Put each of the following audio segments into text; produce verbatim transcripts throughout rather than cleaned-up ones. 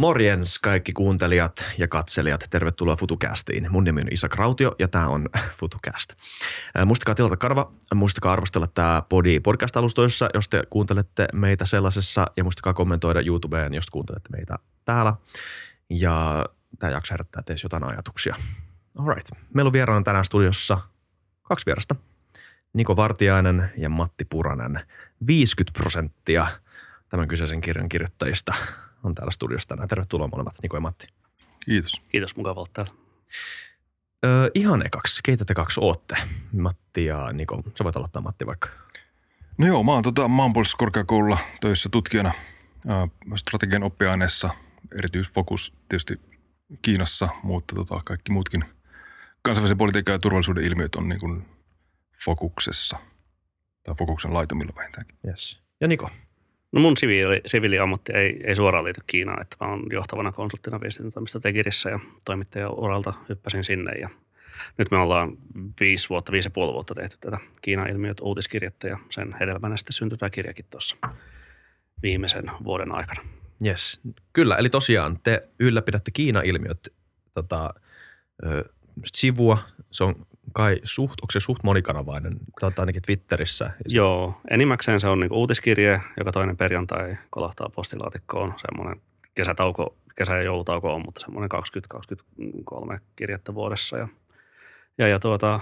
Morjens kaikki kuuntelijat ja katselijat. Tervetuloa FutuCastiin. Mun nimi on Isa Krautio ja tää on FutuCast. Muistakaa tilata kanava, muistakaa arvostella tää podi podcast-alustoissa, jos te kuuntelette meitä sellaisessa. Ja muistakaa kommentoida YouTubeen, jos kuuntelette meitä täällä. Ja tää jakso herättää teissä jotain ajatuksia. All right. Meillä on vieraana tänään studiossa kaksi vierasta. Niko Vartiainen ja Matti Puranen. viisikymmentä prosenttia tämän kyseisen kirjan kirjoittajista on täällä studiossa tänään. Tervetuloa molemmat, Niko ja Matti. Kiitos. Kiitos, mukavaa olla täällä. Öö, ihan ekaksi, keitä te kaksi ootte? Matti ja Niko, sä voit aloittaa Matti vaikka. No joo, mä oon tota, maanpuolustuskorkeakoululla töissä tutkijana ää, strategian oppiaineessa. Erityisfokus tietysti Kiinassa, mutta tota, kaikki muutkin kansainvälisen politiikan ja turvallisuuden ilmiöt on niin kuin fokuksessa tai fokuksen laitamilla vähintäänkin. Yes. Ja Niko? No mun siviili, siviiliammatti ei, ei suoraan liity Kiinaan, että mä oon johtavana konsulttina viestintätoimisto Tekirissä ja toimittajan uralta hyppäsin sinne ja nyt me ollaan viisi vuotta, viisi ja puoli vuotta tehty tätä Kiina-ilmiöt uutiskirjettä ja sen hedelmänä sitten syntyi tämä kirjakin tuossa viimeisen vuoden aikana. Jes, kyllä. Eli tosiaan te ylläpidätte Kiina-ilmiöt tota, ö, sivua, se on kai suht, onko se suht monikanavainen? Tämä ainakin Twitterissä. Joo, enimmäkseen se on niinku uutiskirje, joka toinen perjantai kolahtaa postilaatikkoon. Semmoinen kesätauko, kesä- ja joulutauko on, mutta semmoinen kaksikymmentä kaksikymmentäkolme kirjettä vuodessa. Ja, ja, ja tuota,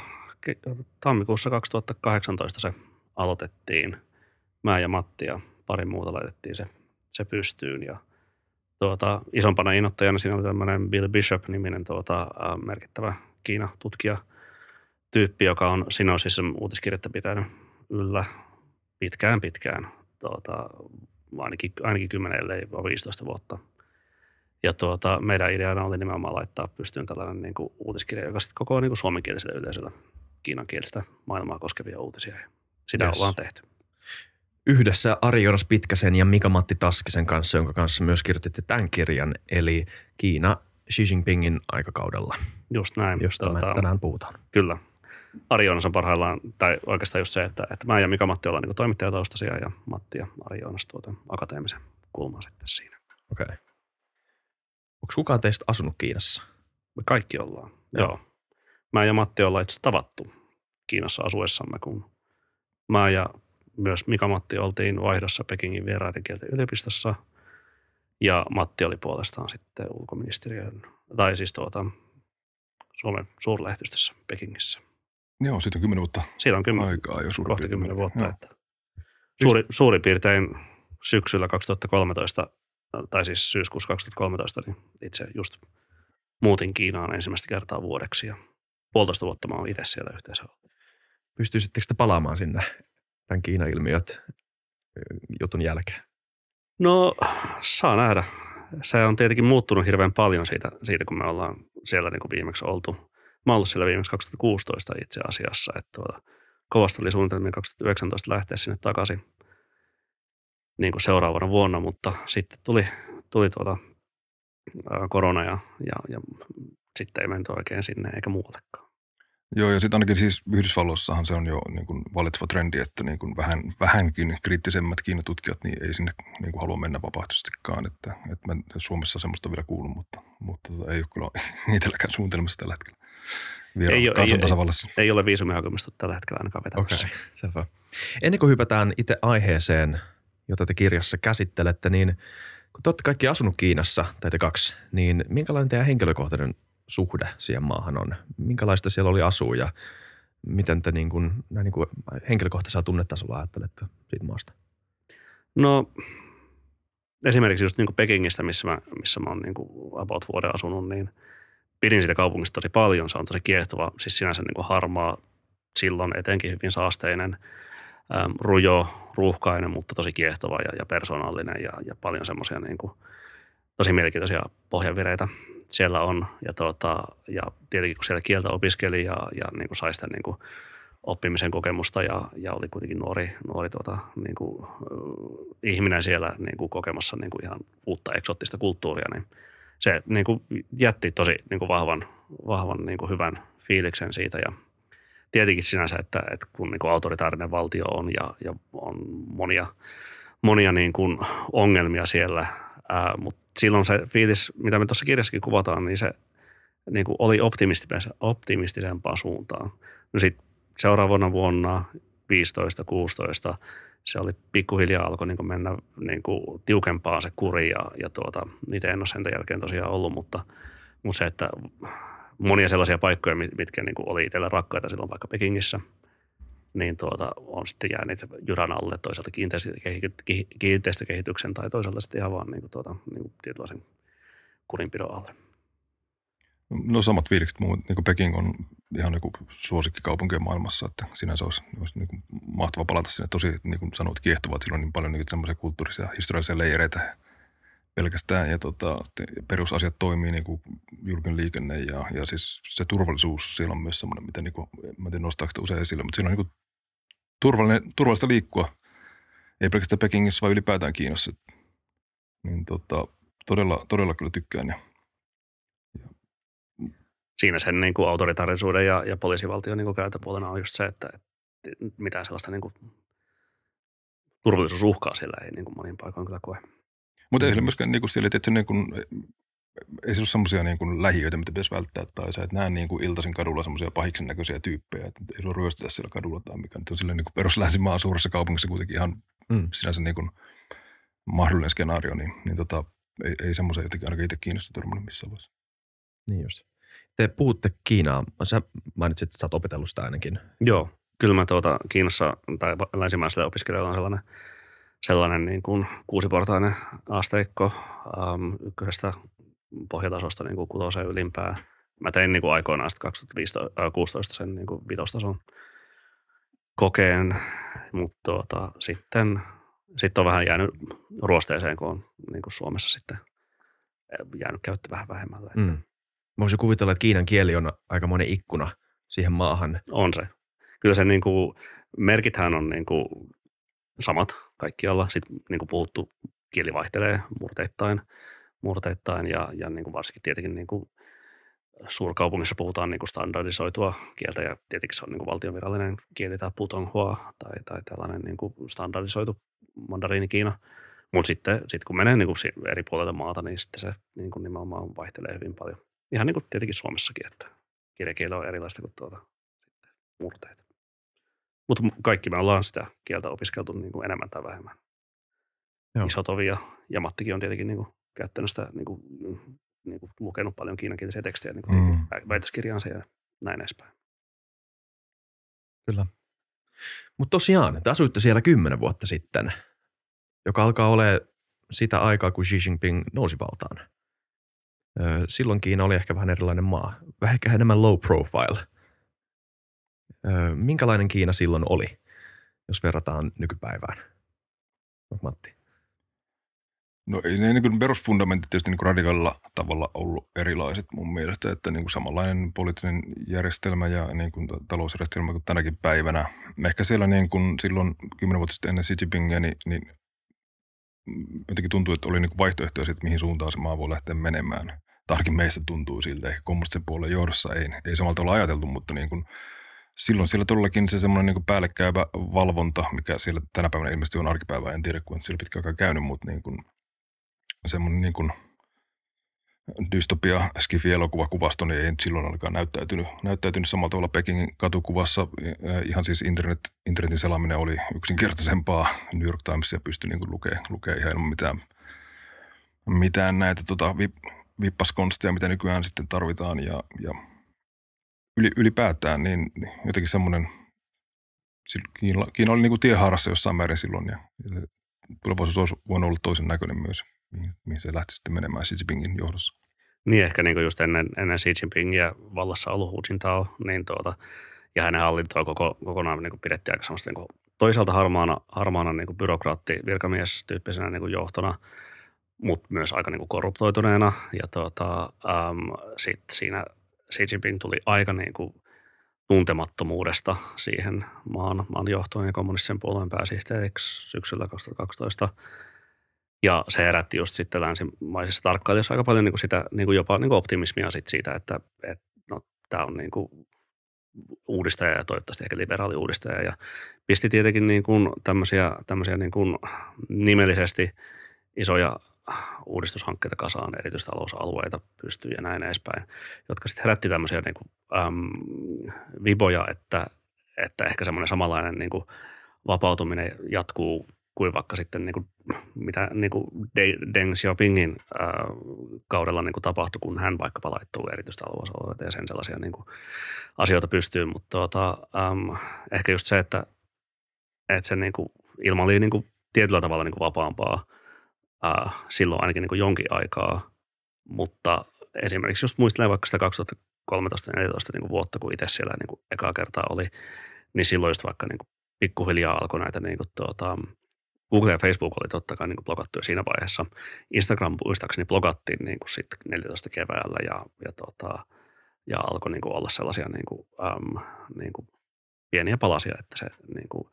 tammikuussa kaksituhattakahdeksantoista se aloitettiin. Mä ja Matti ja pari muuta laitettiin se, se pystyyn. Ja tuota, isompana innoittajana siinä oli tämmöinen Bill Bishop-niminen tuota, merkittävä Kiina-tutkija, tyyppi, joka on Sinopsisen uutiskirjettä pitänyt yllä pitkään pitkään, tuota, ainakin, ainakin kymmenen ellei viisitoista vuotta. Ja tuota, meidän ideana oli nimenomaan laittaa pystyyn tällainen niin kuin uutiskirja, joka sitten koko on niin kuin suomenkielisellä yleisöllä kiinankielistä maailmaa koskevia uutisia. Sitä yes. ollaan tehty. Yhdessä Ari-Joonas Pitkäsen ja Mika-Matti Taskisen kanssa, jonka kanssa myös kirjoititte tämän kirjan, eli Kiina Xi Jinpingin aikakaudella. Just näin. Josta tuota, me tänään puhutaan. Kyllä. Ari-Joonas on parhaillaan, tai oikeastaan just se, että, että mä ja Mika-Matti ollaan niin toimittajataustaisia ja Matti ja Ari-Joonas tuota akateemisen kulman sitten siinä. Okei. Okay. Onko kukaan teistä asunut Kiinassa? Me kaikki ollaan, joo. joo. Mä ja Matti ollaan itse tavattu Kiinassa asuessamme, kun mä ja myös Mika-Matti oltiin vaihdossa Pekingin vieraiden kielten yliopistossa ja Matti oli puolestaan sitten ulkoministeriön, tai siis tuota Suomen suurlähetystössä Pekingissä. Joo, siitä on kymmenen vuotta. Siitä on kymmenen, aikaa jo suurin kohta kymmenen vuotta. Että suuri, suurin piirtein syksyllä kaksituhattakolmetoista, tai siis syyskuussa kaksituhattakolmetoista, niin itse just muutin Kiinaan ensimmäistä kertaa vuodeksi. Ja puolitoista vuotta mä oon itse siellä yhteensä. Pystyisittekö te palaamaan sinne tämän Kiina-ilmiöt jutun jälkeen? No, saa nähdä. Se on tietenkin muuttunut hirveän paljon siitä, siitä kun me ollaan siellä niin kuin viimeksi oltu. Mä oon ollut siellä viimeksi kaksituhattakuusitoista itse asiassa, että tuota, kovasti oli suunnitelmia kaksituhattayhdeksäntoista lähteä sinne takaisin niin kuin seuraavana vuonna, mutta sitten tuli, tuli tuota, ää, korona ja, ja, ja sitten ei menty oikein sinne eikä muuallekaan. Joo, ja sitten ainakin siis Yhdysvalloissahan se on jo niin kuin valitseva trendi, että niin kuin vähän, vähänkin kriittisemmät Kiinatutkijat niin ei sinne niin kuin halua mennä vapaaehtoisestikaan. Että, että mä Suomessa semmoista on vielä kuullut, mutta, mutta tota, ei ole kyllä itselläkään suunnitelmassa tällä hetkellä. Ei, ei, ei ole viisumihakemista tällä hetkellä ainakaan vetämässä. Okei, okay, selvä. Ennen kuin hypätään itse aiheeseen, jota te kirjassa käsittelette, niin kun te olette kaikki asunut Kiinassa, tai te kaksi, niin minkälainen teidän henkilökohtainen suhde siihen maahan on? Minkälaista siellä oli asua ja miten te niin kuin, niin kuin henkilökohtaisella tunnetasolla ajattelette siitä maasta? No esimerkiksi just niin kuin Pekingistä, missä mä, missä mä oon niin kuin about vuoden asunut, niin pidin siitä kaupungista tosi paljon, se on tosi kiehtova, siis sinänsä niin kuin harmaa, silloin etenkin hyvin saasteinen, äm, rujo, ruuhkainen, mutta tosi kiehtova ja, ja persoonallinen ja, ja paljon semmoisia niin kuin tosi mielenkiintoisia pohjavireitä siellä on. Ja, tuota, ja tietenkin kun siellä kieltä opiskeli ja, ja niin kuin sai sitä niin kuin oppimisen kokemusta ja, ja oli kuitenkin nuori, nuori tuota, niin kuin, äh, ihminen siellä niin kuin kokemassa niin kuin ihan uutta eksoottista kulttuuria, niin se niin kuin jätti tosi niin kuin vahvan, vahvan niin kuin hyvän fiiliksen siitä ja tietenkin sinänsä, että, että kun niin kuin autoritaarinen valtio on ja, ja on monia, monia niin kuin ongelmia siellä, ää, mutta silloin se fiilis, mitä me tuossa kirjassakin kuvataan, niin se niin kuin oli optimistisempaa suuntaan. No sitten seuraavana vuonna viisitoista kuusitoista se oli pikkuhiljaa alkoi niin kuin mennä niin kuin tiukempaan se kuri ja, ja tuota, niitä en ole sen jälkeen tosiaan ollut, mutta, mutta se, että monia sellaisia paikkoja, mitkä niin kuin oli itsellä rakkaita silloin vaikka Pekingissä, niin tuota, on sitten jäänyt jyrän alle toisaalta kiinteistökehityksen tai toisaalta sitten ihan vaan niin kuin tuota, niin kuin tietynlaisen kurinpidon alle. No samat fiilikset. Niin Peking on ihan niin suosikkikaupunkien maailmassa, että sinänsä olisi, olisi niin mahtava palata sinne. Tosi niin kuin sanoit, kiehtovaa, että sillä on niin paljon niin semmoisia kulttuurisia ja historiallisia leireitä pelkästään. Ja tota, perusasiat toimii, niin kuin julkinen liikenne ja, ja siis se turvallisuus siellä on myös semmoinen, mitä niin kuin, mä en tiedä nostaako sitä usein esille, mutta siellä on niin turvallinen, turvallista liikkua. Ei pelkästään Pekingissä, vaan ylipäätään Kiinassa. Niin tota, todella, todella kyllä tykkään ja siinä sen niin kuin autoritaarisuuden ja, ja poliisivaltion niin kuin käytöpuolena on just se, että, että mitään sellaista niin kuin turvallisuusuhkaa siellä ei niin kuin monin paikoin kyllä koe. Mutta ei siellä myöskään niin kuin siellä, että niin kuin, ei siellä ole semmoisia niin kuin lähiöitä, mitä pitäisi välttää, tai sä et näe niin kuin iltaisin kadulla semmoisia pahiksen näköisiä tyyppejä, että ei sua ryöstetä siellä kadulla tai mikä nyt on silleen niin kuin peruslänsimaan suuressa kaupungissa kuitenkin ihan mm. sinänsä niin kuin mahdollinen skenaario, niin, niin tota, ei, ei semmoisia jotenkin ainakaan itse kiinnosta törmännyt missään vaiheessa. Niin just. Te puhutte Kiinaa. Sä mainitsit, että sä oot opetellut sitä ainakin. Joo. Kyllä mä tuota Kiinassa tai länsimaisille opiskelijoilla on sellainen, sellainen niin kuin kuusiportainen asteikko ähm, ykkösestä pohjatasosta niin kuin kutoseen ylimpään. Mä tein niin kuin aikoinaan sitten kaksituhattakuusitoista sen niin kuin vitostason kokeen, mutta tuota, sitten sit on vähän jäänyt ruosteeseen, kun on niin kuin Suomessa sitten jäänyt käyttö vähän vähemmällä. Että. Mm. Mä voisin kuvitella, että Kiinan kieli on aikamoinen ikkuna siihen maahan. On se. Kyllä se niin kuin, merkithän on niin kuin, samat kaikkialla. Sitten niin kuin puhuttu, kieli vaihtelee murteittain, murteittain ja, ja niin kuin varsinkin tietenkin niin kuin, suurkaupungissa puhutaan niin kuin standardisoitua kieltä ja tietenkin se on niin kuin valtionvirallinen kieli tai putonghua tai, tai tällainen niin kuin standardisoitu mandariinikiina. Mutta sitten sit kun menee niin kuin, eri puolilta maata, niin sitten se niin kuin, nimenomaan vaihtelee hyvin paljon. Ihan niin kuin tietenkin Suomessakin, että kielikieltä on erilaista kuin tuota murteita. Mutta kaikki me ollaan sitä kieltä opiskeltu niin kuin enemmän tai vähemmän. Joo. Isotovi ja, ja Mattikin on tietenkin niin kuin käyttänyt sitä, niin kuin, niin kuin lukenut paljon kiinankielisiä tekstejä, niin kuin mm. väitöskirjaansa ja näin edespäin. Kyllä. Mutta tosiaan, te asuitte siellä kymmenen vuotta sitten, joka alkaa olemaan sitä aikaa, kun Xi Jinping nousi valtaan. Silloin Kiina oli ehkä vähän erilainen maa. Vähän ehkä enemmän low profile. Minkälainen Kiina silloin oli, jos verrataan nykypäivään? Matti. No ei ne niin perusfundamentit tietysti niin radikaalilla tavalla ollut erilaiset mun mielestä, että niin kuin samanlainen poliittinen järjestelmä ja niin kuin talousjärjestelmä kuin tänäkin päivänä. Ehkä siellä niin kuin silloin kymmenen vuotta sitten ennen Xi Jinpingiä, niin, niin jotenkin tuntuu, että oli niin kuin vaihtoehtoja siitä, mihin suuntaan se maa voi lähteä menemään. Tarkin meistä tuntuu siltä, ehkä kommunistisen puolen johdossa ei, ei samalla tavalla ajateltu, mutta niin kuin silloin siellä todellakin se semmoinen niin kuin päällekkäyvä valvonta, mikä siellä tänä päivänä ilmeisesti on arkipäivää, en tiedä, kun on siellä pitkä aikaa käynyt, mutta niin kuin semmoinen niin kuin dystopia, skifi-elokuvakuvasto, niin ei silloin ainakaan näyttäytynyt, näyttäytynyt samalla tavalla Pekingin katukuvassa. Ihan siis internet, internetin selaaminen oli yksinkertaisempaa. New York Timesia pystyi niin lukemaan lukea ihan ilman mitään, mitään näitä tota, vippaskonsteja, mitä nykyään sitten tarvitaan. Ja, ja ylipäätään niin jotenkin semmoinen, Kiina, Kiina oli niin kuin tiehaarassa jossain määrin silloin ja, ja tulevaisuus olisi voinut olla toisen näköinen myös. Mihin se lähti sitten menemään Xi Jinpingin johdossa. Niin ehkä niin kuin just ennen, ennen Xi Jinpingiä vallassa ollut Hu Jintao, niin tuota, ja hänen hallintoa koko, kokonaan niin kuin pidettiin aika semmoista niin kuin toisaalta harmaana, harmaana niin kuin byrokraatti, virkamiestyyppisenä niin kuin johtona, mutta myös aika niin kuin korruptoituneena. Ja tuota, äm, sit siinä Xi Jinping tuli aika niin kuin tuntemattomuudesta siihen maan, maan johtoon ja kommunistisen puolueen pääsihteeriksi syksyllä kaksituhattakaksitoista. Ja se herätti just sitten länsimaisissa tarkkailijoissa aika paljon niin sitä niin jopa niin optimismia sit siitä, että, että no, tämä on niin uudistaja ja toivottavasti ehkä liberaali uudistaja. Ja pisti tietenkin niin tämmöisiä niin nimellisesti isoja uudistushankkeita kasaan, erityistalousalueita pystyy ja näin edespäin, jotka sitten herätti tämmöisiä niin kuin, äm, viboja, että, että ehkä semmoinen samanlainen niin kuin vapautuminen jatkuu kuin vaikka sitten niin kuin, mitä niin kuin Deng Xiaopingin äh, kaudella niin kuin tapahtui, kun hän vaikkapa laittuu erityistalousalueita ja sen sellaisia niin kuin asioita pystyy, mutta tuota, äm, ehkä just se, että, että se niin kuin ilma oli niin kuin tietyllä tavalla niin kuin vapaampaa äh, silloin ainakin niin kuin jonkin aikaa, mutta esimerkiksi just muistelen vaikka sitä kaksituhattakolmetoista neljätoista niin vuotta, kun itse siellä niin kuin ekaa kertaa oli, niin silloin just vaikka niin kuin pikkuhiljaa alkoi näitä niin kuin, tuota, Google ja Facebook oli totta kai niin kuin blokattu jo siinä vaiheessa. Instagram muistaakseni blokattiin niin kuin sit neljätoista keväällä ja, ja, tota, ja alkoi niin kuin olla sellaisia niin kuin, äm, niin kuin pieniä palasia, että se niin kuin,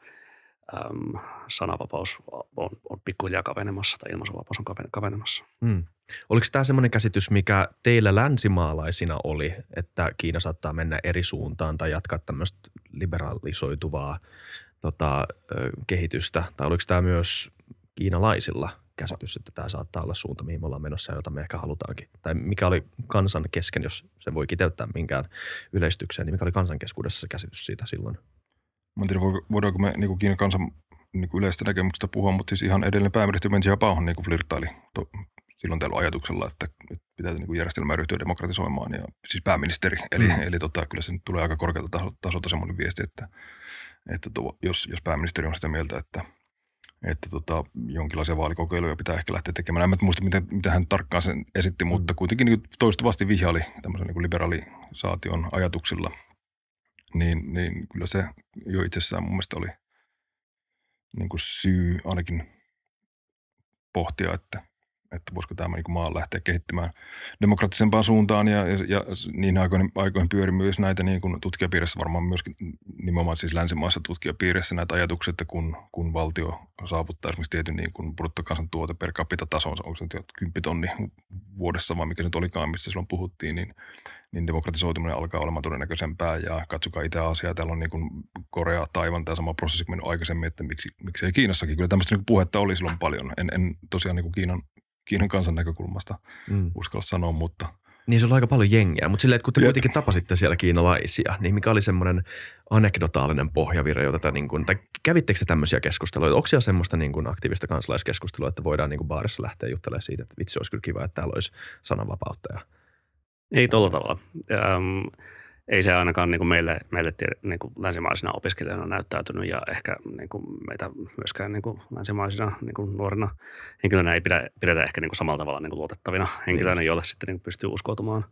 äm, sananvapaus on, on pikkuhiljaa kavenemassa tai ilmaisuvapaus on kavenemassa. Hmm. Oliko tämä semmoinen käsitys, mikä teillä länsimaalaisina oli, että Kiina saattaa mennä eri suuntaan tai jatkaa tämmöistä liberalisoituvaa Tota, kehitystä, tai oliko tämä myös kiinalaisilla käsitys, että tämä saattaa olla suunta, mihin me ollaan menossa ja jota me ehkä halutaankin? Tai mikä oli kansan kesken, jos se voi kiteyttää minkään yleistykseen, niin mikä oli kansan keskuudessa se käsitys siitä silloin? Mä en tiedä, voidaanko me niin kuin Kiinan kansan niin kuin yleistä näkemyksestä puhua, mutta siis ihan edellinen pääministeri Matti Puranen niin kuin flirttaili silloin tällä ajatuksella, että nyt pitää niin kuin järjestelmää ryhtyä demokratisoimaan, ja siis pääministeri, eli, mm. eli tota, kyllä se tulee aika korkealta tasolta semmoinen viesti, että Että to, jos, jos pääministeri on sitä mieltä, että, että tota, jonkinlaisia vaalikokeiluja pitää ehkä lähteä tekemään. En muista, mitä, mitä hän tarkkaan sen esitti, mutta kuitenkin niin toistuvasti vihjaili tämmöisen niin liberalisaation ajatuksilla. Niin, niin kyllä se jo itsessään mun mielestä oli niin kuin syy ainakin pohtia, että, että voisiko tämä niin maa lähteä kehittymään demokraattisempaan suuntaan, ja, ja, ja niin aikoihin, aikoihin pyöri myös näitä niin kuin tutkijapiirissä, varmaan myöskin nimenomaan siis länsimaissa tutkijapiirissä näitä ajatuksia, että kun, kun valtio saavuttaa esimerkiksi tietyn niin kuin bruttokansantuote per capita -tasonsa, onko se nyt kymmenen tonni vuodessa vai mikä se nyt olikaan, mistä silloin puhuttiin, niin, niin demokratisoituminen alkaa olemaan todennäköisempää, ja katsokaa Itä-Asiaa, täällä on niin kuin Korea, Taiwan, tämä sama prosessi mennyt aikaisemmin, että miksi, miksei Kiinassakin. Kyllä tämmöistä niin kuin puhetta oli silloin paljon, en, en tosiaan niin kuin Kiinan Kiinan kansan näkökulmasta mm. uskalla sanoa, mutta... Niin se oli aika paljon jengiä, mutta silleen, että kun te kuitenkin tapasitte siellä kiinalaisia, niin mikä oli semmoinen anekdotaalinen pohjavirja, jota te niin kuin, tai kävittekö te tämmöisiä keskusteluja? Onko siellä semmoista niin kuin aktiivista kansalaiskeskustelua, että voidaan niin kuin baarissa lähteä juttelemaan siitä, että vitsi, olisi kyllä kiva, että täällä olisi sananvapautta? Ja... Ei tolla tavalla. Ähm, ei se ainakaan niin kuin meille, meille niin kuin länsimaisina opiskelijoina näyttäytynyt, ja ehkä niin kuin meitä myöskään niin kuin länsimaisina niin kuin nuorina henkilöinä ei pidä, pidetä ehkä niin kuin samalla tavalla niin kuin luotettavina henkilöinä, joille sitten niin kuin pystyy uskoutumaan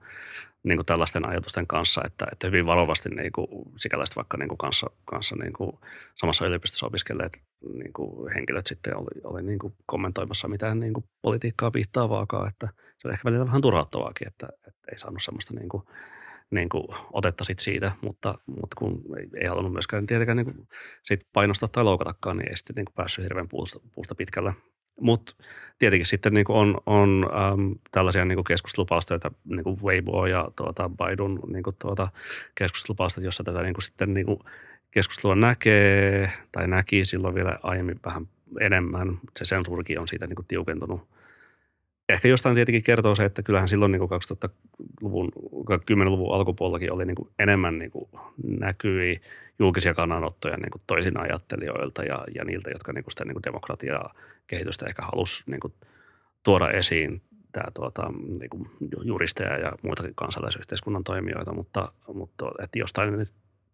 niin kuin tällaisten ajatusten kanssa, että, että hyvin varovasti niin kuin sikäläiset vaikka niin kuin kanssa, kanssa niin kuin samassa yliopistossa opiskelleet niin kuin henkilöt sitten oli, oli niin kuin kommentoimassa mitään niin kuin politiikkaa viittaavaakaan, että se oli ehkä välillä vähän turhauttavaakin, että, että ei saanut semmoista niin kuin niin kuin otetta sit siitä, mutta, mutta kun ei halunnut myöskään tietenkään niin kuin sit painostaa tai loukatakaan, niin ei sitten niin kuin päässyt hirveän puusta, puusta pitkälle. Mutta tietenkin sitten niin kuin on, on ähm, tällaisia niin kuin keskustelupalstoja, niin kuin Weibo ja tuota, Baidun niin kuin tuota, keskustelupalstoja, jossa tätä niin kuin sitten niin kuin keskustelua näkee tai näki silloin vielä aiemmin vähän enemmän. Se sensuurikin on siitä niin kuin tiukentunut. Ehkä jostain tietenkin kertoo se, että kyllähän silloin niin kuin kaksituhattaluvun, kymmenenluvun alkupuolellakin oli niin kuin enemmän niin kuin näkyi julkisia kannanottoja niin kuin toisin ajattelijoilta ja, ja niiltä, jotka niin kuin sitä niin kuin demokratiaa kehitystä ehkä halusi niin kuin tuoda esiin, tämä tuota, niin kuin juristeja ja muitakin kansalaisyhteiskunnan toimijoita, mutta, mutta että jostain ne,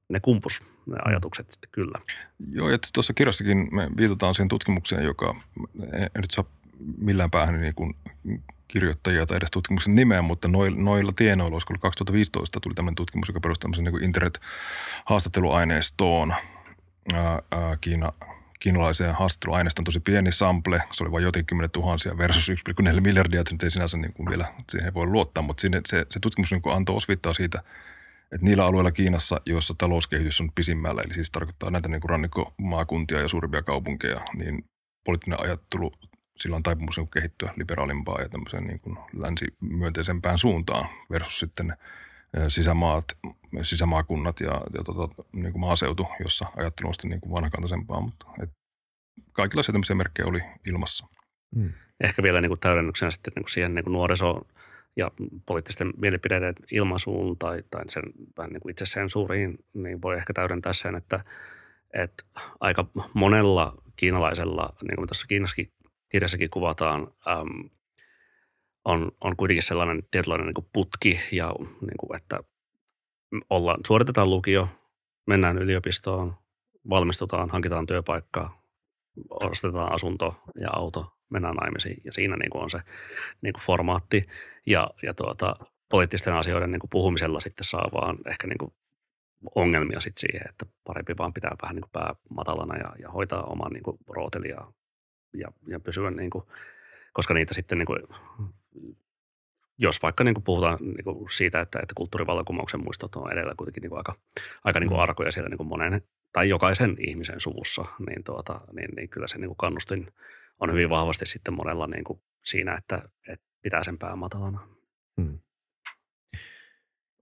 ne kumpus ne ajatukset sitten kyllä. Joo, että tuossa kirjassakin me viitataan siihen tutkimukseen, joka nyt saa millään päähän niin kuin kirjoittajia tai edes tutkimuksen nimeä, mutta noilla tienoilla, olisiko kaksituhattaviisitoista tuli tämmöinen tutkimus, joka perustui tämmöisen niin kuin internet-haastatteluaineistoon, ää, ää, Kiina, kiinalaiseen haastatteluaineistoon, tosi pieni sample, se oli vain jotenkin kymmenen tuhansia versus yksi pilkku neljä miljardia, että se nyt ei sinänsä niin kuin vielä siihen voi luottaa, mutta sinne, se, se tutkimus niin kuin antoi osviittaa siitä, että niillä alueilla Kiinassa, joissa talouskehitys on pisimmällä, eli siis tarkoittaa näitä niin kuin rannikkomaakuntia ja suurimpia kaupunkeja, niin poliittinen ajattelu sillä on taipumus niin kehittyä liberaalimpaan ja tämmöiseen niin kuin länsimyönteisempään suuntaan versus sitten sisämaat, sisämaakunnat ja, ja tota, niin kuin maaseutu, jossa ajattelu on sitten niin kuin vanhakantaisempaa, mutta et kaikilla se tämmöisiä merkkejä oli ilmassa. Mm. ehkä vielä niin kuin täydennyksena sitten niin kuin siihen niin kuin nuorisoon ja poliittisten mielipideiden ilmaisuun tai, tai sen vähän niin kuin itsesensuuriin, niin voi ehkä täydentää sen, että, että aika monella kiinalaisella, niin kuin tuossa Kiinassakin kirjassakin kuvataan, äm, on, on kuitenkin sellainen tietynlainen niin kuin putki, ja, niin kuin, että olla, suoritetaan lukio, mennään yliopistoon, valmistutaan, hankitaan työpaikka, ostetaan asunto ja auto, mennään naimisiin, ja siinä niin kuin on se niin kuin formaatti. Ja, ja tuota, poliittisten asioiden niin kuin puhumisella sitten saa vaan ehkä niin kuin ongelmia sitten siihen, että parempi vaan pitää vähän niin kuin pää matalana ja, ja hoitaa oman niin kuin rootelia ja, ja pysyä, niin kuin, koska niitä sitten, niin kuin, jos vaikka niin kuin puhutaan niin kuin siitä, että, että kulttuurivallankumouksen muistot on edellä kuitenkin niin kuin aika, aika niin kuin arkoja siellä niin kuin monen tai jokaisen ihmisen suvussa, niin, tuota, niin, niin kyllä se niin kuin kannustin on hyvin vahvasti sitten monella niin kuin siinä, että, että pitää sen pään matalana. Hmm.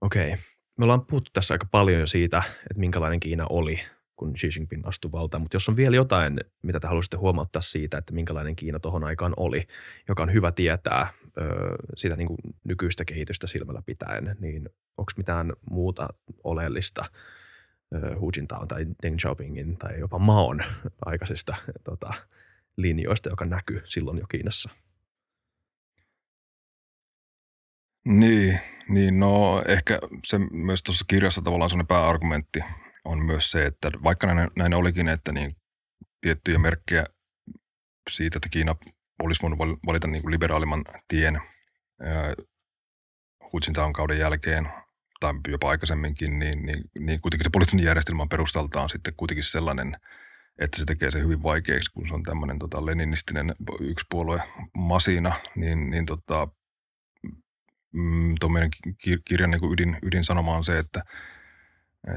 Okei. Okay. Me ollaan puhuttu tässä aika paljon jo siitä, että minkälainen Kiina oli, kun Xi Jinping astui valtaan. Mutta jos on vielä jotain, mitä te haluaisitte huomauttaa siitä, että minkälainen Kiina tuohon aikaan oli, joka on hyvä tietää ö, sitä niin kuin nykyistä kehitystä silmällä pitäen, niin onko mitään muuta oleellista ö, Hu Jintaon tai Deng Xiaopingin tai jopa Maon aikaisista tota, linjoista, joka näkyy silloin jo Kiinassa? Niin, niin, no ehkä se myös tuossa kirjassa tavallaan sellainen pääargumentti on myös se, että vaikka näin, näin olikin, että niin tiettyjä merkkejä siitä, että Kiina olisi voinut valita niin kuin liberaalimman tien Hu Jintaon kauden jälkeen tai jopa aikaisemminkin, niin, niin, niin kuitenkin se poliittinen järjestelmä on perustaltaan sitten kuitenkin sellainen, että se tekee se hyvin vaikeaksi, kun se on tämmöinen tota, leninistinen yksipuolue masina, niin, niin tota, tuon meidän kirjan niin ydin, ydinsanoma on se, että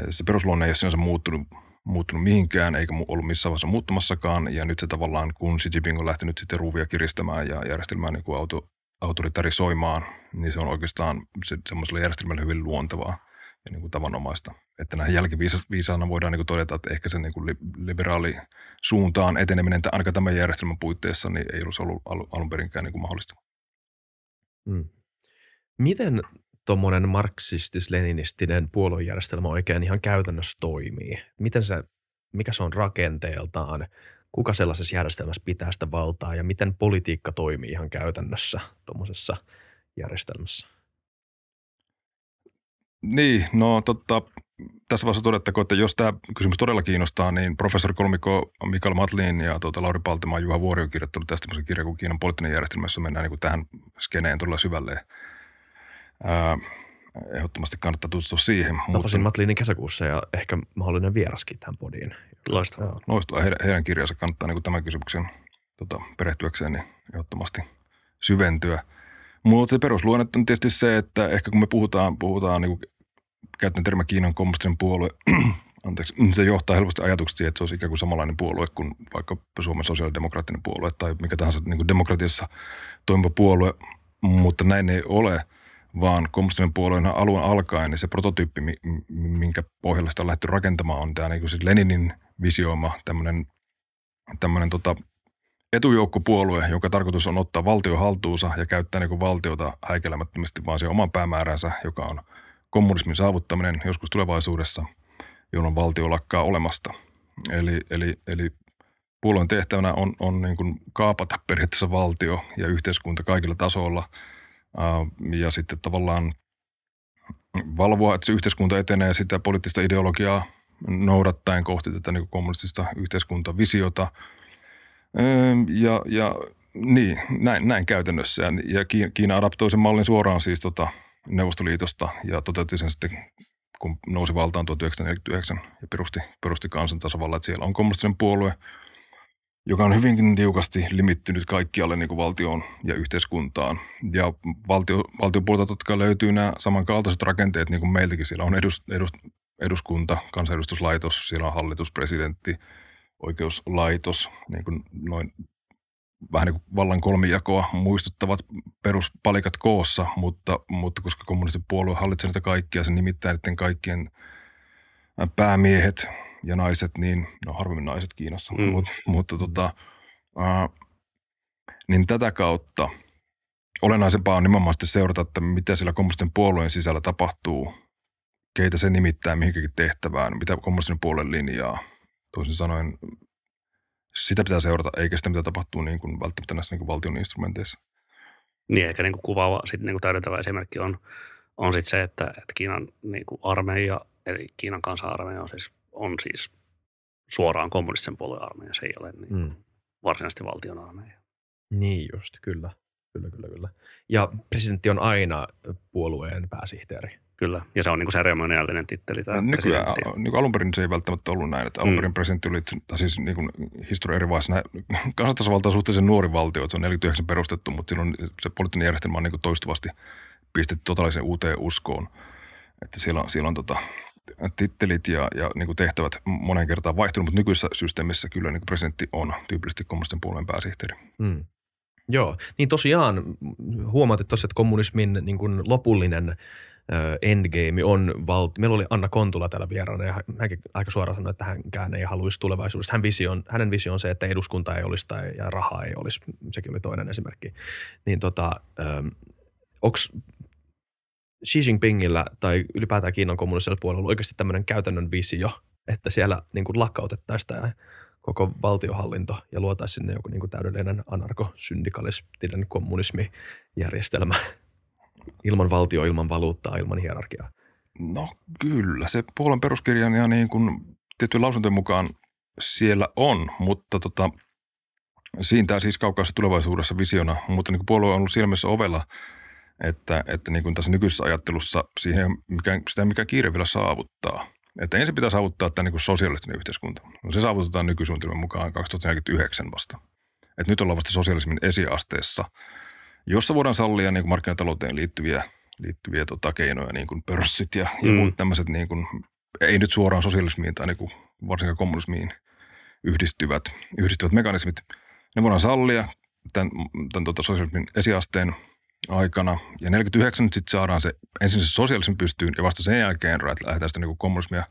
se perusluonne ei ole sinänsä muuttunut, muuttunut mihinkään, eikä ollut missään vaiheessa muuttumassakaan. Ja nyt se tavallaan, kun Xi Jinping on lähtenyt sitten ruuvia kiristämään ja järjestelmää niin auto, autoritarisoimaan, niin se on oikeastaan se, semmoiselle järjestelmälle hyvin luontevaa ja niin kuin tavanomaista. Että näihin jälkiviisaana voidaan niin kuin todeta, että ehkä se niin kuin liberaali suuntaan eteneminen ainakaan tämän järjestelmän puitteissa niin ei olisi ollut alun perinkään niin kuin mahdollista. Mm. Miten tuommoinen marksistis-leninistinen puoluejärjestelmä oikein ihan käytännössä toimii? Miten se, mikä se on rakenteeltaan? Kuka sellaisessa järjestelmässä pitää sitä valtaa ja miten politiikka toimii ihan käytännössä tuommoisessa järjestelmässä? Niin, no totta, tässä vaiheessa todettakoon, että jos tämä kysymys todella kiinnostaa, niin professori kolmikko Mikael Mattlin ja tuota Lauri Paltemaa ja Juha Vuori on kirjoittanut tästä tämmöisen kirjan kuin Kiinan poliittinen järjestelmä, jossa mennään niin tähän skeneen todella syvälle. Ehdottomasti kannattaa tutustua siihen. Tapasin mutta... Mattlinin kesäkuussa ja ehkä mahdollinen vieraskin tähän podiin. Loistavaa. Loistavaa. Heidän, heidän kirjansa kannattaa niin kuin tämän kysymyksen tota, perehtyäkseen niin ehdottomasti syventyä. Mutta se perusluonne on tietysti se, että ehkä kun me puhutaan, puhutaan niin kuin, käytän termiä Kiinan kommunistinen puolue, anteeksi, se johtaa helposti ajatuksiin, että se olisi ikään kuin samanlainen puolue kuin vaikka Suomen sosiaalidemokraattinen puolue tai mikä tahansa niin kuin demokratiassa toimiva puolue, mm. mutta näin ei ole. Vaan kommunistinen puolueen alun alkaen, niin se prototyyppi, minkä pohjalla sitä on lähdetty rakentamaan, on tämä niin siis Leninin visioima tämmöinen, tämmöinen tota etujoukkopuolue, jonka tarkoitus on ottaa valtio haltuunsa ja käyttää niin kuin valtiota häikäilemättömästi vaan siihen oman päämääränsä, joka on kommunismin saavuttaminen joskus tulevaisuudessa, jolloin valtio lakkaa olemasta. Eli, eli, eli puolueen tehtävänä on, on niin kuin kaapata periaatteessa valtio ja yhteiskunta kaikilla tasoilla – ja sitten tavallaan valvoa, että se yhteiskunta etenee sitä poliittista ideologiaa noudattaen kohti tätä niin kommunistista yhteiskuntavisiota. Ja, ja niin, näin, näin käytännössä. Ja Kiina adaptoi sen mallin suoraan siis tota Neuvostoliitosta ja toteutti sen sitten, kun nousi valtaan tuhatyhdeksänsataaneljäkymmentäyhdeksän ja perusti, perusti kansantasavallan, että siellä on kommunistinen puolue, joka on hyvinkin tiukasti limittynyt kaikkialle niin kuin valtioon ja yhteiskuntaan. Ja valtio, valtiopuolta totta kai löytyy nämä samankaltaiset rakenteet, niin kuin meiltäkin. Siellä on edus, edus, eduskunta, kansanedustuslaitos, siellä on hallitus, presidentti, oikeuslaitos, niin kuin noin vähän niin kuin vallan kolmijakoa muistuttavat peruspalikat koossa, mutta, mutta koska kommunistipuolue hallitsee niitä kaikkia, se nimittää niiden kaikkien päämiehet ja naiset, niin no harvemmin naiset Kiinassa, mm. mutta, mutta tota, ää, niin tätä kautta olennaisempaa on nimenomaan seurata, että mitä siellä kommunistisen puolueen sisällä tapahtuu, keitä se nimittää mihinkäkin tehtävään, mitä kommunistisen puolueen linjaa. Toisin sanoen sitä pitää seurata, eikä sitä mitä tapahtuu niin kuin välttämättä näissä niin kuin valtion instrumenteissa. Niin, ehkä niin kuin kuvaava, sitten niin kuin täydentävä esimerkki on, on sitten se, että, että Kiinan niin kuin armeija, eli Kiinan kansan armeija on siis, on siis suoraan kommunistisen puolueen armeija, se ei ole niin mm. varsinaisesti valtion armeija. Niin just, kyllä. Kyllä, kyllä, kyllä. Ja presidentti on aina puolueen pääsihteeri. Kyllä, ja se on niinku seremoniallinen titteli. No, nykyään, al- niin alun perin se ei välttämättä ollut näin, että alun perin mm. presidentti oli siis niinku historian eri vaiheessa kansantasavalta on suhteellisen nuori valtio, että se on neljäkymmentäyhdeksän perustettu, mutta silloin se poliittinen järjestelmä on niinku toistuvasti pistetty totaalisen uuteen uskoon, että siellä on, siellä on tota, tittelit ja, ja niinku tehtävät monen kertaan vaihtunut, mutta nykyisessä systeemissä kyllä niinku presidentti on tyypillisesti kommunisten puolueen pääsihteeri. Mm. Joo, niin tosiaan huomaat, että, tossa, että kommunismin niin kuin lopullinen endgame on valti. Meillä oli Anna Kontula täällä vieraana ja hänkin aika suoraan sanoi, että hänkään ei haluaisi tulevaisuudesta. Hän vision, hänen visio on se, että eduskunta ei olisi tai ja rahaa ei olisi. Sekin oli toinen esimerkki. Niin tota, onko Xi Jinpingillä tai ylipäätään Kiinan kommunistisella puolella oikeasti tämmöinen käytännön visio, että siellä niin kuin lakkautettaisiin tämä koko valtiohallinto ja luotaisiin sinne joku niin kuin täydellinen anarko-syndikalistinen kommunismijärjestelmä ilman valtio, ilman valuuttaa, ilman hierarkiaa? No kyllä, se Puolan peruskirjan ja niin kuin tiettyjen lausuntojen mukaan siellä on, mutta tota, siinä siis kaukaisessa tulevaisuudessa visiona, mutta niin kuin puolue on ollut siellä mielessä ovella, että, että niin kuin tässä nykyisessä ajattelussa siihen, mikä, sitä mikä kiire vielä saavuttaa. Että ensin pitää saavuttaa tämä niin kuin sosialistinen yhteiskunta. No, se saavutetaan nykysuunnitelman mukaan kaksituhattaneljäkymmentäyhdeksän vasta. Et nyt ollaan vasta sosialismin esiasteessa, jossa voidaan sallia niin kuin markkinatalouteen liittyviä, liittyviä tota, keinoja, niin kuin pörssit ja, mm. ja muut tämmöiset, niin kuin, ei nyt suoraan sosialismiin tai niin kuin varsinkaan kommunismiin yhdistyvät, yhdistyvät mekanismit. Ne voidaan sallia tämän, tämän tota, sosialismin esiasteen aikana. Ja neljäkymmentäyhdeksän nyt sitten saadaan se ensin se sosiaalismi pystyyn ja vasta sen jälkeen lähdetään sitä niin kommunismia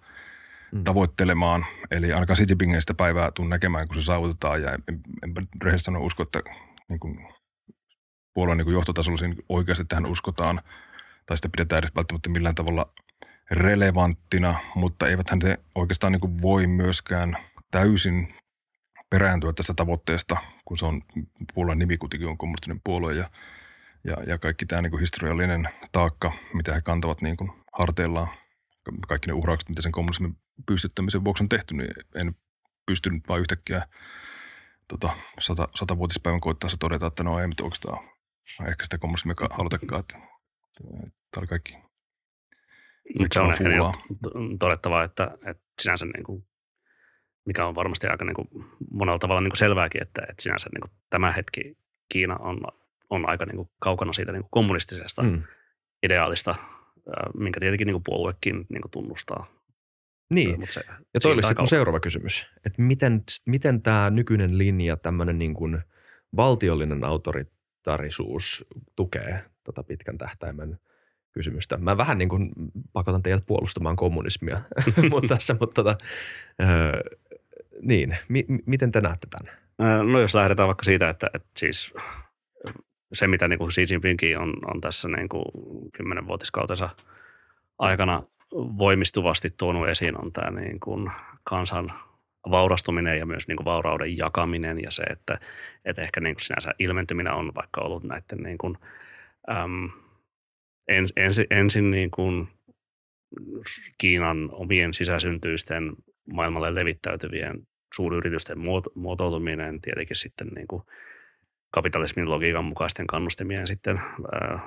mm. tavoittelemaan. Eli ainakaan Xi Jinpingin sitä päivää tule näkemään, kun se saavutetaan. Ja enpä rehellisesti sanoa usko, että niin kuin puolueen niin kuin johtotasolla niin oikeasti tähän uskotaan. Tai sitä pidetään edes välttämättä millään tavalla relevanttina, mutta eiväthän se oikeastaan niin kuin voi myöskään täysin perääntyä tästä tavoitteesta, kun se on puolueen nimi kuitenkin on kommunistinen puolue ja Ja, ja kaikki tämä niin kuin historiallinen taakka, mitä he kantavat niin kuin harteillaan, kaikki ne uhraukset, mitä sen kommunismin pystyttämisen vuoksi on tehty, niin en pystynyt vaan yhtäkkiä tota, sata, satavuotispäivän koittaessa todeta, että no ei nyt oikeastaan ehkä sitä kommunismia halutakaan. Tämä oli kaikki. Se on ehkä niin todettavaa, että, että sinänsä, niin kuin, mikä on varmasti aika niin kuin, monella tavalla niin kuin selvääkin, että, että sinänsä niin kuin, tämä hetki Kiina on on aika niin kuin kaukana siitä niin kuin kommunistisesta mm. ideaalista, minkä tietenkin niin kuin puoluekin niin kuin tunnustaa. Niin, se, ja toi oli sitten seuraava kysymys, että miten, miten tämä nykyinen linja, tämmöinen niin kuin valtiollinen autoritarisuus tukee tota pitkän tähtäimen kysymystä. Mä vähän niin kuin pakotan teidät puolustamaan kommunismia tässä, mutta tota, öö, niin, M- miten te näette tämän? No jos lähdetään vaikka siitä, että, että siis se, mitä niin kuin Xi Jinpingin on, on tässä niin kuin kymmenvuotiskautensa aikana voimistuvasti tuonut esiin, on tämä niin kuin kansan vaurastuminen ja myös niin kuin vaurauden jakaminen ja se, että, että ehkä niin kuin sinänsä ilmentyminen on vaikka ollut näiden niin kuin, äm, ens, ensin, ensin niin kuin Kiinan omien sisäsyntyisten maailmalle levittäytyvien suuryritysten muotoutuminen tietenkin sitten niin kuin kapitalismin logiikan mukaisten kannustimien sitten äh,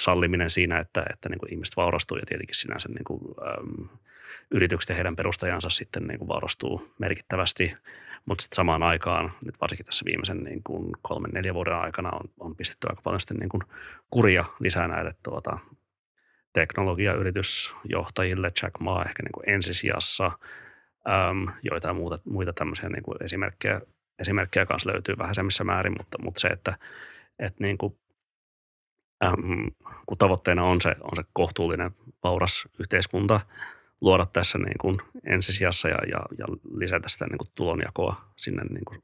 salliminen siinä, että, että niin kuin ihmiset vaurastuu ja tietenkin sinänsä niin kuin, ähm, yritykset ja heidän perustajansa sitten niin kuin vaurastuu merkittävästi, mutta sitten samaan aikaan, nyt varsinkin tässä viimeisen niin kuin kolmen, neljän vuoden aikana on, on pistetty aika paljon sitten niin kuin kuria lisää näille tuota, teknologiayritysjohtajille, Jack Maa ehkä niin kuin ensisijassa, ähm, joitain muuta, muita tämmöisiä niin kuin esimerkkejä, Esimerkkejä kanssa löytyy vähäisemmissä määrin, mutta, mutta se, että, että niin kuin, äm, kun tavoitteena on se, on se kohtuullinen vauras yhteiskunta luoda tässä niin kuin ensisijassa ja, ja, ja lisätä sitä niin kuin tulonjakoa sinne niin kuin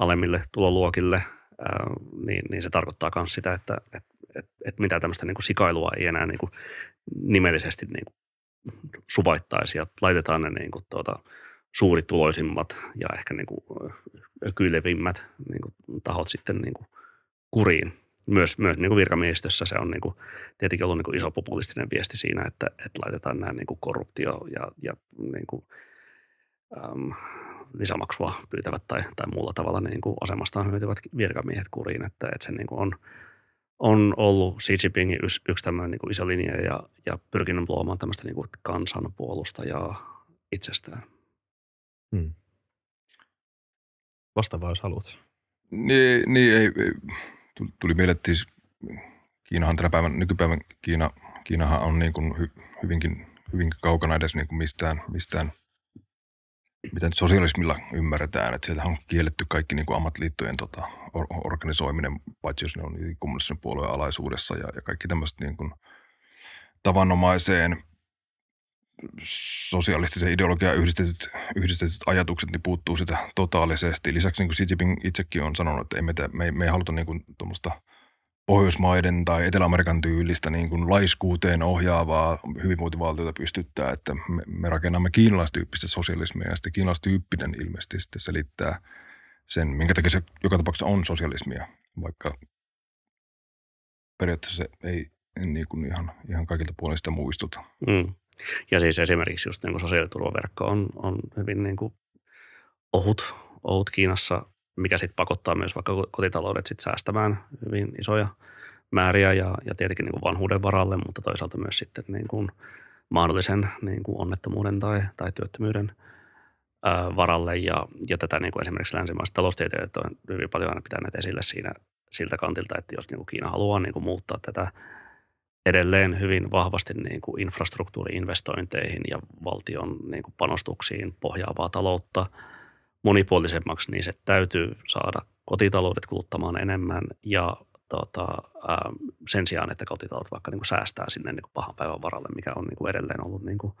alemmille tuloluokille, niin, niin se tarkoittaa myös sitä, että et, et, et mitä tämmöistä niin kuin sikailua ei enää niin kuin nimellisesti niin kuin suvaittaisi ja laitetaan ne niin kuin tuota, suurituloisimmat ja ehkä niin kuin ökylevimmät niin kuin tahot sitten niin kuin kuriin. Myös, myös niin kuin virkamiehistössä se on niin kuin, tietenkin ollut niin kuin iso populistinen viesti siinä, että, että laitetaan nämä niin kuin korruptio ja, ja niin kuin, äm, lisämaksua pyytävät tai, tai muulla tavalla niin kuin asemastaan hyötyvät virkamiehet kuriin. Että, että se niin kuin on, on ollut Xi Jinpingin yksi, yksi tämmöinen niin kuin iso linja ja, ja pyrkinyt luomaan tämmöistä niin kuin kansanpuolustajaa itsestään. Hmm. Vastaavaa jos haluat. Niin, niin ei... ei. Tuli mieleen, että siis Kiinahan tänä päivänä, nykypäivän Kiina, Kiinahan on niin kuin hy, hyvinkin, hyvinkin kaukana edes niin kuin mistään, mistään, mitä nyt sosialismilla ymmärretään. Että sieltähän on kielletty kaikki niin kuin ammattiliittojen tota, or, organisoiminen, paitsi jos ne on kommunistisen puolueen alaisuudessa ja, ja kaikki tämmöiset niin kuin tavanomaiseen sosialistiseen ideologiaan yhdistetyt, yhdistetyt ajatukset niin puuttuu sitä totaalisesti. Lisäksi niin Xi Jinping itsekin on sanonut, että ei meitä, me, me ei haluta niin kuin tuommoista Pohjoismaiden tai Etelä-Amerikan tyylistä niin kuin laiskuuteen ohjaavaa hyvinvointivaltiota pystyttää, että me, me rakennamme kiinalaistyyppistä sosialismia ja sitten kiinalaistyyppinen ilmeisesti sitten selittää sen, minkä takia se joka tapauksessa on sosialismia, vaikka periaatteessa se ei niin kuin ihan, ihan kaikilta puolin sitä muistuta. Mm. Ja siis esimerkiksi just niin kuin sosiaaliturvaverkko on, on hyvin niin kuin ohut, ohut Kiinassa, mikä sitten pakottaa myös vaikka kotitaloudet sit säästämään hyvin isoja määriä ja, ja tietenkin niin kuin vanhuuden varalle, mutta toisaalta myös sitten niin kuin mahdollisen niin kuin onnettomuuden tai, tai työttömyyden ää, varalle. Ja, ja tätä niin kuin esimerkiksi länsimaiset taloustieteilijät on hyvin paljon aina pitäneet esille siinä, siltä kantilta, että jos niin kuin Kiina haluaa niin kuin muuttaa tätä edelleen hyvin vahvasti niin kuin infrastruktuuriinvestointeihin ja valtion niin kuin panostuksiin pohjaavaa taloutta monipuolisemmaksi, niin se täytyy saada kotitaloudet kuluttamaan enemmän ja tota, ää, sen sijaan, että kotitaloudet vaikka niin kuin säästää sinne niin kuin pahan päivän varalle, mikä on niin kuin edelleen ollut niin kuin,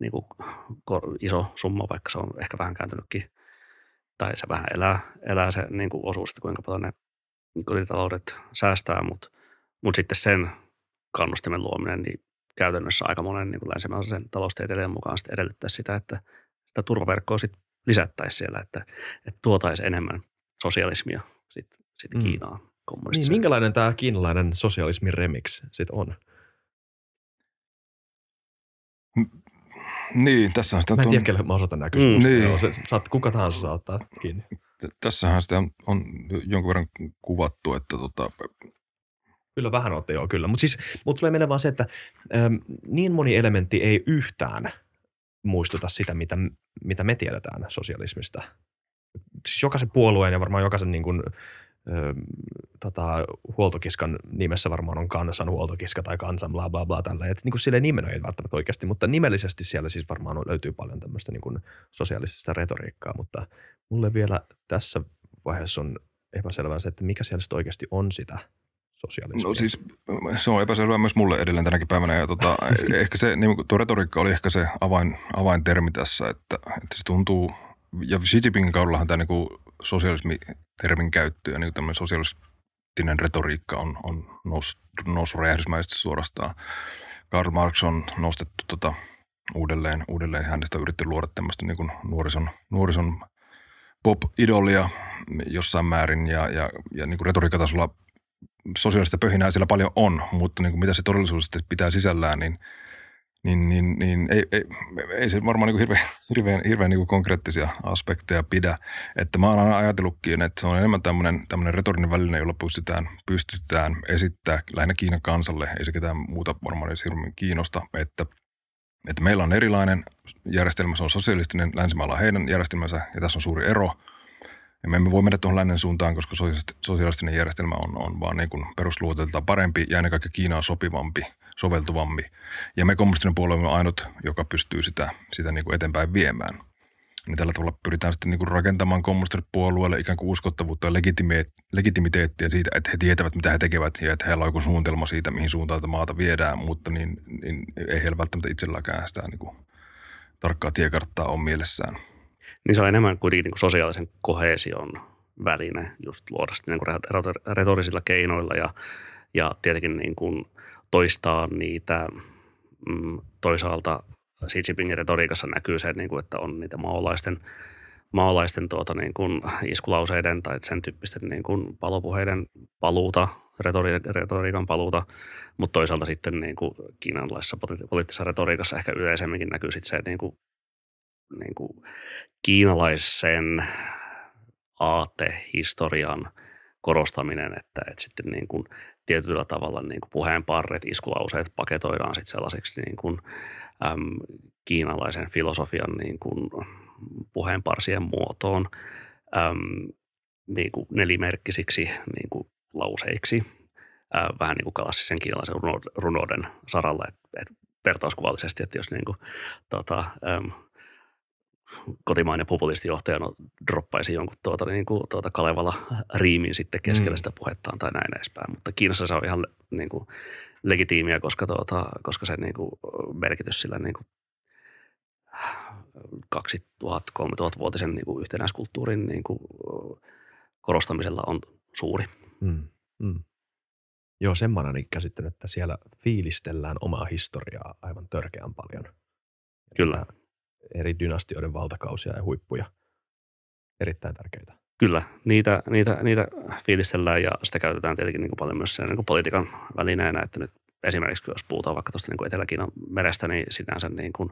niin kuin iso summa, vaikka se on ehkä vähän kääntynytkin tai se vähän elää, elää se niin kuin osuus, että kuinka paljon ne kotitaloudet säästää, mutta, mutta sitten sen kannustimen luominen, niin käytännössä aika monen niin länsimäisen taloustieteilijän mukaan sit edellyttää sitä, että sitä turvaverkkoa sit lisättäisiin siellä, että, että tuotaisiin enemmän sosialismia sit, sit mm. Kiinaan. Niin, minkälainen tämä kiinalainen sosialismin remix sit on? M- niin, tässä on sitä... Mä en tiedä, kelle mä osoitan nämä kysymykset. Mm, niin. se, saat, kuka tahansa saa ottaa kiinni. Tässähän sitä on jonkun verran kuvattu, että tota... Kyllä vähän olette joo, kyllä. Mutta siis, mut tulee mennä vaan se, että äm, niin moni elementti ei yhtään muistuta sitä, mitä, mitä me tiedetään sosialismista. Siis jokaisen puolueen ja varmaan jokaisen niin kun, ö, tota, huoltokiskan nimessä varmaan on kansan huoltokiska tai kansan bla bla bla tällä. Et, niin kun sille nimen ei välttämättä oikeasti, mutta nimellisesti siellä siis varmaan löytyy paljon tämmöistä niin kun sosialistista retoriikkaa. Mutta mulle vielä tässä vaiheessa on epäselvää se, että mikä siellä sitten oikeasti on sitä. No siis se on epäselvää myös mulle edelleen tänäkin päivänä ja tota, ehkä se, niin tuo retoriikka oli ehkä se avain, avaintermi tässä, että, että se tuntuu, ja Xi Jinpingin kaudellahan tämä niin sosialismitermin käyttö ja niin tämmöinen sosialistinen retoriikka on, on noussut, noussut räjähdysmäisesti suorastaan. Karl Marx on nostettu tota, uudelleen, uudelleen hänestä yritti luoda tämmöistä niin nuorison, nuorison pop-idolia jossain määrin ja, ja, ja niin retoriikkatasolla sosiaalista pöhinää siellä paljon on, mutta niin kuin mitä se todellisuus pitää sisällään, niin, niin, niin, niin ei, ei, ei se varmaan niin kuin hirveän, hirveän, hirveän niin kuin konkreettisia aspekteja pidä. Että mä oon aina ajatellutkin, että se on enemmän tämmöinen, tämmöinen retorinen väline, jolla pystytään, pystytään esittämään lähinnä Kiinan kansalle, ei se ketään muuta varmaan edes hirveän kiinnosta, että, että meillä on erilainen järjestelmä, se on sosialistinen, länsimailla on heidän järjestelmänsä ja tässä on suuri ero. Ja me emme voi mennä tuohon lännen suuntaan, koska sosiaalistinen järjestelmä on, on vaan niin kuin perusluoteeltaan parempi ja ennen kaikkea Kiinaan sopivampi, soveltuvampi. Ja me kommunistinen puolue on ainut, joka pystyy sitä, sitä niin kuin eteenpäin viemään. Ja tällä tavalla pyritään sitten niin kuin rakentamaan kommunistiselle puolueelle ikään kuin uskottavuutta ja legitimiteettiä siitä, että he tietävät, mitä he tekevät ja että heillä on joku suunnitelma siitä, mihin suuntaan tätä maata viedään, mutta niin, niin ei heillä välttämättä itselläkään sitä niin kuin tarkkaa tiekarttaa ole mielessään. Niin se on enemmän kuitenkin niin kuin sosiaalisen koheesion väline just luoda niin kuin retorisilla keinoilla ja, ja tietenkin niin kuin toistaa niitä mm, toisaalta Xi Jinpingin retoriikassa näkyy se, niin kuin, että on niitä maolaisten maalaisten tuota, niin kuin iskulauseiden tai sen tyyppisten niin kuin palopuheiden paluuta, retori- retoriikan paluuta, mutta toisaalta sitten niin kuin kiinalaisessa poliittisessa retoriikassa ehkä yleisemminkin näkyy sitten se niin kuin, niin kuin kiinalaisen aatehistorian korostaminen, että, että sitten niin kuin tietyllä tavalla niin kuin puheenparret, iskulauseet paketoidaan sitten sellaisiksi niin kuin, äm, kiinalaisen filosofian niin kuin puheenparsien muotoon äm, niin kuin nelimerkkisiksi niin kuin lauseiksi, ää, vähän niin kuin klassisen kiinalaisen runo, runouden saralla. Et, et vertauskuvallisesti, että jos niin kuin, tota, äm, kotimainen populistijohtaja no, droppaisi jonkun tuota, niin kuin, tuota Kalevala-riimin sitten keskellä mm. sitä puhettaan tai näin edespäin. Mutta Kiinassa se on ihan niin kuin legitiimiä, koska, tuota, koska se niin kuin merkitys sillä niin kuin kaksituhatta kolmetuhatta vuotisen niin kuin yhtenäiskulttuurin niin kuin korostamisella on suuri. Mm, mm. Joo, sen mä olen käsittänyt, että siellä fiilistellään omaa historiaa aivan törkeän paljon. Kyllä. Että eri dynastioiden valtakausia ja huippuja, erittäin tärkeitä. Kyllä, niitä, niitä, niitä fiilistellään ja sitä käytetään tietenkin niin kuin paljon myös sen, niin kuin politiikan välineenä, että nyt esimerkiksi jos puhutaan vaikka tuosta niin kuin Etelä-Kiinan merestä, niin sinänsä niin kuin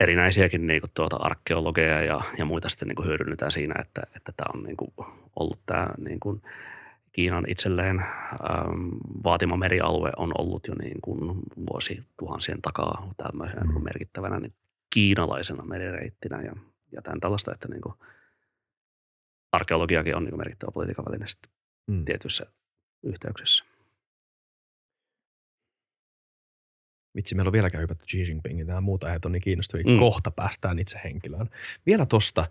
erinäisiäkin niin kuin tuota arkeologeja ja, ja muita sitten niin kuin hyödynnetään siinä, että että tämä on niin kuin ollut tämä niin kuin Kiinan itselleen äm, vaatima merialue on ollut jo niin kuin vuosituhansien takaa tämmöisenä mm. merkittävänä niin kiinalaisena merireittinä ja, ja tämän tällaista, että niin kuin arkeologiakin on niin kuin merkittävä politiikan väline mm. tietyissä yhteyksissä. Vitsi, meillä on vieläkään hypätty Xi Jinpingin. Nämä muut aiheet on niin kiinnostavia. Mm. Kohta päästään itse henkilöön. Vielä tosta.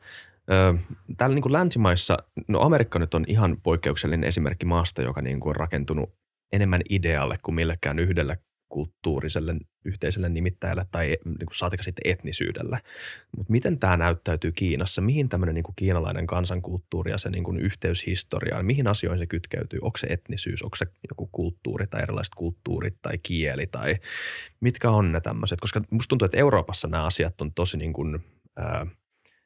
Täällä niin kuin länsimaissa, no Amerikka nyt on ihan poikkeuksellinen esimerkki maasta, joka niin kuin on rakentunut enemmän idealle kuin millekään yhdellä kulttuuriselle yhteiselle nimittäjälle tai niin kuin saatika sitten etnisyydellä. Mutta miten tämä näyttäytyy Kiinassa? Mihin tämmöinen niin kuin kiinalainen kansankulttuuri ja se niin kuin yhteys historiaan, mihin asioihin se kytkeytyy? Onko se etnisyys, onko se joku kulttuuri tai erilaiset kulttuurit tai kieli tai mitkä on ne tämmöiset? Koska musta tuntuu, että Euroopassa nämä asiat on tosi niin kuin, ää,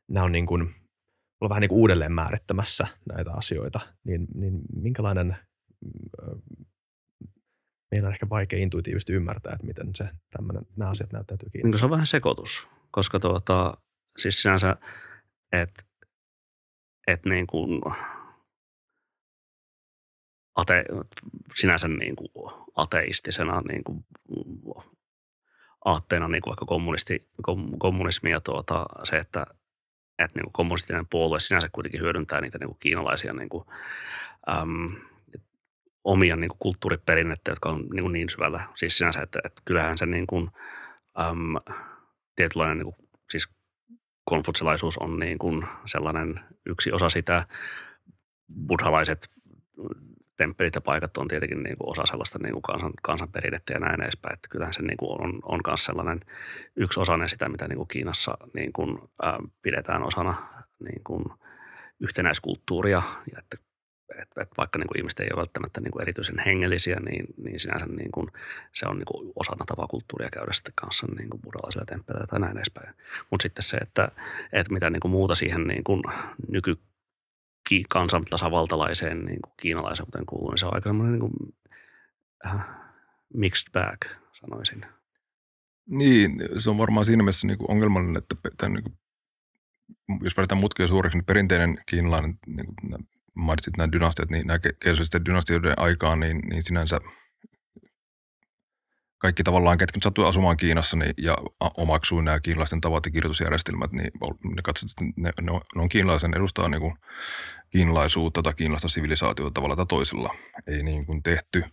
nämä on niin kuin, ollaan vähän niin kuin uudelleen määrittämässä näitä asioita. Niin, niin minkälainen... Ää, meidän on ehkä vaikea intuitiivisesti ymmärtää, että miten se tämmöinen, nämä asiat näyttäytyy Kiinassa. Se on vähän sekoitus, koska tuota, siis sinänsä, että et niin kuin ate, sinänsä niin kuin ateistisena niin kuin aatteena niin kuin vaikka kommunisti, kommunismi ja tuota, se, että et niin kuin kommunistinen puolue sinänsä kuitenkin hyödyntää niitä niin kuin kiinalaisia niin kuin, äm, omia niin kuin kulttuuriperinnettä, jotka on niin, kuin niin syvällä. Siis sinänsä, että, että kyllähän se niin kuin, äm, tietynlainen, niin kuin, siis konfutsilaisuus on niin kuin sellainen yksi osa sitä. Buddhalaiset temppelit ja paikat on tietenkin niin kuin osa sellaista niin kuin kansan, kansanperinnettä ja näin edespäin. Että kyllähän se niin kuin on, on myös sellainen yksi osainen sitä, mitä niin kuin Kiinassa niin kuin, ä, pidetään osana niin kuin yhtenäiskulttuuria ja että Että et vaikka niinku ihmiset ei ole välttämättä niinku erityisen hengellisiä, niin, niin sinänsä niinku se on niinku osana tavaa kulttuuria käydä sitten kanssa niinku buddhalaisilla temppeleillä tai näin edespäin. Mutta sitten se, että et mitä niinku muuta siihen niinku nykykansantasavaltalaiseen niinku kiinalaisuuteen kuuluu, niin se on aika semmoinen niinku, äh, mixed bag, sanoisin. Niin, se on varmaan siinä mielessä niinku ongelmallinen, että tämän, niinku, jos vedetään mutkia suureksi, niin perinteinen kiinalainen niinku, mainitsit nämä dynastiat, niin nämä keisaristen dynastioiden aikaan, niin, niin sinänsä kaikki tavallaan, ketkä sattuivat asumaan Kiinassa niin, ja omaksui nämä kiinalaisten tavat ja kirjoitusjärjestelmät, niin ne katsot, ne, ne on, on kiinalaisen edustaa niin kuin kiinalaisuutta tai kiinalaista sivilisaatiota tavalla tai toisella. Ei niin kuin tehty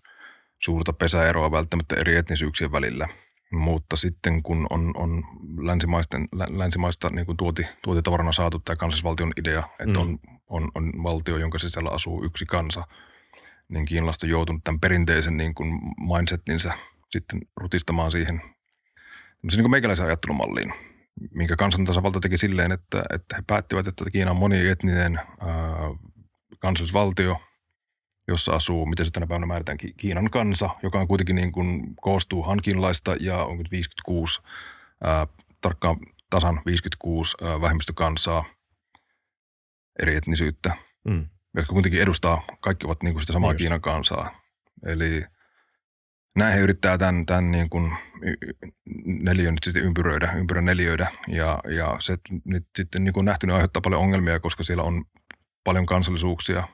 suurta pesäeroa välttämättä eri etnisyyksien välillä, mutta sitten kun on, on länsimaisten, länsimaista niin kuin tuoti, tuotitavarana saatu tämä kansallisvaltion idea, että mm. on On, on valtio, jonka sisällä asuu yksi kansa, niin kiinalaiset on joutunut tämän perinteisen niin kuin mindsettinsä sitten rutistamaan siihen niin kuin meikäläisen ajattelumalliin, minkä kansantasavalta teki silleen, että, että he päättivät, että Kiina on monietninen, ää, kansallisvaltio, jossa asuu, miten se tänä päivänä määritään, Kiinan kansa, joka on kuitenkin niin kuin koostuu hankinlaista ja on viisikymmentäkuusi, ää, tarkkaan tasan viisikymmentäkuusi ää, vähemmistökansaa eri etnisyyttä, mm. jotka kuitenkin edustaa, kaikki ovat niin kuin sitä samaa Just. Kiinan kansaa. Eli näin he yrittää tämän, tämän niin kuin neliön nyt sitten ympyröidä, ympyräneliöidä ja, ja se nyt sitten niin kuin nähty, ne aiheuttaa paljon ongelmia, koska siellä on paljon kansallisuuksia.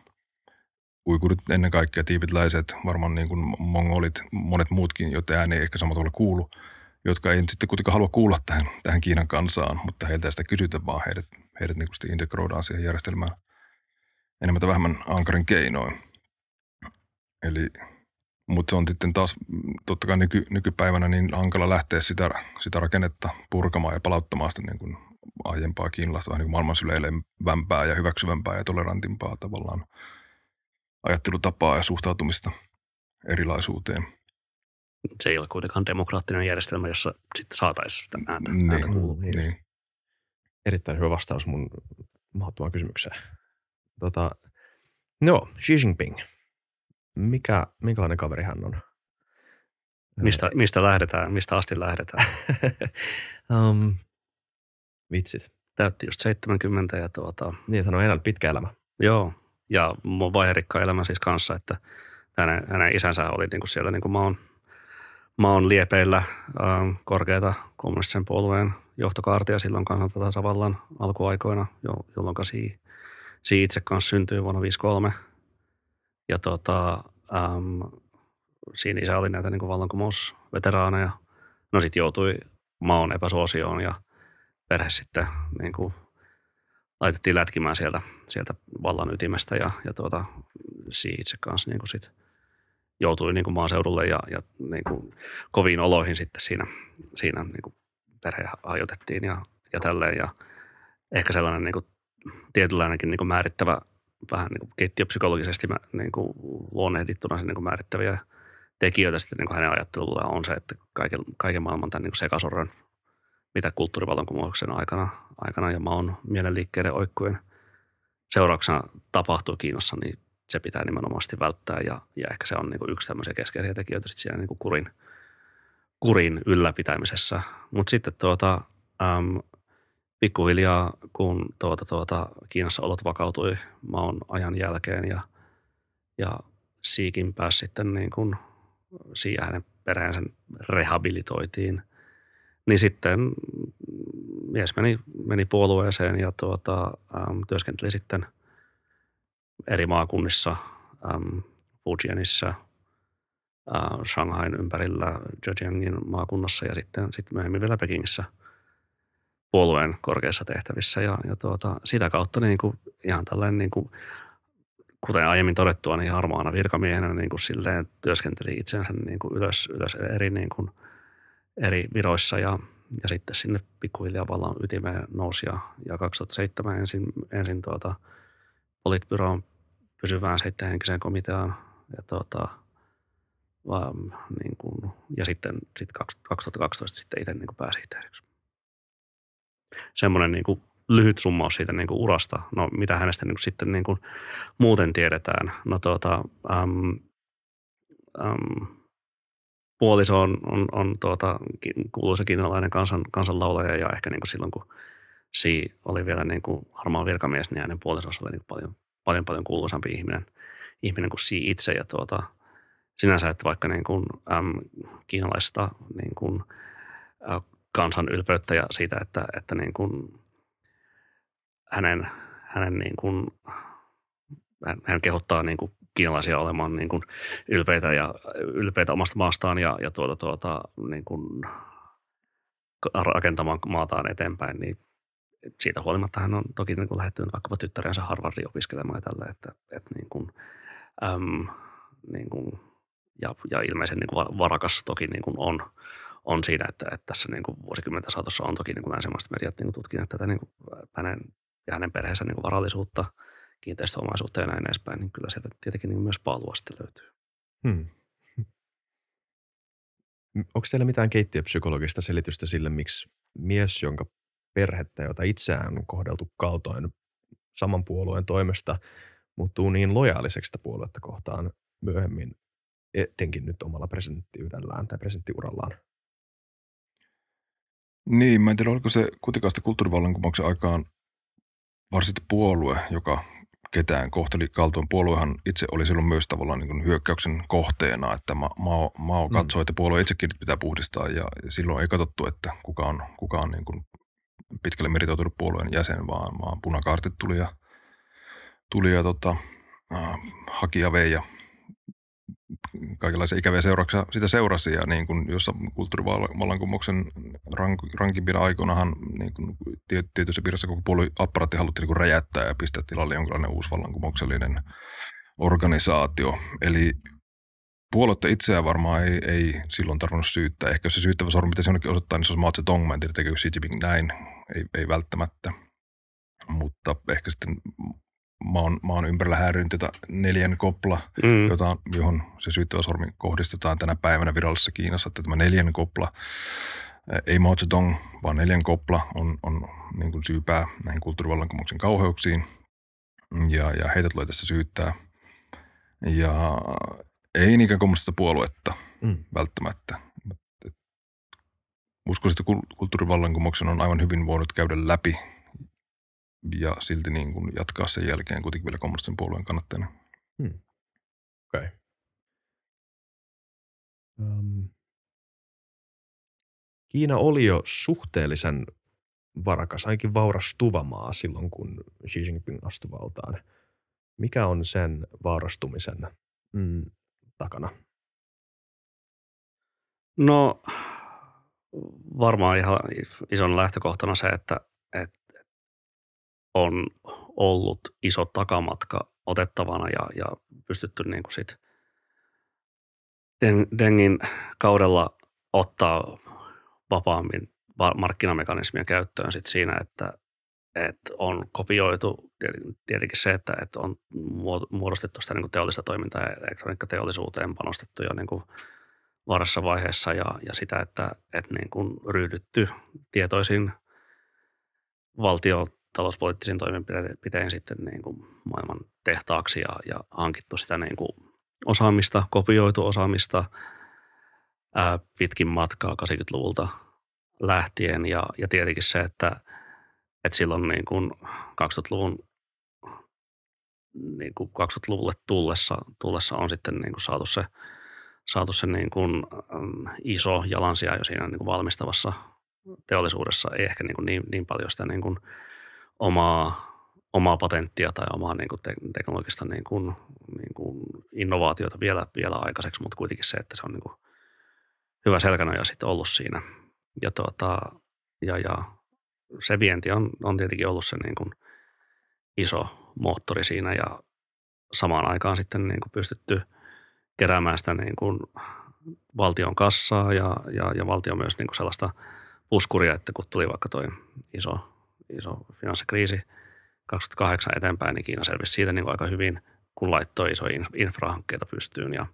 Uikurit ennen kaikkea, tiibetiläiset, varmaan niin kuin mongolit, monet muutkin, joita ääni ei ehkä samalla tavalla kuulu, jotka ei sitten kuitenkaan halua kuulla tähän, tähän Kiinan kansaan, mutta heiltä ei sitä kysytä, vaan heidät, heidät niin kuin integroidaan siihen järjestelmään enemmän tai vähemmän ankarin keinoin. Eli, mutta se on sitten taas totta kai nyky, nykypäivänä niin hankala lähteä sitä, sitä rakennetta purkamaan ja palauttamaan sitä niin kuin aiempaa kiinalaista, vähän niin kuin maailmansyleilevämpää ja hyväksyvämpää ja tolerantimpaa tavallaan ajattelutapaa ja suhtautumista erilaisuuteen. Se ei ole kuitenkaan demokraattinen järjestelmä, jossa sitten saataisiin tämän ääntä, niin, ääntä kuuluviin. Niin. Erittäin hyvä vastaus mun mahdottomaan kysymykseen. Tota, no, Xi Jinping. Mikä, minkälainen kaveri hän on? Mistä, mistä lähdetään, mistä asti lähdetään? um, vitsit. Täytti just seitsemänkymmentä ja tuota... Niin, hän on enää pitkä elämä. Joo. Ja mun vaiherikkaan elämä siis kanssa, että hänen, hänen isänsä oli niinku siellä niinku maon, maon liepeillä äh, korkeita kommunistisen puolueen johtokaartia silloin kansantasavallan alkuaikoina, jo, jolloin Xi, Xi itse kanssa syntyi vuonna viisikymmentäkolme. Ja tota, ähm, siinä isä oli näitä niinku vallankumousveteraaneja. No sit joutui maon epäsuosioon ja perhe sitten niinku laitettiin lätkimään sieltä, sieltä vallan ytimestä ja, ja tuota, siitä itse kanssa niin sit joutui niin maaseudulle ja, ja niin koviin oloihin sitten siinä, siinä niin perhe hajotettiin ja, ja tälleen. Ja ehkä sellainen niin tietynlainenkin niin määrittävä, vähän niin keittiöpsykologisesti niin luonnehdittuna se niin määrittäviä tekijöitä sitten niin hänen ajattelullaan on se, että kaiken, kaiken maailman tämän niin sekasorron, mitä kulttuurivallankumouksen aikana, aikana ja maon mielenliikkeiden oikkujen seurauksena tapahtuu Kiinassa, niin se pitää nimenomaan välttää. Ja, ja ehkä se on niin yksi tämmöisiä keskeisiä tekijöitä sitten siinä niin kurin, kurin ylläpitämisessä. Mutta sitten tuota, ähm, pikkuhiljaa, kun tuota, tuota, Kiinassa olot vakautui maon ajan jälkeen ja, ja Xiikin pääsi sitten niin kuin, Xi ja hänen perheensä rehabilitoitiin. Niin sitten mies meni, meni puolueeseen ja tuota, äm, työskenteli sitten eri maakunnissa, äm, Fujianissa, äh, Shanghain ympärillä, Zhejiangin maakunnassa ja sitten, sitten myöhemmin vielä Pekingissä puolueen korkeissa tehtävissä. Ja, ja tuota, sitä kautta niin kuin, ihan tällainen, niin kuin, kuten aiemmin todettua, niin harmaana virkamiehenä niin kuin silleen työskenteli itsensä niin kuin ylös, ylös eri niin kuin, eri viroissa ja, ja sitten sinne pikkuhiljaa vallan ytimeen nousi ja, ja kaksituhattaseitsemän ensin, ensin tuota politbyroon pysyvään seitsemänhenkiseen komiteaan ja, tuota, vaan, niin kuin, ja sitten sit kaksituhattakaksitoista sitten itse niin kuin pääsihteeriksi. Semmoinen niin kuin lyhyt summaus siitä niin kuin urasta, no mitä hänestä niin kuin sitten niin kuin muuten tiedetään. No tuota... Äm, äm, Puoliso on, on, on tuota, kuuluisa kiinalainen kansan, kansanlaulaja ja ehkä niin kuin silloin, kun Xi oli vielä niin kuin harmaa virkamies, niin hänen puolisossa oli niin paljon, paljon, paljon kuuluisampi ihminen, ihminen kuin Xi itse. Ja tuota, sinänsä, että vaikka niin kuin, äm, kiinalaista niin kuin, ä, kansan ylpeyttä ja siitä, että, että niin kuin, hänen, hänen niin kuin, hän kehottaa niin kuin, kiinalaisia olemaan niin kuin ylpeitä ja ylpeitä omasta maastaan ja ja tuota tuota niin kuin rakentamaan maataan eteenpäin, niin siitä huolimatta hän on toki niin kuin lähtenyt vaikkapa tyttärensä Harvardiin opiskelemaan ja tällä, että että niin kuin, äm, niin kuin, ja ja ilmeisen niin kuin varakas toki niin kuin on on siinä, että että tässä niin kuin vuosikymmenten saatossa on toki niin kuin länsimaiset mediat niin kuin tutkineet tätä niin kuin hänen ja hänen perheensä niin kuin varallisuutta, kiinteistöomaisuutta ja näin edespäin, niin kyllä sieltä tietenkin niin myös paalua sitten löytyy. Hmm. Onko teillä mitään keittiöpsykologista selitystä sille, miksi mies, jonka perhettä, jota itseään on kohdeltu kaltoin saman puolueen toimesta, muuttuu niin lojaaliseksi puoluetta kohtaan myöhemmin, etenkin nyt omalla presidenttiydellään tai presidenttiurallaan. Niin, mä en tiedä, oliko se kutikaista kulttuurivallankumouksen aikaan varsinaisesti puolue, joka ketään kohteli kaltoin. Puoluehan itse oli silloin myös tavallaan niin kuin hyökkäyksen kohteena, että Mao, Mao katsoi, että puolue itsekin pitää puhdistaa ja silloin ei katsottu, että kuka on, kuka on niin kuin pitkälle meritoitunut puolueen jäsen, vaan, vaan punakaartit tuli ja, tuli ja tota, äh, haki ja vei ja kaikenlaisia ikäviä seurauksia sitä seurasi ja niin kuin jossa kulttuurivallankumouksen rank, rankimpina aikoinahan niin kuin tietyissä piirissä koko puolueapparaatti haluttiin niin kuin räjäyttää ja pistää tilalle jonkinlainen uusi vallankumouksellinen organisaatio. Eli puoluetta itseään varmaan ei, ei silloin tarvinnut syyttää. Ehkä jos se syyttävä sormi pitäisi jonnekin osoittaa, niin se olisi Mao Zedong, mä en tiedä, tekee Xi Jinping näin, ei, ei välttämättä, mutta ehkä sitten maan, maan ympärillä hääryynyt jota neljän kopla, mm. jota, johon se syyttävä sormi kohdistetaan tänä päivänä virallisessa Kiinassa, että tämä neljän kopla, ei Mao Zedong, vaan neljän kopla on, on niin kuin syypää näihin kulttuurivallankumouksen kauheuksiin ja, ja heitä tulee tässä syyttää. Ja ei niinkään kommunistista puoluetta mm. välttämättä. Uskoisin, että kulttuurivallankumouksen on aivan hyvin voinut käydä läpi ja silti niin kuin jatkaa sen jälkeen kuitenkin vielä kommunistisen puolueen kannattajana. Hmm. Okei. Okay. Um, Kiina oli jo suhteellisen varakas, ainakin vaurastuva maa silloin, kun Xi Jinping astui valtaan. Mikä on sen vaurastumisen mm, takana? No varmaan ihan ison lähtökohtana se, että, että on ollut iso takamatka otettavana ja, ja pystytty niin kuin sit Dengin kaudella ottaa vapaammin markkinamekanismia käyttöön sit siinä, että, että on kopioitu tietenkin se, että, että on muodostettu sitä niin kuin teollista toimintaa ja elektroniikkateollisuuteen panostettu jo niin kuin varassa vaiheessa ja, ja sitä, että, että niin kuin ryhdytty tietoisiin valtioon talouspoliittisiin toimenpiteisiin sitten niin kuin maailman tehtaaksi ja, ja hankittu sitä niin kuin osaamista, kopioitu osaamista ää, pitkin matkaa kahdeksankymmentäluvulta lähtien ja, ja tietenkin se, että, että silloin niin kuin kaksikymmentäluvun, niin kuin kaksikymmentäluvulle tullessa, tullessa on sitten niin kuin saatu se, saatu se niin kuin iso jalansija jo siinä niin kuin valmistavassa teollisuudessa, ei ehkä niin, kuin niin, niin paljon sitä niin kuin omaa, omaa patenttia tai omaa niin kuin te, teknologista niin kuin, niin kuin innovaatiota vielä, vielä aikaiseksi, mutta kuitenkin se, että se on niin kuin hyvä selkänoja sitten ollut siinä. Ja, tuota, ja, ja se vienti on, on tietenkin ollut se niin kuin iso moottori siinä ja samaan aikaan sitten niin kuin pystytty keräämään sitä niin kuin valtion kassaa ja, ja, ja valtio myös niin kuin sellaista puskuria, että kun tuli vaikka toi iso iso finanssikriisi kaksikymmentäkahdeksan eteenpäin, niin Kiina selvisi siitä niin kuin aika hyvin, kun laittoi isoja infrahankkeita pystyyn ja,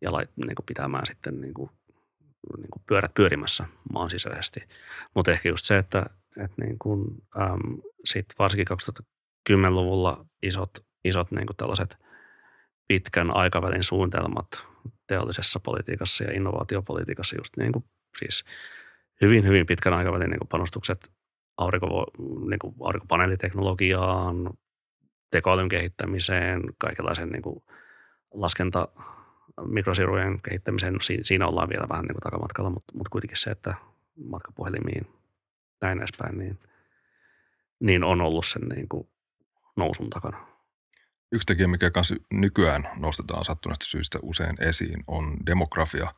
ja lait, niin kuin pitämään sitten niin kuin, niin kuin pyörät pyörimässä maan sisäisesti. Mutta ehkä just se, että, että niin kuin, äm, sit varsinkin kaksituhattakymmenluvulla isot, isot niin kuin tällaiset pitkän aikavälin suunnitelmat teollisessa politiikassa ja innovaatiopolitiikassa just niin kuin, siis hyvin, hyvin pitkän aikavälin niin kuin panostukset Aurinko, niin kuin aurinkopaneeliteknologiaan, tekoälyn kehittämiseen, kaikenlaisen niin kuin laskenta mikrosirujen kehittämiseen. Siinä ollaan vielä vähän niin kuin takamatkalla, mutta, mutta kuitenkin se, että matkapuhelimiin näin edespäin, niin, niin on ollut sen niin kuin nousun takana. Yksi tekijä, mikä kanssa nykyään nostetaan sattuneesta syystä usein esiin, on demografia.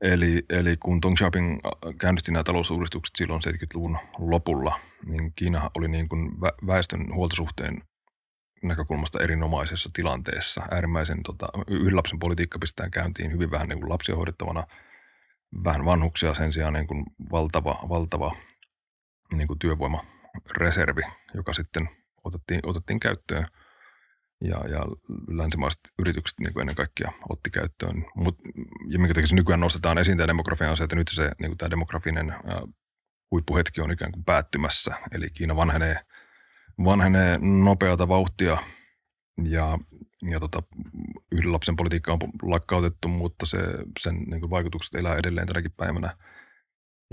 Eli, eli kun Deng Xiaoping käynnisti nämä talousuudistukset silloin seitsemänkymmentäluvun lopulla, niin Kiinahan oli niin kuin väestön huoltosuhteen näkökulmasta erinomaisessa tilanteessa. Äärimmäisen tota, yhden lapsen politiikka pistetään käyntiin, hyvin vähän niin kuin lapsia hoidettavana, vähän vanhuksia sen sijaan niin kuin valtava, valtava niin kuin työvoimareservi, joka sitten otettiin, otettiin käyttöön. Ja, ja länsimaiset yritykset niin kuin ennen kaikkea otti käyttöön. Mut, ja minkä takia se nykyään nostetaan esiin tämä demografia on se, että nyt se niin kuin tämä demografinen ää, huippuhetki on ikään kuin päättymässä. Eli Kiina vanhenee, vanhenee nopeata vauhtia ja, ja tota, yhden lapsen politiikka on lakkautettu, mutta se, sen niin kuin vaikutukset elää edelleen tänäkin päivänä.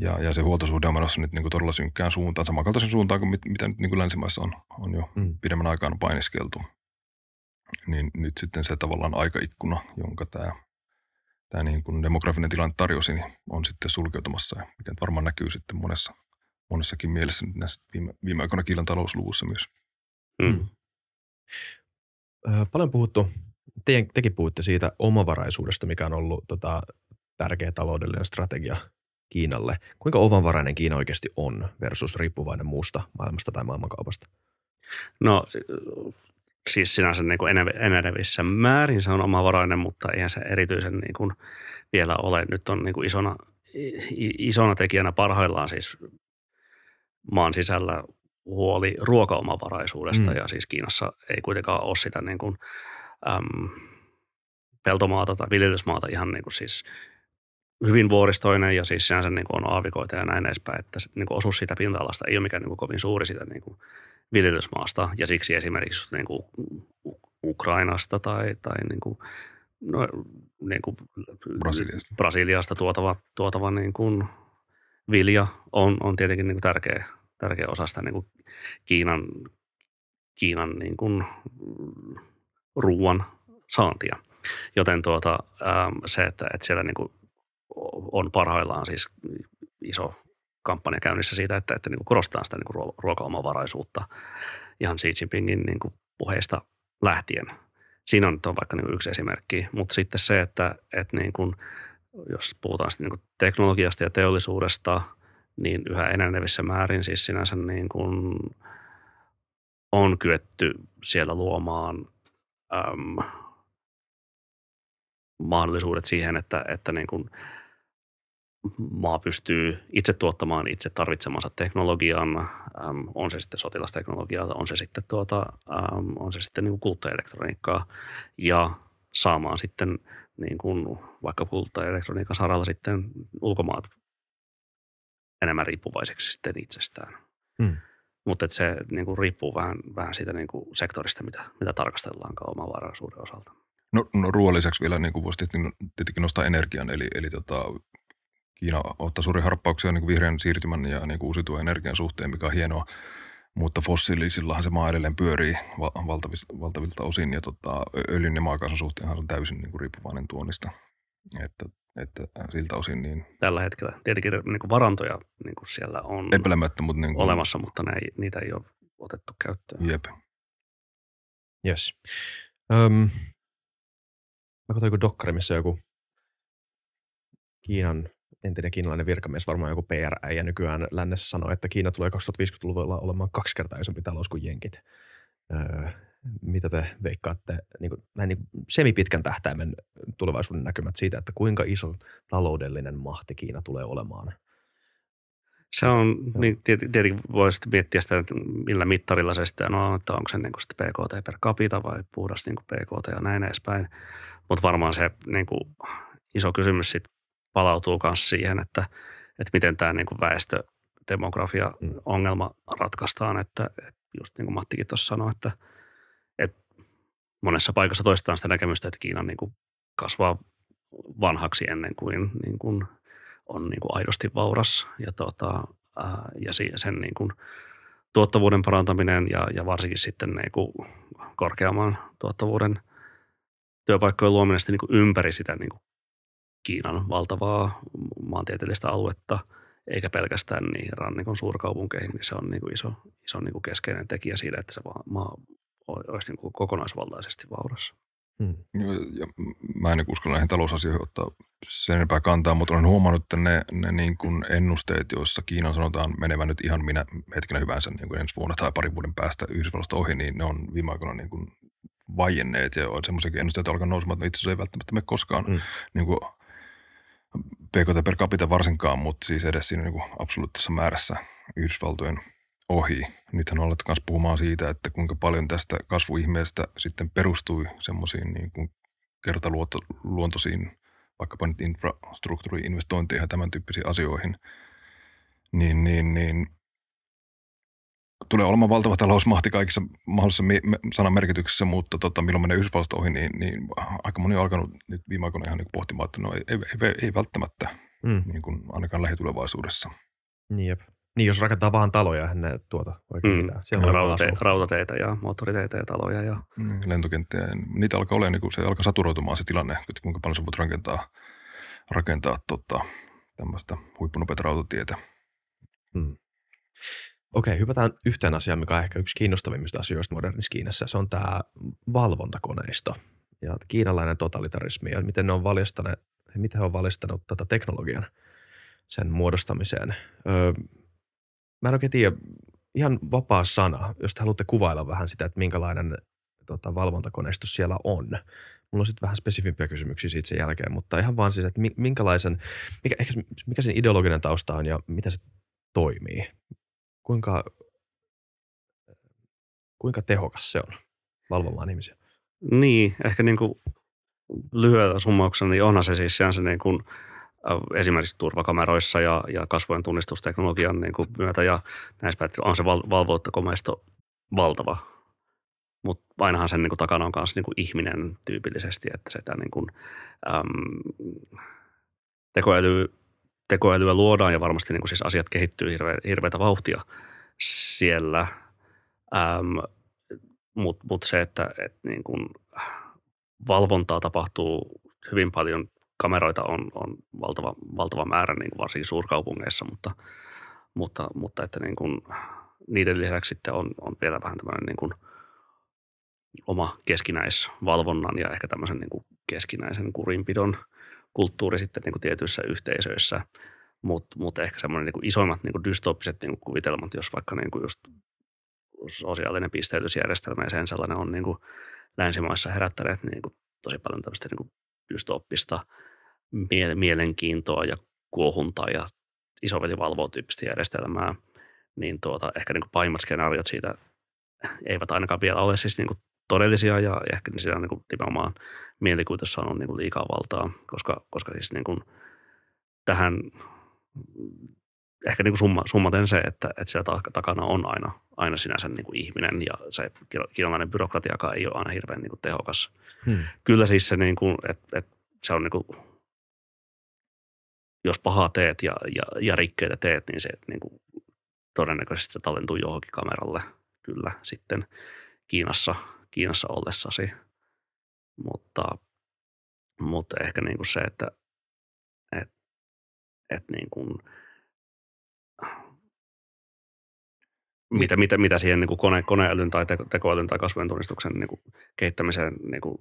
Ja, ja se huoltosuhde on menossa nyt niin kuin todella synkkään suuntaan, samankaltaisen suuntaan kuin mit, mitä nyt niin kuin länsimaissa on, on jo mm. pidemmän aikaan painiskeltu. Niin nyt sitten se tavallaan aikaikkuna, jonka tämä, tämä niin kuin demografinen tilanne tarjosi, niin on sitten sulkeutumassa, ja mikä varmaan näkyy sitten monessa, monessakin mielessä näissä viime, viime aikoina Kiinan talousluvussa myös. Mm. Paljon puhuttu, te, tekin puhutte siitä omavaraisuudesta, mikä on ollut tota, tärkeä taloudellinen strategia Kiinalle. Kuinka omavarainen Kiina oikeasti on versus riippuvainen muusta maailmasta tai maailmankaupasta? No siis sinänsä niin kuin enenevissä määrin se on omavarainen, mutta eihän se erityisen niin kuin vielä ole. Nyt on niin kuin isona, isona tekijänä parhaillaan siis maan sisällä huoli ruokaomavaraisuudesta mm. ja siis Kiinassa ei kuitenkaan ole sitä niin kuin, äm, peltomaata tai viljelysmaata ihan niin kuin siis hyvin vuoristoinen ja siis sinänsä niin kuin on aavikoita ja näin edespäin, että niin kuin osuus siitä pinta-alasta ei ole mikään niin kuin kovin suuri sitä niin kuin viljelysmaasta ja siksi esimerkiksi niin kuin Ukrainasta tai, tai niin kuin, no, niin kuin Brasiliasta. Brasiliasta tuotava, tuotava niin kuin vilja on, on tietenkin niin kuin tärkeä, tärkeä osa sitä niin kuin Kiinan, Kiinan niin kuin ruoan saantia. Joten tuota, se, että, että siellä niin kuin on parhaillaan siis iso kampanja käynnissä siitä, että, että niin kuin korostetaan sitä niin kuin ruokaomavaraisuutta ihan Xi Jinpingin niin kuin puheista lähtien. Siinä on, on vaikka niin kuin yksi esimerkki, mutta sitten se, että, että niin kuin, jos puhutaan sitten niin kuin teknologiasta ja teollisuudesta, niin yhä enenevissä määrin siis sinänsä niin kuin on kyetty siellä luomaan äm, mahdollisuudet siihen, että, että niin kuin maa pystyy itse tuottamaan itse tarvitsemansa teknologian, äm, on se sitten sotilasteknologiaa, on se sitten, tuota, äm, on se sitten niin kuin kuluttajaelektroniikkaa ja saamaan sitten niin kuin vaikka kuluttajaelektroniikan saralla sitten ulkomaat enemmän riippuvaiseksi sitten itsestään. Hmm. Mutta se niin kuin riippuu vähän, vähän siitä niin kuin sektorista, mitä, mitä tarkastellaankaan omavaraisuuden osalta. No, no ruoan lisäksi vielä niin kuin voisi tietenkin nostaa energian, eli, eli tota, Kiina ottaa suuria harppauksia niin kuin vihreän siirtymän ja niin kuin uusiutuvan energian suhteen, mikä on hienoa, mutta fossiilisillahan se maa edelleen pyörii valtavilta, valtavilta osin, ja tota, öljyn ja maakaasun suhteenhan on täysin niin kuin riippuvainen tuonnista, että Että siltä osin niin... Tällä hetkellä tietenkin niin varantoja niin siellä on mutta niin kuin... olemassa, mutta ne, niitä ei ole otettu käyttöön. Jep. Jes. Öm, mä katsoin joku dokkari, missä joku Kiinan, entinen kiinalainen virkamies, varmaan joku P R-äijä nykyään lännessä sanoi, että Kiina tulee kaksituhattaviisikymmentäluvulla olemaan kaksi kertaa isompi talous kuin jenkit. Öö, Mitä te veikkaatte niin kuin, näin niin kuin semipitkän tähtäimen tulevaisuuden näkymät siitä, että kuinka iso taloudellinen mahti Kiina tulee olemaan? Se on, niin tietenkin voisi miettiä sitä, että millä mittarilla se sitten on, että onko se niin kuin B K T per capita vai puhdas niin kuin B K T ja näin edespäin. Mutta varmaan se niin kuin iso kysymys sit palautuu myös siihen, että, että miten tämä niin kuin väestödemografia-ongelma ratkaistaan. Että, just niin kuin Mattikin tuossa sanoi, että monessa paikassa toistetaan sitä näkemystä, että Kiina niin kuin kasvaa vanhaksi ennen kuin, niin kuin on niin kuin aidosti vauras. Ja, tuota, ää, ja sen niin kuin tuottavuuden parantaminen ja, ja varsinkin sitten niin kuin korkeamman tuottavuuden työpaikkojen luominen niin kuin ympäri sitä niin kuin Kiinan valtavaa maantieteellistä aluetta, eikä pelkästään niihin rannikon suurkaupunkeihin, niin se on niin kuin iso, iso niin kuin keskeinen tekijä siinä, että se maa olisi niin kuin kokonaisvaltaisesti vauras. Hmm. Ja mä en niin usko näihin talousasioihin ottaa sen enempää kantaa, mutta olen huomannut, että ne, ne niin kuin ennusteet, joissa Kiinan sanotaan menevän nyt ihan minä hetkenä hyvänsä niin kuin ensi vuonna tai parin vuoden päästä Yhdysvallasta ohi, niin ne on viime aikoina niin kuin vaienneet ja on semmoisiakin ennusteita alkaa nousemaan, että itse asiassa ei välttämättä mene koskaan hmm. niin kuin B K T per capita varsinkaan, mutta siis edes siinä niin kuin absoluuttisessa määrässä Yhdysvaltojen ohi. Nythän olet kanssa puhumaan siitä, että kuinka paljon tästä kasvuihmeestä sitten perustui semmoisiin niin kuin kertaluontoisiin, vaikkapa nyt infrastruktuuriinvestointeihin ja tämän tyyppisiin asioihin, niin, niin, niin tulee olemaan valtava talousmahti kaikissa mahdollisissa sanan merkityksessä, mutta tota, milloin menee Yhdysvallasta ohi, niin, niin aika moni on alkanut nyt viime aikoina ihan niin pohtimaan, että no ei, ei, ei välttämättä mm. niin kuin ainakaan lähitulevaisuudessa. Jep. Niin, jos rakentaa vaan taloja, hän näe tuota oikein mm. mitään. Siellä on rautateitä, rautateitä ja moottoriteitä ja taloja. Ja... Mm, lentokenttiä. Niitä alkaa olemaan, niin kuin se alkaa saturoitumaan se tilanne, kuinka paljon sä voit rakentaa, rakentaa tota, tämmöistä huippunopeita rautatietä. Mm. Okei, hypätään yhteen asiaan, mikä on ehkä yksi kiinnostavimmista asioista modernissa Kiinassa. Se on tämä valvontakoneisto ja kiinalainen totalitarismi ja miten ne on valistaneet, miten he on valistanut tätä teknologian sen muodostamiseen. Öö, Mä en oikein tiedä, ihan vapaa sana, jos te haluatte kuvailla vähän sitä, että minkälainen tota, valvontakoneisto siellä on. Mulla on sitten vähän spesifimpiä kysymyksiä siitä sen jälkeen, mutta ihan vaan siis, että minkälaisen, mikä, ehkä, mikä sen ideologinen tausta on ja miten se toimii. Kuinka, kuinka tehokas se on valvomaan ihmisiä? Niin, ehkä niin kuin lyhyellä summauksena, niin onhan se siis sehän se niin kuin esimerkiksi turvakameroissa ja, ja kasvojen tunnistusteknologian niin kuin myötä ja näissä päättyy, on se val, valvontakoneisto valtava. Mutta ainahan sen niin kuin takana on myös niin kuin ihminen tyypillisesti, että sitä niin kuin, äm, tekoäly, tekoälyä luodaan ja varmasti niin kuin siis asiat kehittyy hirve, hirveätä vauhtia siellä. Mutta mut se, että et niin kuin valvontaa tapahtuu hyvin paljon. Kameroita on, on valtava, valtava määrä niin kuin varsinkin suurkaupungeissa, mutta, mutta, mutta että niin kuin niiden lisäksi sitten on, on vielä vähän tämmöinen niin kuin oma keskinäisvalvonnan ja ehkä tämmöisen niin kuin keskinäisen kurinpidon kulttuuri sitten niin kuin tietyissä yhteisöissä, mutta mut ehkä semmoinen niin kuin isoimmat niin kuin dystooppiset niin kuin kuvitelmat, jos vaikka niin kuin just sosiaalinen pisteytysjärjestelmä ja sen sellainen on niin kuin länsimaissa herättäneet niin kuin tosi paljon tämmöistä niin kuin dystooppista mielenkiintoa ja kuohuntaa ja isoveli valvoo -tyyppistä järjestelmää, niin tuota, ehkä niin kuin pahimmat skenaariot siitä eivät ainakaan vielä ole siis niin kuin todellisia ja ehkä siinä on niin kuin nimenomaan mielikuvituksessa on niin kuin liikaa valtaa, koska, koska siis niin kuin tähän ehkä niin kuin summa, summaten se, että, että siellä takana on aina, aina sinänsä niin kuin ihminen ja se kiinalainen byrokratiakaan ei ole aina hirveän niin kuin tehokas. Hmm. Kyllä siis se, niin kuin, että, että se on niin kuin, jos pahaa teet ja, ja, ja rikkeitä teet, niin se niin kuin, todennäköisesti se tallentuu johonkin kameralle kyllä sitten Kiinassa, Kiinassa ollessasi. Mutta, mutta ehkä niin kuin se, että, että, että niin kuin, Mitä, mitä, mitä siihen niin kuin kone, koneälyn tai teko, tekoälyn tai kasvojen tunnistuksen niin kuin kehittämiseen niin kuin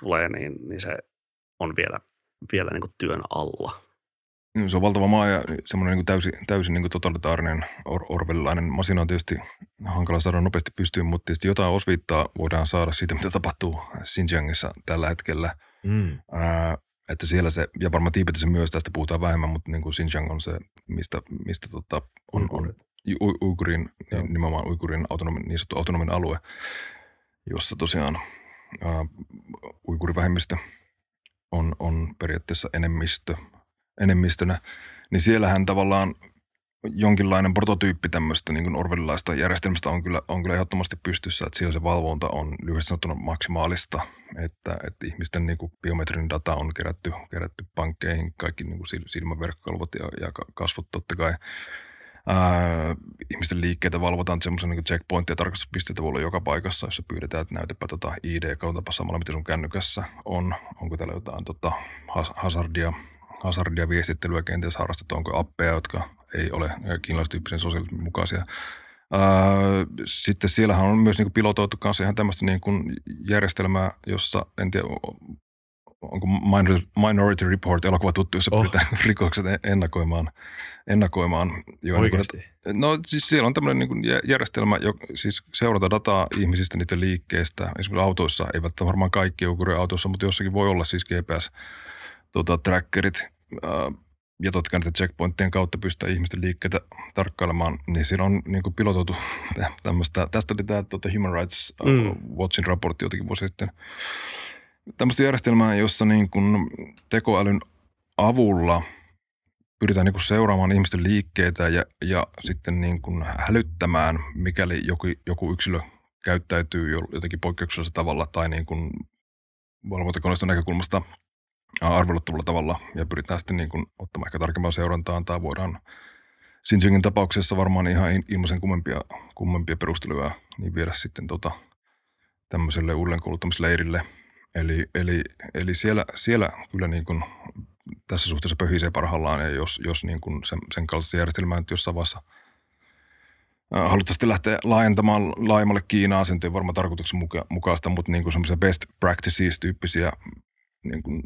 tulee, niin, niin se on vielä, vielä niin kuin työn alla. Se on valtava maa ja semmoinen niin kuin täysin, täysin niin kuin totalitaarinen or, orwellilainen masina on tietysti hankala saada nopeasti pystyyn, mutta tietysti jotain osviittaa voidaan saada siitä, mitä tapahtuu Xinjiangissa tällä hetkellä. Mm. Äh, Että siellä se, ja varmaan Tiibetissä myös, tästä puhutaan vähemmän, mutta niin kuin Xinjiang on se, mistä, mistä tota, on, on Uigurin, nimenomaan Uigurin autonomi, niin sanottu autonominen alue, jossa tosiaan uh, uigurivähemmistö on, on periaatteessa enemmistö, enemmistönä. Niin siellähän tavallaan jonkinlainen prototyyppi tämmöistä niin kuin orwellilaista järjestelmästä on kyllä, on kyllä ehdottomasti pystyssä, että siellä se valvonta on lyhyesti sanottuna maksimaalista, että, että ihmisten niin kuin biometrinen data on kerätty, kerätty pankkeihin, kaikki niin kuin silmäverkkokalvot ja, ja kasvot totta kai. Ää, ihmisten liikkeitä valvotaan, semmoisia niin kuin checkpointteja, tarkastuspisteitä voi olla joka paikassa, jossa pyydetään, että näytäpä tota I D, kautapa samalla, mitä sun kännykässä on, onko täällä jotain tota hazardia, hazardia viestittelyä, kenties harrastettu, onko appeja, jotka ei ole kiinalaistyyppisen sosiaalismin mukaisia. Sitten siellähän on myös niin pilotoitu kanssa ihan tämmöistä niin kuin järjestelmää, jossa en tiedä, onko Minority Report-elokuva tuttu, jossa oh. pyritään rikokset ennakoimaan. ennakoimaan. Oikeasti? No siis siellä on tämmöinen niin kuin järjestelmä, jo, siis seurata dataa ihmisistä, niiden liikkeistä. Esimerkiksi autoissa, eivät varmaan kaikki uigureja autoissa, mutta jossakin voi olla siis G P S-trackerit. Tota, ja totta kai niitä checkpointtien kautta pystyy ihmisten liikkeitä tarkkailemaan, niin siinä on niin kuin pilotoitu tämmöistä. Tästä oli tämä tuota, Human Rights mm. Watchin raportti jotakin vuosi sitten. Tämmöistä järjestelmää, jossa niin kuin tekoälyn avulla pyritään niin kuin seuraamaan ihmisten liikkeitä ja, ja sitten niin kuin hälyttämään, mikäli joku, joku yksilö käyttäytyy jotenkin poikkeuksellisella tavalla tai niin kuin valvontakoneiston näkökulmasta arveluttavalla tavalla, ja pyritään sitten niin kuin ottamaan ehkä tarkempaan seurantaan, tai voidaan Xinjiangin tapauksessa varmaan ihan ilmaisen kummempia, kummempia perusteluja niin viedä sitten tota, tämmöiselle uudelleenkouluttamisleirille. Eli, eli, eli siellä, siellä kyllä niin kuin tässä suhteessa pöhisee parhaillaan, ja jos, jos niin kuin sen, sen kaltaista järjestelmää nyt jossain vaiheessa haluttaisiin lähteä laajentamaan laajemmalle Kiinaan, sen ei varmaan tarkoituksen muka, mukaista, mutta niin kuin semmoisia best practices-tyyppisiä, niin kuin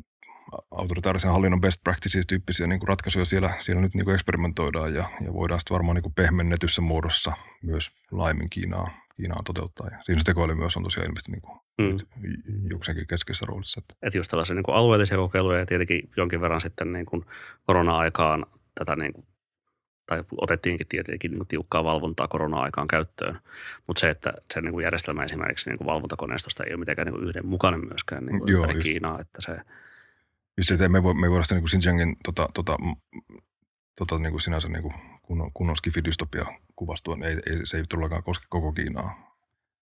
autoritaarisen hallinnon best practices-tyyppisiä niin kuin ratkaisuja siellä, siellä nyt niin kuin eksperimentoidaan, ja, ja voidaan sitten varmaan niin kuin pehmennetyssä muodossa myös laajemmin Kiinaan, Kiinaan toteuttaa. Ja siinä tekoäly myös on tosiaan ilmeisesti niin kuin mm. jokseenkin keskeisessä roolissa. Että just tällaisia niin kuin alueellisia kokeiluja ja tietenkin jonkin verran sitten niin kuin korona-aikaan tätä niin kuin tai otettiinkin tietenkin niin tiukkaa valvontaa korona-aikaan käyttöön, mutta se, että se niin kuin järjestelmä esimerkiksi niin kuin valvontakoneistosta ei ole mitenkään niin kuin yhdenmukainen myöskään niin kuin Joo, ympäri just. Kiinaa, että se... Just, että me, vo, me voidaan sitä niin kuin Xinjiangin tota, tota, tota, niin kuin sinänsä niin kuin kunnon, kunnon skifidystopia kuvastua, ei, ei, se ei todellakaan koske koko Kiinaa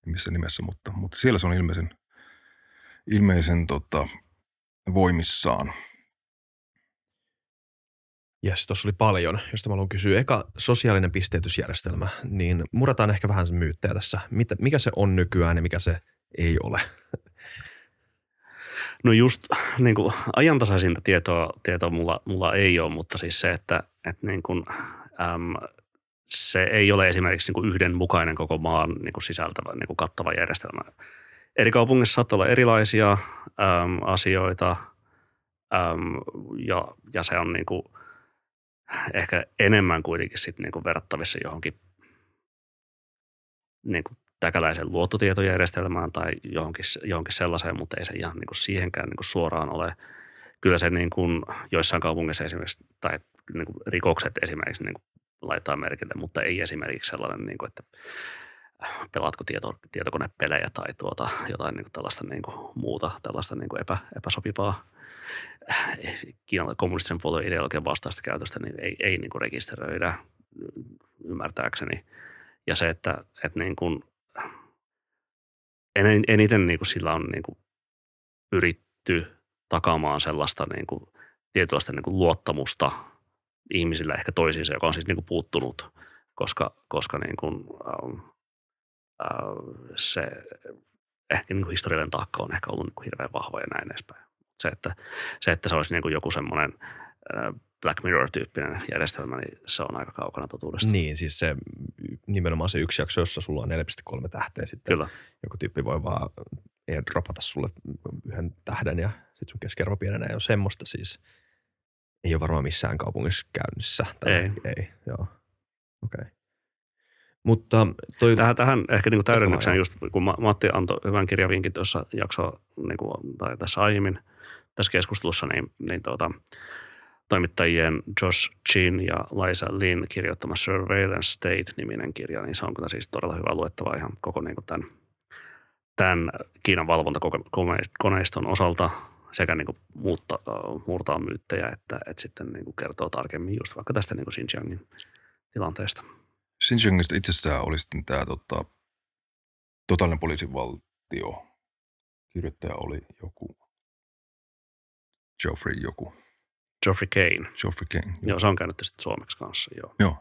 missä nimessä, mutta, mutta siellä se on ilmeisen, ilmeisen tota, voimissaan. Jes, tuossa oli paljon, josta mä haluan kysyä. Eka sosiaalinen pisteytysjärjestelmä, niin murataan ehkä vähän sen myyttejä tässä. Mitä, mikä se on nykyään ja mikä se ei ole? No just niin kuin ajantasaisinta tietoa, tietoa mulla, mulla ei ole, mutta siis se, että, että niin kuin, äm, se ei ole esimerkiksi niin kuin yhdenmukainen koko maan niin kuin sisältävä niin kuin kattava järjestelmä. Eri kaupungissa saattaa olla erilaisia äm, asioita äm, ja, ja se on niin kuin ehkä enemmän kuitenkin sit niinku verrattavissa johonkin niinku täkäläisen luottotietojärjestelmään tai johonkin, johonkin sellaiseen, mutta ei se ihan niinku siihenkään niinku suoraan ole. Kyllä se niinku joissain kaupungissa esimerkiksi, tai niinku rikokset esimerkiksi niinku laitetaan merkille, mutta ei esimerkiksi sellainen, niinku, että pelaatko tieto, tietokonepelejä tai tuota, jotain niinku tällaista niinku muuta, tällaista niinku epä, epäsopivaa. Kiinan kommunistisen puolueen ideologian vastaista käytöstä niin ei, ei niin kuin rekisteröidä ymmärtääkseni. Ja se, että, että niin kuin, en, eniten niin kuin sillä on niin kuin pyritty takaamaan sellaista niin kuin tietynlaista niin kuin luottamusta ihmisillä ehkä toisiinsa, joka on siis niin kuin puuttunut, koska, koska niin kuin, ähm, äh, se ehkä niin kuin historiallinen taakka on ehkä ollut niin kuin hirveän vahva ja näin edespäin. Se, että se, että se olisi niin kuin joku semmoinen Black Mirror-tyyppinen järjestelmä, niin se on aika kaukana totuudesta. Niin, siis se nimenomaan se yksi jakso, jossa sulla on neljä pilkku kolme tähteä sitten. Kyllä. Joku tyyppi voi vaan dropata sulle yhden tähden ja sitten sun keskiarvo pienenee. Ei ole semmoista siis. Ei ole varmaan missään kaupungissa käynnissä. Ei. Ei, joo. Okei. Okay. Mutta toi... tähän, tähän ehkä niin kuin täydennykseen, just kun Matti antoi hyvän kirjavinkin tuossa jaksoa niin kuin, tai tässä aiemmin tässä keskustelussa, niin, niin tuota, toimittajien Josh Chin ja Liza Lin kirjoittama Surveillance State-niminen kirja, niin se on kyllä siis todella hyvä luettava ihan koko niin kuin tämän, tämän Kiinan valvontakoneiston osalta sekä niin kuin muutta, murtaa myyttejä, että, että sitten niin kuin kertoo tarkemmin just vaikka tästä niin kuin Xinjiangin tilanteesta. Xinjiangista itsessään oli sitten tämä tota, totaalinen poliisivaltio. Kirjoittaja oli joku Geoffrey joku. Geoffrey Kane. Geoffrey Kane. Joo, joo, se on käynyt sitten suomeksi kanssa, joo. Joo.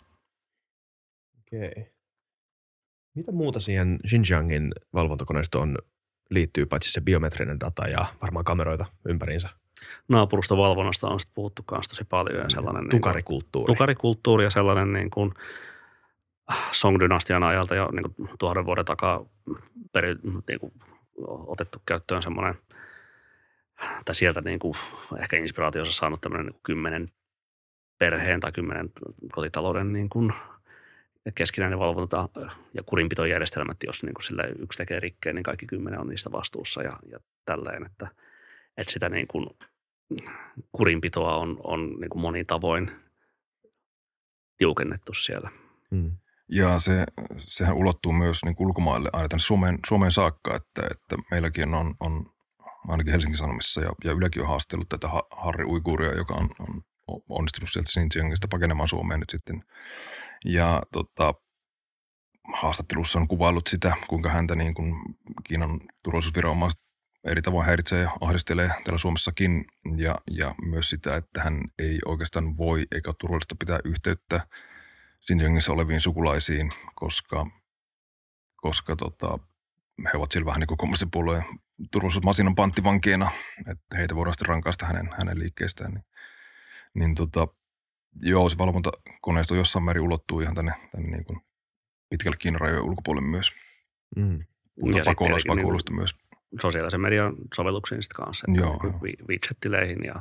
Okei. Okay. Mitä muuta siihen Xinjiangin valvontakoneistoon liittyy, paitsi se biometrinen data ja varmaan kameroita ympäriinsä? Naapurusta valvonnasta on sitten puhuttu kanssa tosi paljon. Ja sellainen tukarikulttuuri. Niin kuin, tukarikulttuuri ja sellainen niin kuin Song-dynastian ajalta ja niin kuin tuhannen vuoden takaa peri, niin kuin, otettu käyttöön semmoinen, tai sieltä niin kuin ehkä inspiraatiossa saanut tämmöinen niin kuin kymmenen perheen tai kymmenen kotitalouden niin kuin keskinäinen valvonta ja kurinpitojärjestelmät, jos niin kuin sillä yksi tekee rikkeen, niin kaikki kymmenen on niistä vastuussa ja, ja tälleen, että, että sitä niin kuin kurinpitoa on, on niin kuin monin tavoin tiukennettu siellä. Mm. Ja se, sehän ulottuu myös niin kuin ulkomaille aina tänne Suomeen, Suomeen saakka, että, että meilläkin on, on ainakin Helsingin Sanomissa ja, ja Ylekin on haastellut tätä Harri Uiguria, joka on, on onnistunut sieltä Xinjiangista pakenemaan Suomeen nyt sitten. Ja tota, haastattelussa on kuvaillut sitä, kuinka häntä niin kuin Kiinan turvallisuusviranomaiset eri tavoin häiritsee ja ahdistelee täällä Suomessakin. Ja, ja myös sitä, että hän ei oikeastaan voi eikä ole turvallista pitää yhteyttä Xinjiangissa oleviin sukulaisiin, koska, koska tota, he ovat siellä vähän niin kuin kommunistisen puolueen turvallisuusmasinan panttivankeina, että heitä voidaan sitten rankaista hänen, hänen liikkeestään. Niin, niin tota, joo, se valvontakoneisto jossain määrin ulottuu ihan tänne, tänne niin kuin pitkälle Kiinan rajojen ulkopuolelle myös. Mm. Ja pakolaisvakoilusta niin myös. Sosiaalisen median sovelluksiin sitten kanssa, että joo, niin kuin widgettileihin ja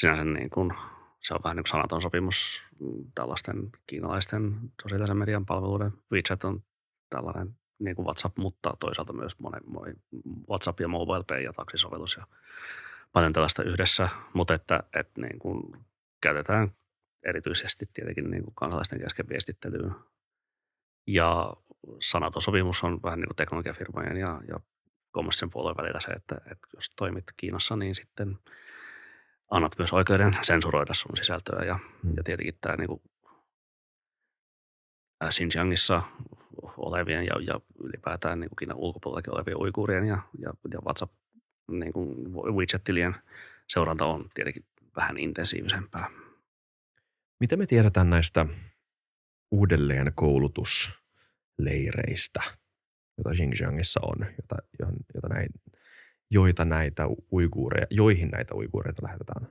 sinänsä niin kuin, se on vähän niin kuin sanaton sopimus tällaisten kiinalaisten sosiaalisen median palveluiden. Widget on tällainen niin kuin WhatsApp, mutta toisaalta myös monen, monen WhatsApp ja MobilePay ja taksisovellus ja paljon tällaista yhdessä, mutta että, että niin kuin käytetään erityisesti tietenkin niin kuin kansalaisten kesken viestittelyyn. Ja sanaton sopimus on vähän niin kuin teknologiafirmojen ja, ja kommunistisen puolueen välillä se, että, että jos toimit Kiinassa, niin sitten annat myös oikeuden sensuroida sun sisältöä. Ja, mm. ja tietenkin tämä niin kuin Xinjiangissa olevien ja, ja ylipäätään niin kuin Kiinan ulkopuolellakin olevien uiguurien ja, ja, ja WhatsApp-widget-tilien niin seuranta on tietenkin vähän intensiivisempää. Mitä me tiedetään näistä uudelleen koulutusleireistä, jota Xinjiangissa on, jota, jota näin, joita näitä uiguureja, joihin näitä uiguureita lähetetään?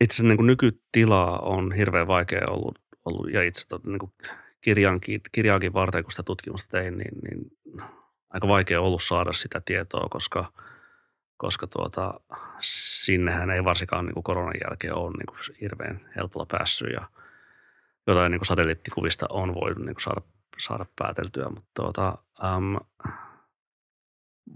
Itse asiassa niin kuin nykytilaa on hirveän vaikea ollut, ollut ja itse asiassa niin kirjaankin, kirjaankin varten, kun sitä tutkimusta tein, niin, niin aika vaikea ollut saada sitä tietoa, koska, koska tuota, sinnehän ei varsinkaan niin kuin koronan jälkeen ole niin kuin hirveän helpolla päässyt ja jotain niin kuin satelliittikuvista on voinut niin kuin saada, saada pääteltyä, mutta tuota, äm,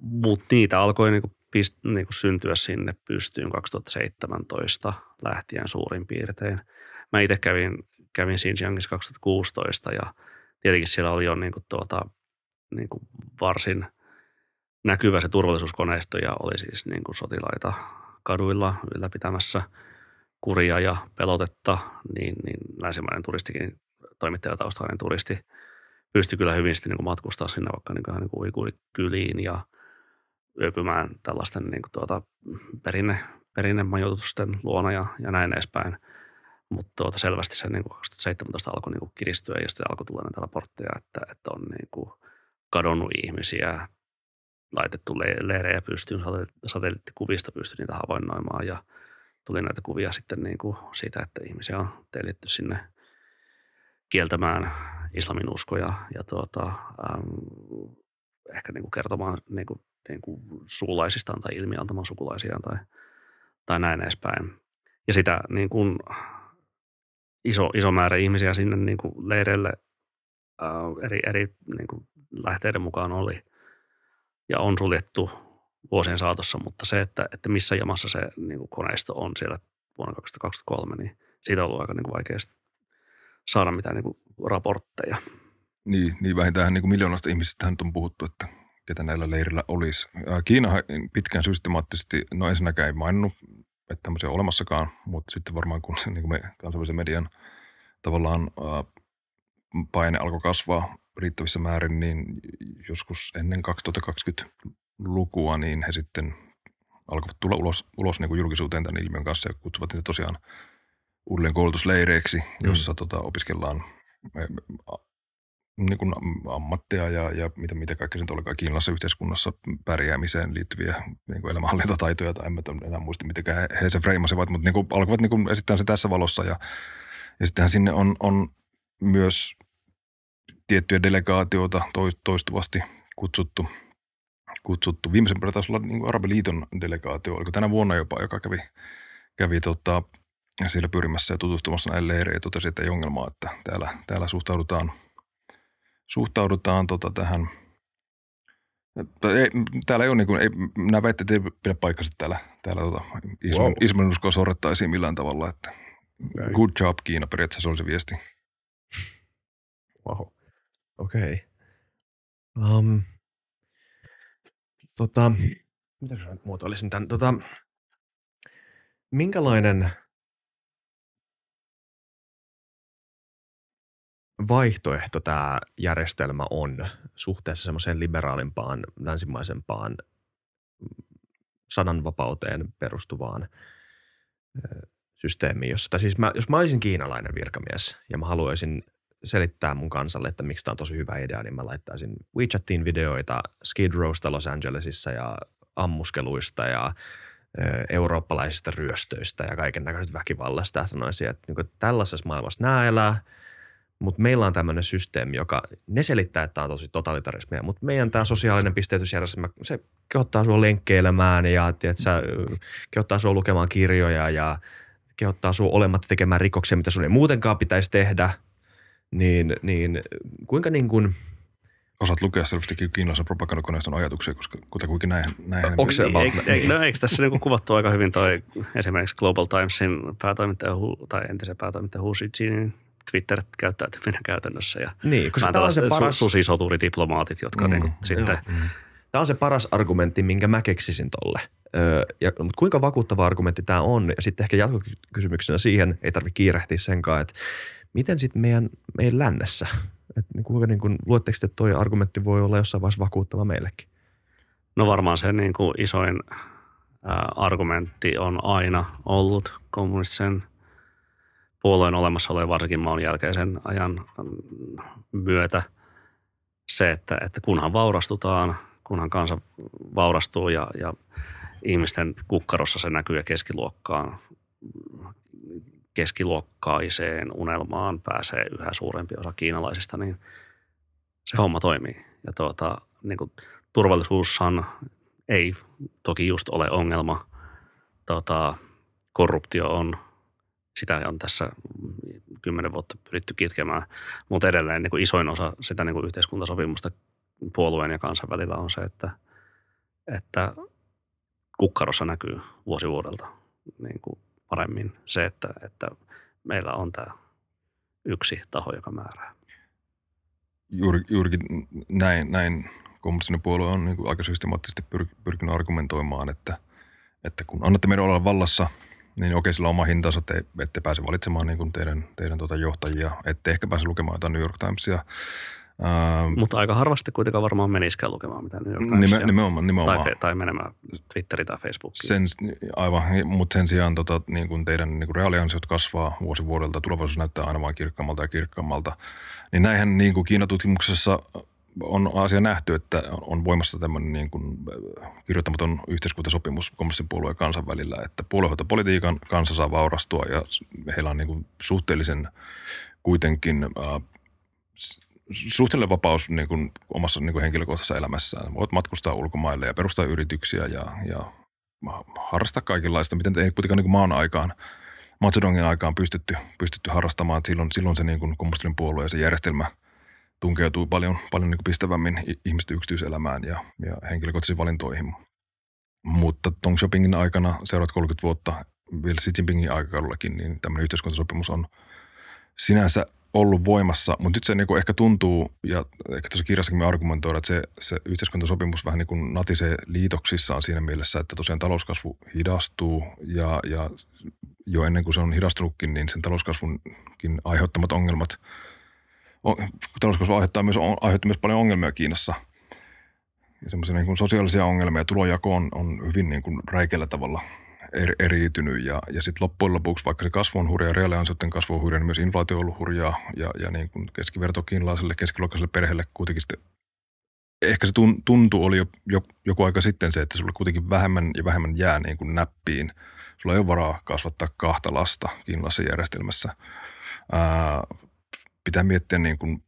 mut niitä alkoi niin kuin pist, niin kuin syntyä sinne pystyyn kaksituhattaseitsemäntoista lähtien suurin piirtein. Mä itse kävin, kävin Xinjiangissa kaksituhattakuusitoista ja tietenkin siellä oli jo niin kuin tuota, niin kuin varsin näkyvä se turvallisuuskoneisto ja oli siis niin kuin sotilaita kaduilla ylläpitämässä kuria ja pelotetta, niin, niin länsimainen turistikin, toimittajataustainen turisti, pystyi kyllä hyvin sitten niin kuin matkustaa sinne vaikka niin kuin, niin kuin uiguurikyliin ja yöpymään tällaisten niin kuin tuota, perinne, perinnemajoitusten luona ja, ja näin edespäin. Mutta tuota, selvästi se niin kuin kaksituhattaseitsemäntoista alkoi niin kuin kiristyä ja sitten alkoi tulla näitä raportteja, että, että on niin kuin kadonnut ihmisiä, laitettu le- leirejä pystyyn, satelliittikuvista pystyi niitä havainnoimaan ja tuli näitä kuvia sitten niin kuin siitä, että ihmisiä on teilitty sinne kieltämään islamin uskoja ja tuota, äm, ehkä niin kuin kertomaan niin kuin, niin kuin suulaisistaan tai ilmiantamaan sukulaisiaan tai, tai näin edespäin. Ja sitä niin kuin iso, iso määrä ihmisiä sinne niin kuin leireille ää, eri, eri niin kuin lähteiden mukaan oli ja on suljettu vuosien saatossa, mutta se, että, että missä jamassa se niin kuin koneisto on siellä vuonna kaksituhattakaksikymmentäkolme, niin siitä on ollut aika niin kuin vaikea saada mitään niin kuin raportteja. Niin, niin vähintään niin kuin miljoonasta ihmisistä nyt on puhuttu, että ketä näillä leirillä olisi. Kiina pitkään systemaattisesti, no ensinnäkään ei maininnut, että tämmöisiä on olemassakaan, mutta sitten varmaan kun se, niin kuin me kansainvälisen median tavallaan ää, paine alkoi kasvaa riittävissä määrin, niin joskus ennen kaksituhattakaksikymmentälukua niin he sitten alkoivat tulla ulos, ulos niin kuin julkisuuteen tämän ilmiön kanssa ja kutsuvat niitä tosiaan uudelleen koulutusleireiksi, jossa mm. tota, opiskellaan niin kuin ammattia ja, ja mitä, mitä kaikkea nyt olikaan kiinalaisessa yhteiskunnassa pärjäämiseen liittyviä niin kuin elämänhallintataitoja, tai en enää muista, mitenkään he, he se freimasivat, mutta niin kuin, alkavat niin kuin esittää se tässä valossa. Ja, ja sittenhän sinne on, on myös tiettyjä delegaatioita toistuvasti kutsuttu. kutsuttu. Viimeisen päivänä taisi olla niin kuin Arabiliiton delegaatio, oliko tänä vuonna jopa, joka kävi, kävi tota, siellä pyrimässä ja tutustumassa näille leireihin ja totesi, että ei ongelmaa, että täällä, täällä suhtaudutaan Suhtaudutaan tota tähän, ei, täällä ei ole niin kuin, ei, nämä väitteet ei pidä paikkansa täällä, täällä tota, wow. Islamin uskoa sorrettaisiin millään tavalla, että okay. Good job Kiina, periaatteessa oli se viesti. Wow, okei. Okay. Um, tota, mitäkös mä nyt muotoilisin tämän, tota, Minkälainen vaihtoehto tämä järjestelmä on suhteessa semmoiseen liberaalimpaan, länsimaisempaan sananvapauteen perustuvaan systeemiin? Jossa, tai siis mä, jos mä olisin kiinalainen virkamies ja mä haluaisin selittää mun kansalle, että miksi tämä on tosi hyvä idea, niin mä laittaisin WeChatiin videoita Skid Rowsta Los Angelesissa ja ammuskeluista ja eurooppalaisista ryöstöistä ja kaiken näköiset väkivallasta. Ja sanoisin, että niin tällaisessa maailmassa nämä elää, mutta meillä on tämmöinen systeemi, joka ne selittää, että tämä on tosi totalitarismia, mutta meidän tämä sosiaalinen pisteytysjärjestelmä, se kehottaa sua lenkkeilemään ja tiiätsä, kehottaa sua lukemaan kirjoja ja kehottaa sua olematta tekemään rikoksia, mitä sun ei muutenkaan pitäisi tehdä. Niin, niin kuinka niin kuin... Osaat lukea selvästikin kiinalaisen propagandakoneiston ajatuksia, koska kutakuinkin näin... näin Onko se niin, eikö, eikö, no, eikö tässä niinku kuvattu aika hyvin toi esimerkiksi Global Timesin päätoimittaja tai entisen päätoimittaja Hu Jintao Twitter-käyttäytyminen käytännössä ja niin, koska tämä on se paras... susisotuuridiplomaatit, jotka mm, niinku sitten... Mm. Tämä on se paras argumentti, minkä mä keksisin tolle. Öö, ja, mutta kuinka vakuuttava argumentti tämä on? Ja sitten ehkä jatkokysymyksenä siihen, ei tarvitse kiirehtiä senkaan, että miten sitten meidän, meidän lännessä? Et kuinka niin kuin, luetteko, että tuo argumentti voi olla jossain vaiheessa vakuuttava meillekin? No varmaan se niin kuin isoin ää, argumentti on aina ollut kommunistisen puolueen olemassa oleva varsinkin maun jälkeisen ajan myötä se, että, että kunhan vaurastutaan, kunhan kansa vaurastuu ja, ja ihmisten kukkarossa se näkyy ja keskiluokkaan, keskiluokkaiseen unelmaan pääsee yhä suurempi osa kiinalaisista, niin se homma toimii. Ja tuota, niin kuin turvallisuushan ei toki just ole ongelma. Tuota, korruptio on, sitä on tässä kymmenen vuotta pyritty kitkemään, mutta edelleen niin kuin isoin osa sitä niin kuin yhteiskuntasopimusta puolueen ja kansan välillä on se, että, että kukkarossa näkyy vuosi vuodelta niin kuin paremmin se, että, että meillä on tämä yksi taho, joka määrää. Juuri, juurikin näin, näin kommunistinen puolue on niin kuin aika systemaattisesti pyrkinyt argumentoimaan, että, että kun annatte meidän olla vallassa, niin okei, sillä on oma hintansa, te ette pääse valitsemaan niin kuin teidän, teidän tuota johtajia, ette ehkä pääse lukemaan jotain New York Timesia. Ähm, Mutta aika harvasti kuitenkaan varmaan menisikään lukemaan mitään New York Timesia. Nimenomaan, nimenomaan. Tai, tai menemään Twitteriin tai Facebookiin. Sen, aivan, mutta sen sijaan tota, niin kun teidän niin kun reaaliansiot kasvaa vuosi vuodelta, tulevaisuus näyttää aina vaan kirkkaammalta ja kirkkaammalta. Niin näinhän niin kun Kiinatutkimuksessa on asia nähty, että on voimassa tämmöinen niin kun kirjoittamaton yhteiskuntasopimus kommunistisen puolueen ja kansan välillä, että puoluehoitopolitiikan kansa saa vaurastua ja heillä on niin kun suhteellisen kuitenkin äh, suhteellinen vapaus niin kuin omassa niin kuin henkilökohtaisessa elämässään. Voit matkustaa ulkomaille ja perustaa yrityksiä ja, ja harrastaa kaikenlaista, miten ei kuitenkaan niin kuin maan aikaan, Mao Zedongin aikaan pystytty, pystytty harrastamaan. Silloin, silloin se niin kuin kommunistinen puolue ja se järjestelmä tunkeutui paljon, paljon niin kuin pistävämmin ihmisten yksityiselämään ja, ja henkilökohtaisiin valintoihin. Mutta Deng Xiaopingin aikana seuraavat kolmekymmentä vuotta, vielä Xi Jinpingin aikakaudellakin, niin tämmöinen yhteiskuntasopimus on sinänsä ollut voimassa, mutta nyt se niinku ehkä tuntuu, ja ehkä tuossa kirjassakin me argumentoidaan, että se, se yhteiskuntasopimus vähän niin kuin natisee liitoksissaan siinä mielessä, että tosiaan talouskasvu hidastuu, ja, ja jo ennen kuin se on hidastunutkin, niin sen talouskasvunkin aiheuttamat ongelmat, on, talouskasvu aiheuttaa myös, on, aiheuttaa myös paljon ongelmia Kiinassa. Ja semmoisia niin kuin sosiaalisia ongelmia, tulonjako on, on hyvin niin kuin räikeällä tavalla eriytynyt ja, ja sitten loppujen lopuksi, vaikka se kasvu on hurjaa, reaaliansioiden kasvu on hurjaa, niin myös inflaatio on ollut hurjaa ja, ja niin kuin keskiverto kiinalaiselle, keskiluokkaiselle perheelle kuitenkin sitten, ehkä se tuntuu, oli jo, jo joku aika sitten se, että sulla kuitenkin vähemmän ja vähemmän jää niin kuin näppiin. Sulla ei ole varaa kasvattaa kahta lasta kiinalaisessa järjestelmässä. Ää, pitää miettiä niin kuin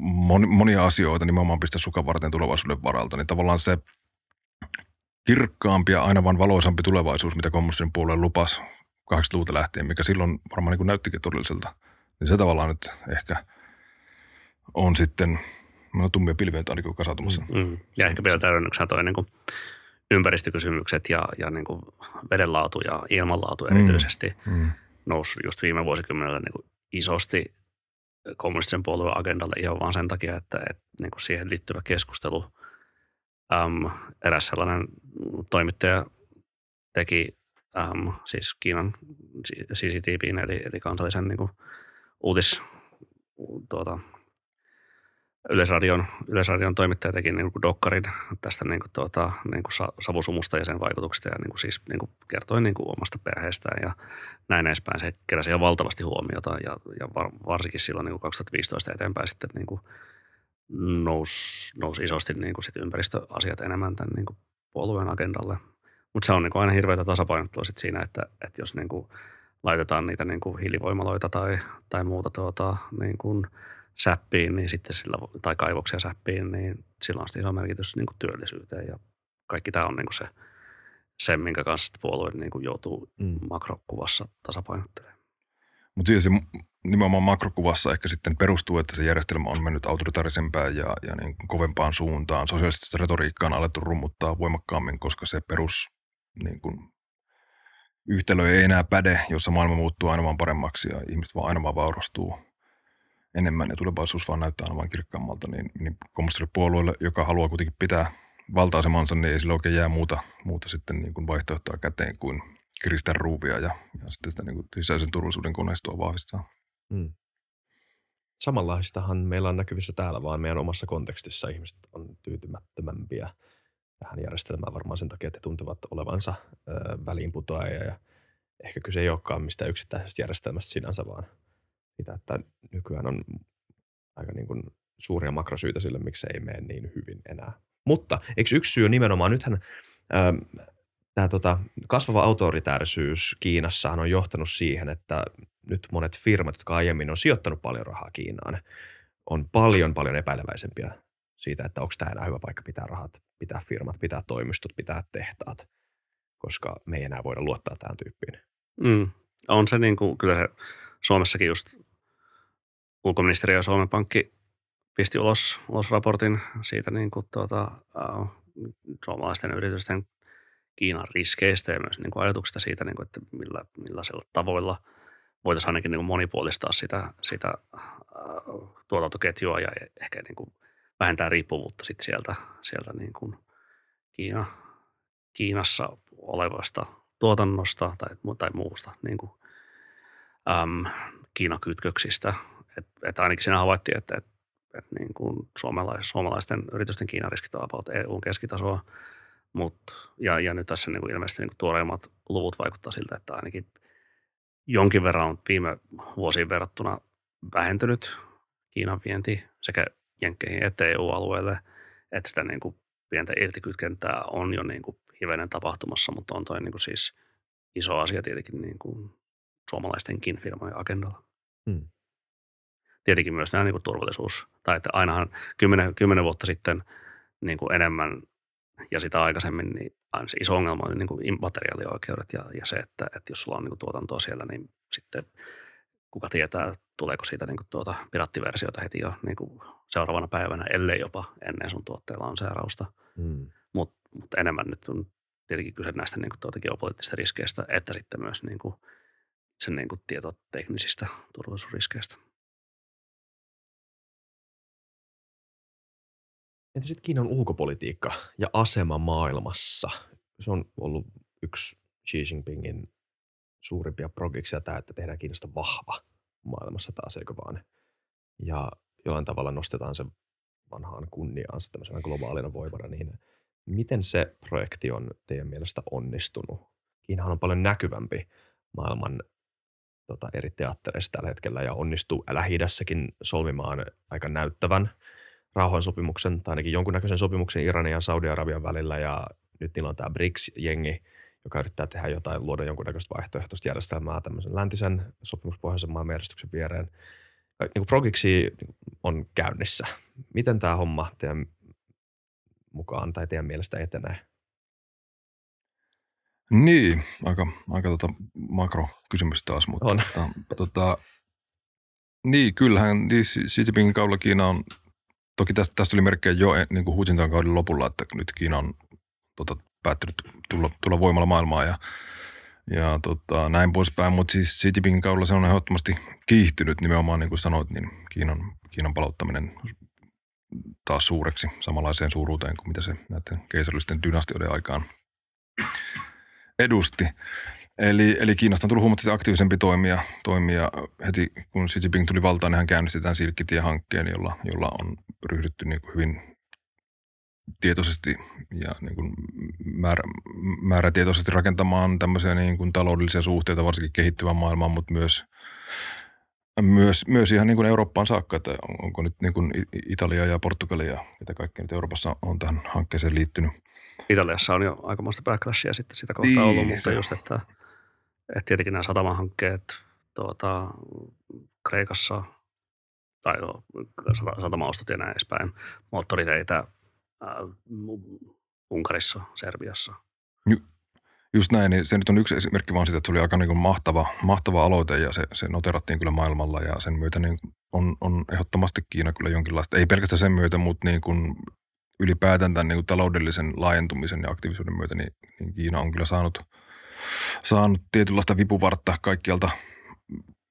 moni, monia asioita nimenomaan pistää sukan varten tulevaisuuden varalta, niin tavallaan se kirkkaampi ja aina vaan valoisampi tulevaisuus, mitä kommunistinen puolue lupasi kahdeksankymmentäluvulta lähtien, mikä silloin varmaan niin kuin näyttikin todelliselta, niin se tavallaan nyt ehkä on sitten no, tummia pilviä nyt ainakin kasautumassa. Mm-hmm. Ja ehkä vielä täydennyksenä toi niin kuin ympäristökysymykset ja, ja niin kuin vedenlaatu ja ilmanlaatu erityisesti mm-hmm. nousi just viime vuosikymmenellä niin kuin isosti kommunistisen puolueen agendalle ihan vaan sen takia, että, että niin kuin siihen liittyvä keskustelu. Äm, eräs sellainen toimittaja teki ähm, siis Kiinan C C T V:n eli, eli kansallisen niin kuin, uutis tuota, Yleisradion, yleisradion toimittaja teki niin kuin dokkarin tästä niin kuin tuota, niin kuin savusumusta ja sen vaikutuksista ja niin kuin siis niin kuin kertoi niin kuin omasta perheestään ja näin edespäin. Se keräsi jo valtavasti huomiota ja, ja varsinkin silloin niin kuin kaksituhattaviisitoista eteenpäin sitten niin kuin nousi, nousi isosti niin kuin sit ympäristöasiat enemmän tämän niin kuin puolueen agendalle. Mutta se on niin kuin aina hirveätä tasapainottelua sit siinä, että, että jos niin kuin laitetaan niitä niin kuin hiilivoimaloita tai, tai muuta tuota, niin kuin säppiin, niin sitten sillä, tai kaivoksia säppiin, niin sillä on sitten iso merkitys niin kuin työllisyyteen ja kaikki tämä on niin kuin se, se, minkä kanssa puolue niin kuin joutuu mm. makrokuvassa tasapainottelemaan. Mutta siis se nimenomaan makrokuvassa ehkä sitten perustuu, että se järjestelmä on mennyt autoritaarisempään ja, ja niin kovempaan suuntaan. Sosiaalista retoriikkaa on alettu rummuttaa voimakkaammin, koska se perus niin kuin yhtälö ei enää päde, jossa maailma muuttuu aina vaan paremmaksi ja ihmiset vaan aina vaan vaurastuu enemmän ja tulevaisuus vaan näyttää aina vain kirkkaammalta, niin, niin kommunistiselle puolueelle, joka haluaa kuitenkin pitää valta-asemansa, niin ei sillä oikein jää muuta, muuta sitten niin kuin vaihtoehtoa käteen kuin kiristää ruuvia ja, ja sitten sitä niin kuin sisäisen turvallisuuden koneistoa vahvistaa. Hmm. Samanlaistahan meillä on näkyvissä täällä, vaan meidän omassa kontekstissa ihmiset on tyytymättömämpiä tähän järjestelmään varmaan sen takia, että tuntuvat olevansa ö, väliinputoajia ja ehkä kyse ei olekaan mistään yksittäisestä järjestelmästä sinänsä, vaan sitä, että nykyään on aika niin kuin suuria makrosyitä sille, miksi ei mene niin hyvin enää. Mutta eikö yksi syy nimenomaan, nythän ähm, tämä tota, kasvava autoritäärisyys Kiinassahan on johtanut siihen, että nyt monet firmat, jotka aiemmin on sijoittanut paljon rahaa Kiinaan, on paljon paljon epäileväisempiä siitä, että onko tämä enää hyvä paikka pitää rahat, pitää firmat, pitää toimistot, pitää tehtaat, koska me ei enää voida luottaa tämän tyyppiin. Mm, on se niin kuin, kyllä se... Suomessakin just ulkoministeriö ja Suomen Pankki pisti ulos, ulos raportin siitä niin kuin tuota, äh, suomalaisten yritysten Kiinan riskeistä ja myös niin kuin ajatuksista siitä, niin kuin, että millä, millaisilla tavoilla voitaisiin ainakin niin kuin monipuolistaa sitä, sitä äh, tuotantoketjua ja ehkä niin kuin vähentää riippuvuutta sit sieltä, sieltä niin kuin Kiina, Kiinassa olevasta tuotannosta tai, tai muusta niin kuin Äm, Kiina-kytköksistä. Et, et ainakin siinä havaittiin, että et, et niin kuin suomalais, suomalaisten yritysten Kiina-riskit ovat about E U-keskitasoa, mut, ja, ja nyt tässä niin kuin ilmeisesti niin kuin tuoreimmat luvut vaikuttaa siltä, että ainakin jonkin verran on viime vuosiin verrattuna vähentynyt Kiinan vienti sekä jenkkeihin että E U-alueelle, että sitä niin kuin pientä irtikytkentää on jo niin kuin hivenen tapahtumassa, mutta on toi niin kuin siis iso asia tietenkin niin kuin suomalaistenkin firmojen agendalla. Hmm. Tietenkin myös nämä niin kuin turvallisuus, tai että ainahan kymmenen, kymmenen vuotta sitten niin kuin enemmän ja sitä aikaisemmin, niin aina se iso ongelma oli niin kuin materiaalioikeudet ja, ja se, että, että jos sulla on niin kuin tuotantoa siellä, niin sitten kuka tietää, tuleeko siitä niin kuin tuota pirattiversiota heti jo niin kuin seuraavana päivänä, ellei jopa ennen sun tuotteella on seurausta. Hmm. Mutta mut enemmän nyt on tietenkin kyse näistä niin kuin tuota geopoliittisista riskeistä, että sitten myös niin kuin sen niin kuin tietoteknisistä turvallisuusriskeistä. Entä sitten Kiinan ulkopolitiikka ja asema maailmassa? Se on ollut yksi Xi Jinpingin suurimpia progiksia tämä, että tehdään Kiinasta vahva maailmassa taas, eikö vaan? Ja jollain tavalla nostetaan se vanhaan kunniaansa tämmöisenä globaalina voimana. Niin miten se projekti on teidän mielestä onnistunut? Kiinahan on paljon näkyvämpi maailman Tota, eri teattereissa tällä hetkellä ja onnistuu Lähi-idässäkin solmimaan aika näyttävän rauhansopimuksen tai ainakin jonkunnäköisen sopimuksen Iranin ja Saudi-Arabian välillä ja nyt niillä on tämä BRICS-jengi, joka yrittää tehdä jotain, luoda jonkunnäköistä vaihtoehtoista järjestelmää tämmöisen läntisen sopimuspohjaisen maailmanjärjestyksen viereen. Niin progiksi on käynnissä. Miten tämä homma teidän mukaan tai teidän mielestä etenee? Niin, aika, aika tota makrokysymys taas, mutta on. Tota, tota, niin kyllähän Xi Jinpingin kaudella Kiina on, toki tästä, tästä oli merkkejä jo niin kuin Hu Jintaon kauden lopulla, että nyt Kiina on tota, päättänyt tulla, tulla voimalla maailmaa ja, ja tota, näin poispäin, mutta siis Xi Jinpingin kaudella se on ehdottomasti kiihtynyt nimenomaan, niin kuin sanoit, niin Kiinan, Kiinan palauttaminen taas suureksi, samanlaiseen suuruuteen kuin mitä se näiden keisarillisten dynastioiden aikaan edusti. Eli, eli Kiinasta on tullut huomattavasti aktiivisempi toimija, toimija. Heti kun Xi Jinping tuli valtaan, niin hän käynnisti tämän Silkkitie-hankkeen, jolla, jolla on ryhdytty niin kuin hyvin tietoisesti ja niin kuin määrä, määrätietoisesti rakentamaan tämmöisiä niin kuin taloudellisia suhteita, varsinkin kehittyvän maailmaan, mutta myös, myös, myös ihan niin kuin Eurooppaan saakka. Että onko nyt niin kuin Italia ja Portugalia, mitä kaikki nyt Euroopassa on tähän hankkeeseen liittynyt. Italiassa on jo aikamoista backlashia sitten sitä kohtaa ollut, mutta just, että, että tietenkin nämä satamahankkeet tuota, Kreikassa, tai no, satamaostot ja näin edespäin, moottoriteitä ää, Unkarissa, Serbiassa. Ju, just näin, niin se nyt on yksi esimerkki vaan siitä, että se oli aika niin kuin mahtava, mahtava aloite ja se, se noterattiin kyllä maailmalla ja sen myötä niin on, on ehdottomasti Kiina kyllä jonkinlaista, ei pelkästään sen myötä, mutta niin kuin ylipäätään tämän niin kuin taloudellisen laajentumisen ja aktiivisuuden myötä, niin, niin Kiina on kyllä saanut, saanut tietynlaista vipuvartta kaikkialta,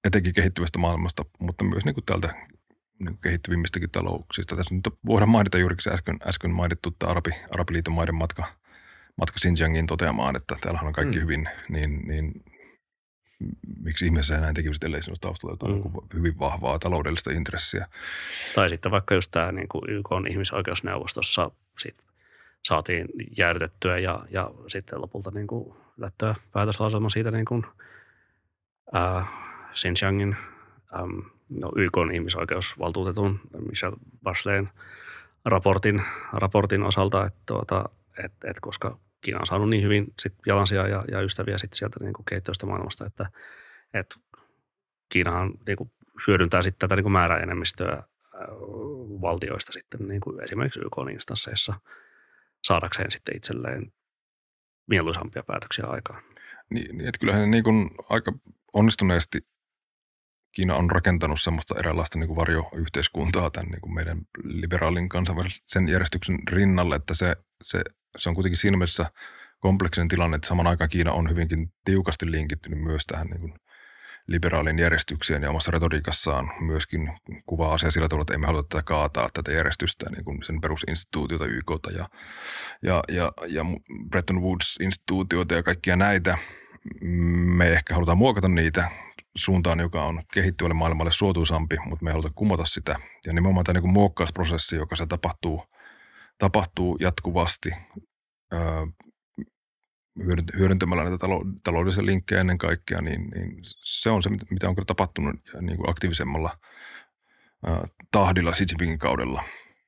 etenkin kehittyvästä maailmasta, mutta myös niin kuin täältä niin kuin kehittyvimmistäkin talouksista. Tässä nyt voidaan mainita juurikin se äsken, äsken mainittu tämä Arabi, Arabiliiton maiden matka, matka Xinjiangin toteamaan, että täällähän on kaikki mm. hyvin, niin, niin miksi ihmeessä näin tekivät, ellei sinusta taustalla jotain mm. hyvin vahvaa taloudellista intressiä. Tai sitten vaikka just tämä niin kuin Y K:n ihmisoikeusneuvostossa sit saatiin jäädytettyä ja, ja sitten lopulta niin kuin lähtöä päätöslauselma siitä niin kuin, äh, Xinjiangin ähm, no Y K:n ihmisoikeusvaltuutetun Michelle Bacheletin raportin, raportin osalta, että tuota, et, et koska Kiina on saanut niin hyvin sit jalansia ja, ja ystäviä sit sieltä niinku kehittyvästä maailmasta, että et Kiinahan niinku hyödyntää sit tätä niinku määräenemmistöä valtioista sitten niinku esimerkiksi Y K-instansseissa saadakseen sitten itselleen mieluisampia päätöksiä aikaan. Niin, että kyllähän ne niinku aika onnistuneesti Kiina on rakentanut semmoista eräänlaista niin kuin varjoyhteiskuntaa tämän niin kuin meidän liberaalin kansainvälisen järjestyksen rinnalle, että se, se, se on kuitenkin siinä mielessä kompleksinen tilanne, että saman aikaan Kiina on hyvinkin tiukasti linkittynyt myös tähän niin kuin liberaalin järjestykseen ja omassa retoriikassaan myöskin kuvaa asiaa sillä tavalla, että emme halua tätä kaataa, tätä järjestystä, niin kuin sen perusinstituutiota, Y K:ta ja, ja, ja, ja Bretton Woods-instituutioita ja kaikkia näitä. Me ehkä halutaan muokata niitä suuntaan, joka on kehittyvälle maailmalle suotuisampi, mutta me ei haluta kumota sitä. Ja nimenomaan tämä niin kuin muokkausprosessi, joka se tapahtuu, tapahtuu jatkuvasti öö, hyödyntämällä näitä talou- taloudellisia linkkejä ennen kaikkea, niin, niin se on se, mitä on kyllä tapahtunut niin kuin aktiivisemmalla öö, tahdilla Xi Jinpingin kaudella.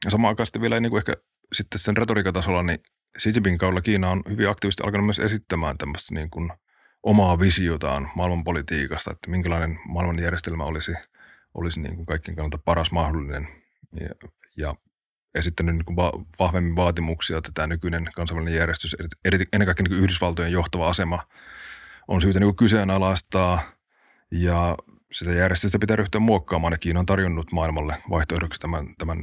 Ja samaan aikaan sitten vielä niin kuin ehkä sitten sen retoriikatasolla, niin Xi Jinpingin kaudella Kiina on hyvin aktiivisesti alkanut myös esittämään tämmöistä niin kuin omaa visiotaan maailmanpolitiikasta, että minkälainen maailmanjärjestelmä olisi, olisi niin kuin kaikkien kannalta paras mahdollinen ja, ja esittänyt niin kuin va- vahvemmin vaatimuksia, että tämä nykyinen kansainvälinen järjestys, eri, ennen kaikkea niin kuin Yhdysvaltojen johtava asema on syytä niin kuin kyseenalaistaa ja sitä järjestystä pitää ryhtyä muokkaamaan ja Kiina on tarjonnut maailmalle vaihtoehdoksi tämän, tämän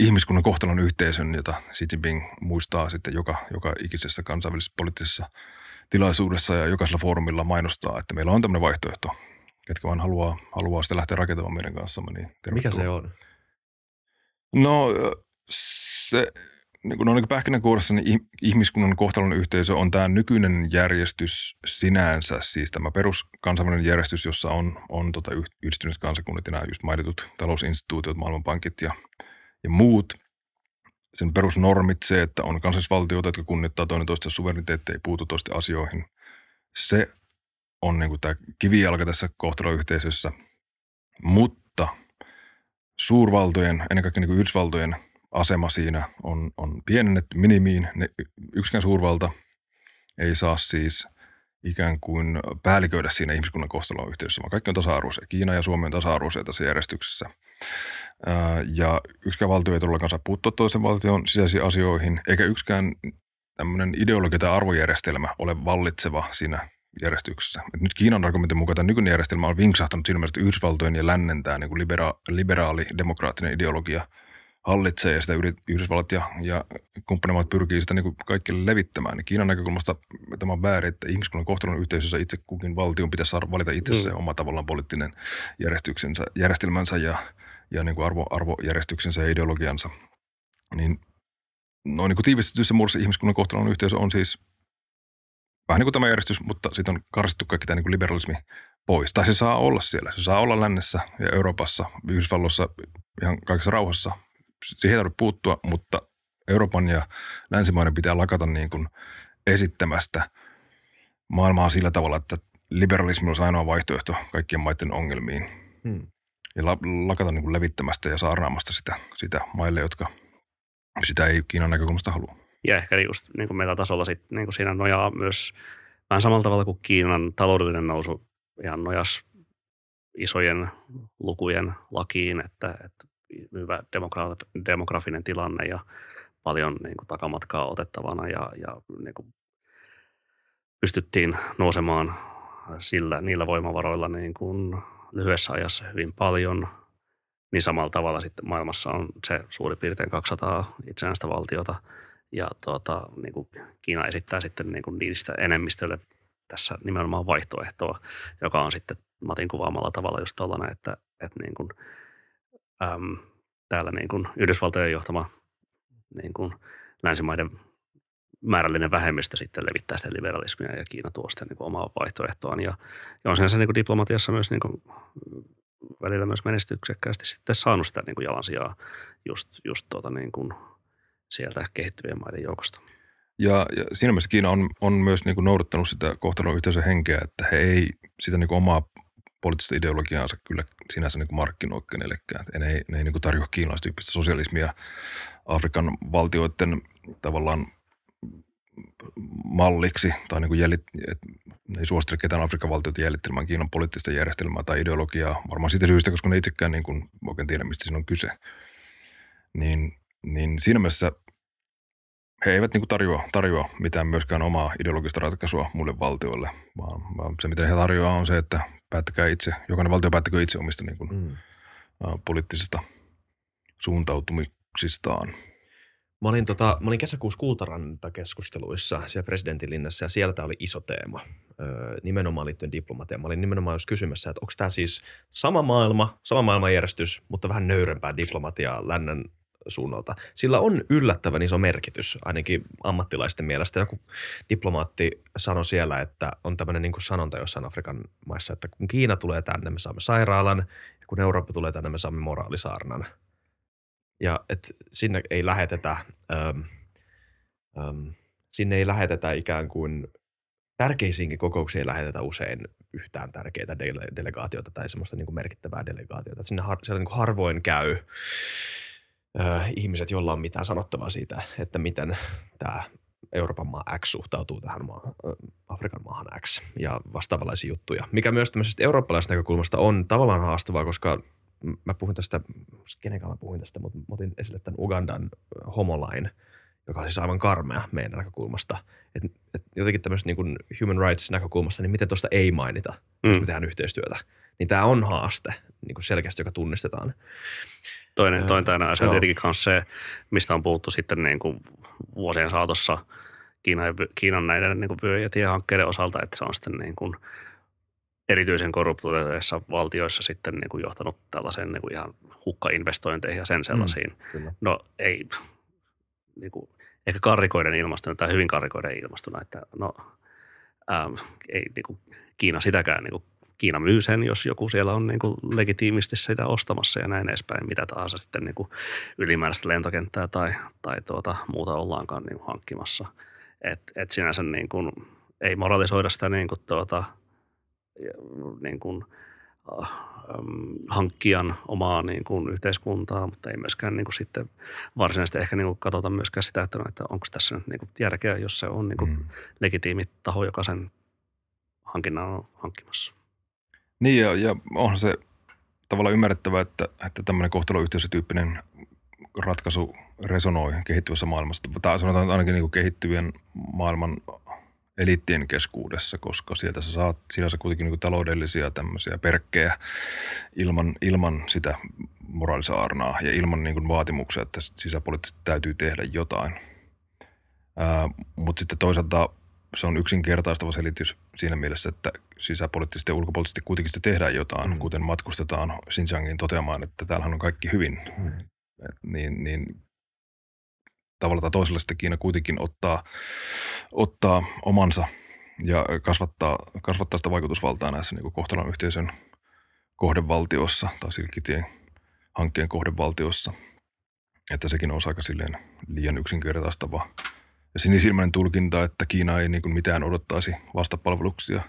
ihmiskunnan kohtalon yhteisön, jota Xi Jinping muistaa sitten joka, joka ikisessä kansainvälisessä poliittisessa tilaisuudessa ja jokaisella foorumilla mainostaa, että meillä on tämmöinen vaihtoehto, ketkä vaan haluaa, haluaa sitä lähteä rakentamaan meidän kanssamme. Niin mikä se on? No se, niin kuin, no, niin kuin pähkinänkuoressa, niin ihmiskunnan kohtalon yhteisö on tämä nykyinen järjestys sinänsä, siis tämä peruskansainvälinen järjestys, jossa on, on tota, yhdistyneet kansakunnat ja nämä just mainitut talousinstituutiot, maailmanpankit ja, ja muut. Sen perusnormit se, että on kansallisvaltioita, jotka kunnioittaa toinen toista suvereniteettia, ei puutu toisten asioihin. Se on niin kuin tämä kivijalka tässä kohtaloyhteisössä, mutta suurvaltojen, ennen kaikkea niin kuin Yhdysvaltojen asema siinä on, on pienennetty minimiin. Ne, yksikään suurvalta ei saa siis ikään kuin päälliköidä siinä ihmiskunnan kohtaloyhteisössä, vaan kaikki on tasa-arvoisia. Kiina ja Suomi on tasa-arvoisia tässä järjestyksessä. Ja yksikään valtio ei todellakaan saa puuttua toisen valtion sisäisiin asioihin, eikä yksikään tämmöinen ideologia tai arvojärjestelmä ole vallitseva siinä järjestyksessä. Et nyt Kiinan argumentin mukaan tämä nykyinen järjestelmä on vinksahtanut siinä mielessä, että Yhdysvaltojen ja lännen tämä niin libera- liberaali demokraattinen ideologia hallitsee ja sitä Yhdysvallat ja, ja kumppanimaat pyrkii sitä niin kaikille levittämään. Ja Kiinan näkökulmasta tämä on väärin, että ihmiskunnan kohtalon yhteisössä itse kukin valtion pitäisi valita itse se mm. oma tavallaan poliittinen järjestyksensä, järjestelmänsä ja ja niin kuin arvo, arvojärjestyksensä ja ideologiansa, niin noin niin kuin tiivistetyssä muodossa ihmiskunnan kohtalon yhteisö on siis vähän niin kuin tämä järjestys, mutta siitä on karsittu kaikki tämä niin kuin liberalismi pois. Tai se saa olla siellä. Se saa olla lännessä ja Euroopassa, Yhdysvalloissa, ihan kaikessa rauhassa. Siihen ei tarvitse puuttua, mutta Euroopan ja länsimaiden pitää lakata niin kuin esittämästä maailmaa sillä tavalla, että liberalismi olisi ainoa vaihtoehto kaikkien maiden ongelmiin. Hmm. Ja la- lakata niin kuin levittämästä ja saarnaamasta sitä, sitä maille, jotka sitä ei Kiinan näkökulmasta halua. Ja ehkä just niin kuin metatasolla sit, niin kuin siinä nojaa myös vähän samalla tavalla kuin Kiinan taloudellinen nousu ihan nojas isojen lukujen lakiin, että, että hyvä demogra- demografinen tilanne ja paljon niin kuin takamatkaa otettavana ja, ja niin kuin pystyttiin nousemaan sillä, niillä voimavaroilla niin kuin lyhyessä ajassa hyvin paljon. Niin samalla tavalla sitten maailmassa on se suurin piirtein kaksisataa itsenäistä valtiota ja tuota, niin kuin Kiina esittää sitten niin kuin niistä enemmistölle tässä nimenomaan vaihtoehtoa, joka on sitten Matin kuvaamalla tavalla just tollainen, että, että niin kuin, äm, täällä niin kuin Yhdysvaltojen johtama niin kuin länsimaiden määrällinen vähemmistö sitten levittää sitä liberalismia ja Kiina tuo sitten niin kuin omaa vaihtoehtoaan. Ja, ja on sinänsä niin kuin diplomatiassa myös niin kuin välillä myös menestyksekkäästi sitten saanut sitä niin kuin jalansijaa just, just tuota niin kuin sieltä kehittyvien maiden joukosta. Ja, ja siinä mielessä Kiina on, on myös niin kuin noudattanut sitä kohtalon yhteisön henkeä, että he ei sitä niin kuin omaa poliittista ideologiaansa kyllä sinänsä niin kuin markkinoi kenellekään. Ne ei, ne ei niin kuin tarjoa kiinalaistyyppistä sosialismia Afrikan valtioiden tavallaan malliksi tai niin kuin jäljit, ne ei suosittele ketään Afrikan valtiota jäljittelemään Kiinan poliittista järjestelmää tai ideologiaa, varmaan siitä syystä, koska ne itsekään niin kuin oikein tiedä, mistä siinä on kyse. Niin, niin siinä mielessä he eivät niin kuin tarjoa, tarjoa mitään myöskään omaa ideologista ratkaisua muille valtioille, vaan, vaan se, mitä he tarjoaa, on se, että päättäkää itse, jokainen valtio päättäkö itse omista niin kuin, mm. uh, poliittisista suuntautumisistaan. Mä olin, tota, mä olin kesäkuussa Kultarantakeskusteluissa siellä presidentinlinnassa ja sieltä oli iso teema, öö, nimenomaan liittyen diplomatiaan. Mä olin nimenomaan just kysymässä, että onko tämä siis sama maailma, sama maailmanjärjestys, mutta vähän nöyrempää diplomatiaa lännen suunnalta. Sillä on yllättävän iso merkitys, ainakin ammattilaisten mielestä. Joku diplomaatti sanoi siellä, että on tämmöinen niin kuin sanonta jossain Afrikan maissa, että kun Kiina tulee tänne, me saamme sairaalan, ja kun Eurooppa tulee tänne, me saamme moraalisaarnan. Ja et sinne ei lähetetä, äm, äm, sinne ei lähetetä ikään kuin tärkeisiinkin kokouksiin ei lähetetä usein yhtään tärkeitä dele- delegaatiota tai semmoista niin kuin merkittävää delegaatiota. Et sinne har- siellä niin kuin harvoin käy ö, ihmiset, joilla on mitään sanottavaa siitä, että miten tämä Euroopan maa X suhtautuu tähän maa, Afrikan maahan X ja vastaavanlaisia juttuja. Mikä myös tämmöisestä eurooppalaisesta näkökulmasta on tavallaan haastavaa, koska mä puhuin tästä, kenenkään mä puhuin tästä, mutta mä otin esille tämän Ugandan homolain, joka on siis aivan karmea meidän näkökulmasta. Et, et jotenkin tämmöistä niin kuin human rights näkökulmasta, niin miten tuosta ei mainita, mm. jos me tehdään yhteistyötä. Niin tämä on haaste niin kuin selkeästi, joka tunnistetaan. Toinen, toinen tämä asia on tietenkin myös se, mistä on puhuttu sitten niin kuin vuosien saatossa Kiina, Kiinan näiden niin kuin vyö- ja tiehankkeiden osalta, että se on sitten niin kuin erityisen korruptoituneissa valtioissa sitten niin kuin johtanut tällaisen niin kuin ihan hukkainvestointeihin ja sen sellaisiin. Mm, no ei, niin kuin, ehkä karrikoiden ilmastona tai hyvin karrikoiden ilmastona, että no äm, ei niin kuin Kiina sitäkään, niin kuin, Kiina myy sen, jos joku siellä on niin kuin legitiimisti sitä ostamassa ja näin edespäin, mitä tahansa sitten niin kuin ylimääräistä lentokenttää tai, tai tuota, muuta ollaankaan niin kuin hankkimassa. Että et sinänsä niin kuin, ei moralisoida sitä niin kuin tuota, niin kuin, äh, hankkijan omaa niin kuin, yhteiskuntaa, mutta ei myöskään niin kuin, sitten varsinaisesti ehkä niin kuin, katsota myöskään sitä, että, että onko tässä nyt niin kuin, järkeä, jos se on niin kuin, mm. legitiimi taho, joka sen hankinnan on hankkimassa. Niin ja, ja onhan se tavallaan ymmärrettävä, että, että tämmöinen kohtaloyhteisötyyppinen ratkaisu resonoi kehittyvässä maailmassa. Tai sanotaan ainakin niin kuin, kehittyvien maailman eliittien keskuudessa, koska sieltä sä saat sinänsä kuitenkin niin kuin taloudellisia tämmöisiä perkkejä ilman, ilman sitä moraalisaarnaa ja ilman niin kuin vaatimuksia, että sisäpoliittisesti täytyy tehdä jotain. Mutta sitten toisaalta se on yksinkertaistava selitys siinä mielessä, että sisäpoliittisesti ja ulkopoliittisesti kuitenkin sitä tehdään jotain, mm. kuten matkustetaan Xinjiangin toteamaan, että täällähän on kaikki hyvin. Mm. Niin, niin tavalla tai toisella sitä Kiina kuitenkin ottaa, ottaa omansa ja kasvattaa, kasvattaa sitä vaikutusvaltaa näissä niin kuin kohtalonyhteisön kohdevaltiossa tai Silkkitien hankkeen kohdevaltiossa. Että sekin on aika silleen liian yksinkertaistava ja sinisilmäinen tulkinta, että Kiina ei niin kuin mitään odottaisi vastapalveluksia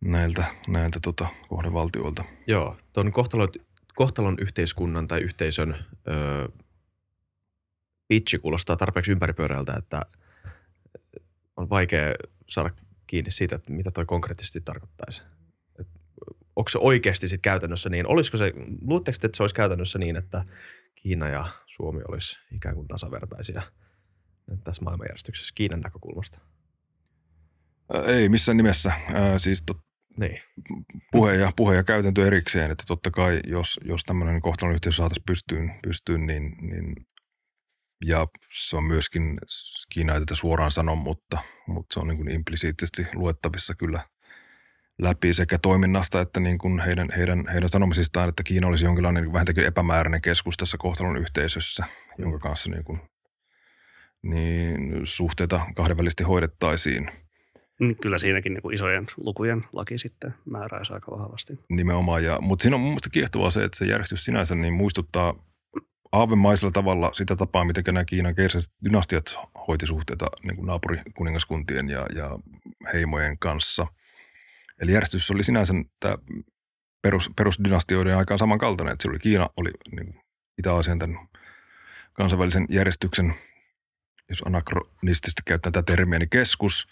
näiltä, näiltä tota kohdevaltioilta. Joo, tuon kohtalon, kohtalon yhteiskunnan tai yhteisön öö, pitchi kuulostaa tarpeeksi ympäripyöreältä, että on vaikea saada kiinni siitä, että mitä toi konkreettisesti tarkoittaisi. Et onko se oikeasti sit käytännössä niin? Olisiko se, luutteko te, että se olisi käytännössä niin, että Kiina ja Suomi olisi ikään kuin tasavertaisia tässä maailmanjärjestyksessä Kiinan näkökulmasta? Ei missään nimessä. Äh, siis tot... niin. puhe, ja, puhe ja käytäntö erikseen, että totta kai jos, jos tämmöinen kohtalon yhteys saataisiin pystyyn, pystyyn niin, niin ja se on myöskin, Kiina ei tätä suoraan sano, mutta, mutta se on niin kuin implisiittisesti luettavissa kyllä läpi sekä toiminnasta että niin kuin heidän, heidän, heidän sanomisistaan, että Kiina olisi jonkinlainen vähintäänkin epämääräinen keskus tässä kohtalon yhteisössä, jonka kanssa niin kuin, niin suhteita kahdenvälisesti hoidettaisiin. Kyllä siinäkin niin kuin isojen lukujen laki sitten määräisi aika vahvasti. Nimenomaan, ja, mutta siinä on mun mielestä kiehtovaa se, että se järjestys sinänsä niin muistuttaa aavemaisella tavalla sitä tapaa, miten nämä Kiinan keisariset dynastiat hoiti suhteita niin kuin naapurikuningaskuntien ja, ja heimojen kanssa. Eli järjestys oli sinänsä tämä perus, perusdynastioiden aikaan samankaltainen, että oli Kiina oli niin Itä-Aasian tämän kansainvälisen järjestyksen, jos anakronistisesti käytetään tätä termiä, niin keskus.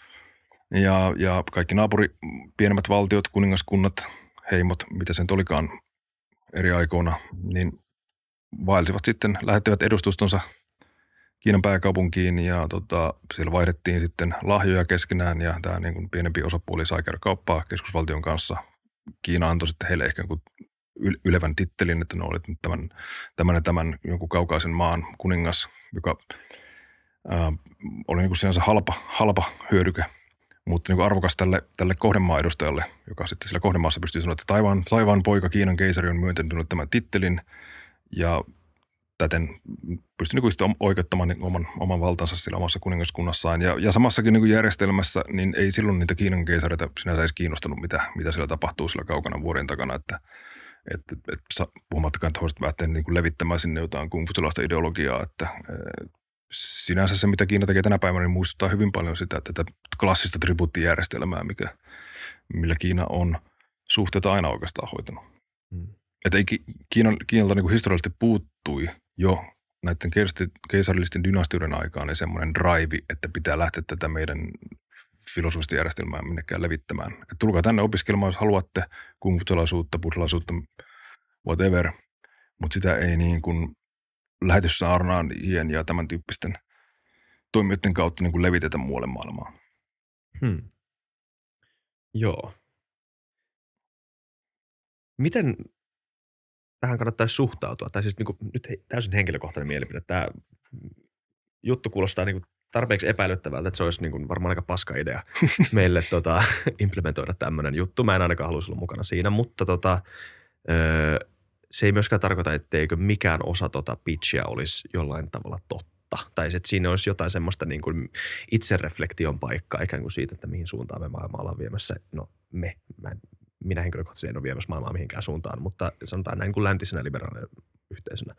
Ja, ja kaikki naapuri, pienemmät valtiot, kuningaskunnat, heimot, mitä sen olikaan eri aikoina, niin vaelsivat sitten, lähettivät edustustonsa Kiinan pääkaupunkiin ja tota, siellä vaihdettiin sitten lahjoja keskenään ja tämä niin kuin pienempi osapuoli sai käydä kauppaa keskusvaltion kanssa. Kiina antoi sitten heille ehkä jonkun ylevän tittelin, että ne olivat tämän, tämän ja tämän jonkun kaukaisen maan kuningas, joka ää, oli niin kuin sinänsä halpa, halpa hyödyke, mutta niin kuin arvokas tälle, tälle kohdemaan edustajalle, joka sitten sillä kohdemaassa pystyy sanoa, että Taivaan, Taivaan poika Kiinan keisari on myöntänyt tämän tittelin ja täten pystyi niin oikeuttamaan niin oman, oman valtansa sillä omassa kuningaskunnassaan. Ja, ja samassakin niin järjestelmässä, niin ei silloin niitä Kiinan keisareita sinänsä edes kiinnostanut, mitä, mitä siellä tapahtuu sillä kaukana vuoren takana. Että, että, että, puhumattakaan, että hoidat päättäen niin levittämään sinne jotain kungfutsilaista ideologiaa. Että, sinänsä se, mitä Kiina tekee tänä päivänä, niin muistuttaa hyvin paljon sitä, että tätä klassista tribuuttijärjestelmää, mikä, millä Kiina on suhteita aina oikeastaan hoitanut. Mm. Että ei Kiinan, Kiinalta niin kuin historiallisesti puuttui jo näiden keisarillisten dynastioiden aikaan niin semmoinen drive, että pitää lähteä tätä meidän filosofista järjestelmää minnekään levittämään. Että tulkaa tänne opiskelemaan, jos haluatte kungfutsalaisuutta, buddhalaisuutta, whatever, mutta sitä ei niin kuin lähetyssaarnaajien ja tämän tyyppisten toimijoiden kautta niin kuin levitetä muualle maailmaan. Hmm. Joo. Miten tähän kannattaisi suhtautua? Tai siis niin kuin, nyt täysin henkilökohtainen mielipide. Tämä juttu kuulostaa niin kuin tarpeeksi epäilyttävältä, että se olisi niin kuin varmaan aika paska idea meille tota, implementoida tämmöinen juttu. Mä en ainakaan haluaisi olla mukana siinä, mutta tota, öö, se ei myöskään tarkoita, etteikö mikään osa tota pitchiä olisi jollain tavalla totta. Tai että siinä olisi jotain semmoista niin kuin itsereflektion paikkaa ikään kuin siitä, että mihin suuntaan me maailmaa ollaan viemässä. No me, mä en, minä henkilökohtaisesti en ole viemässä maailmaa mihinkään suuntaan, mutta sanotaan näin niin kuin läntisenä liberaalinen yhteisönä.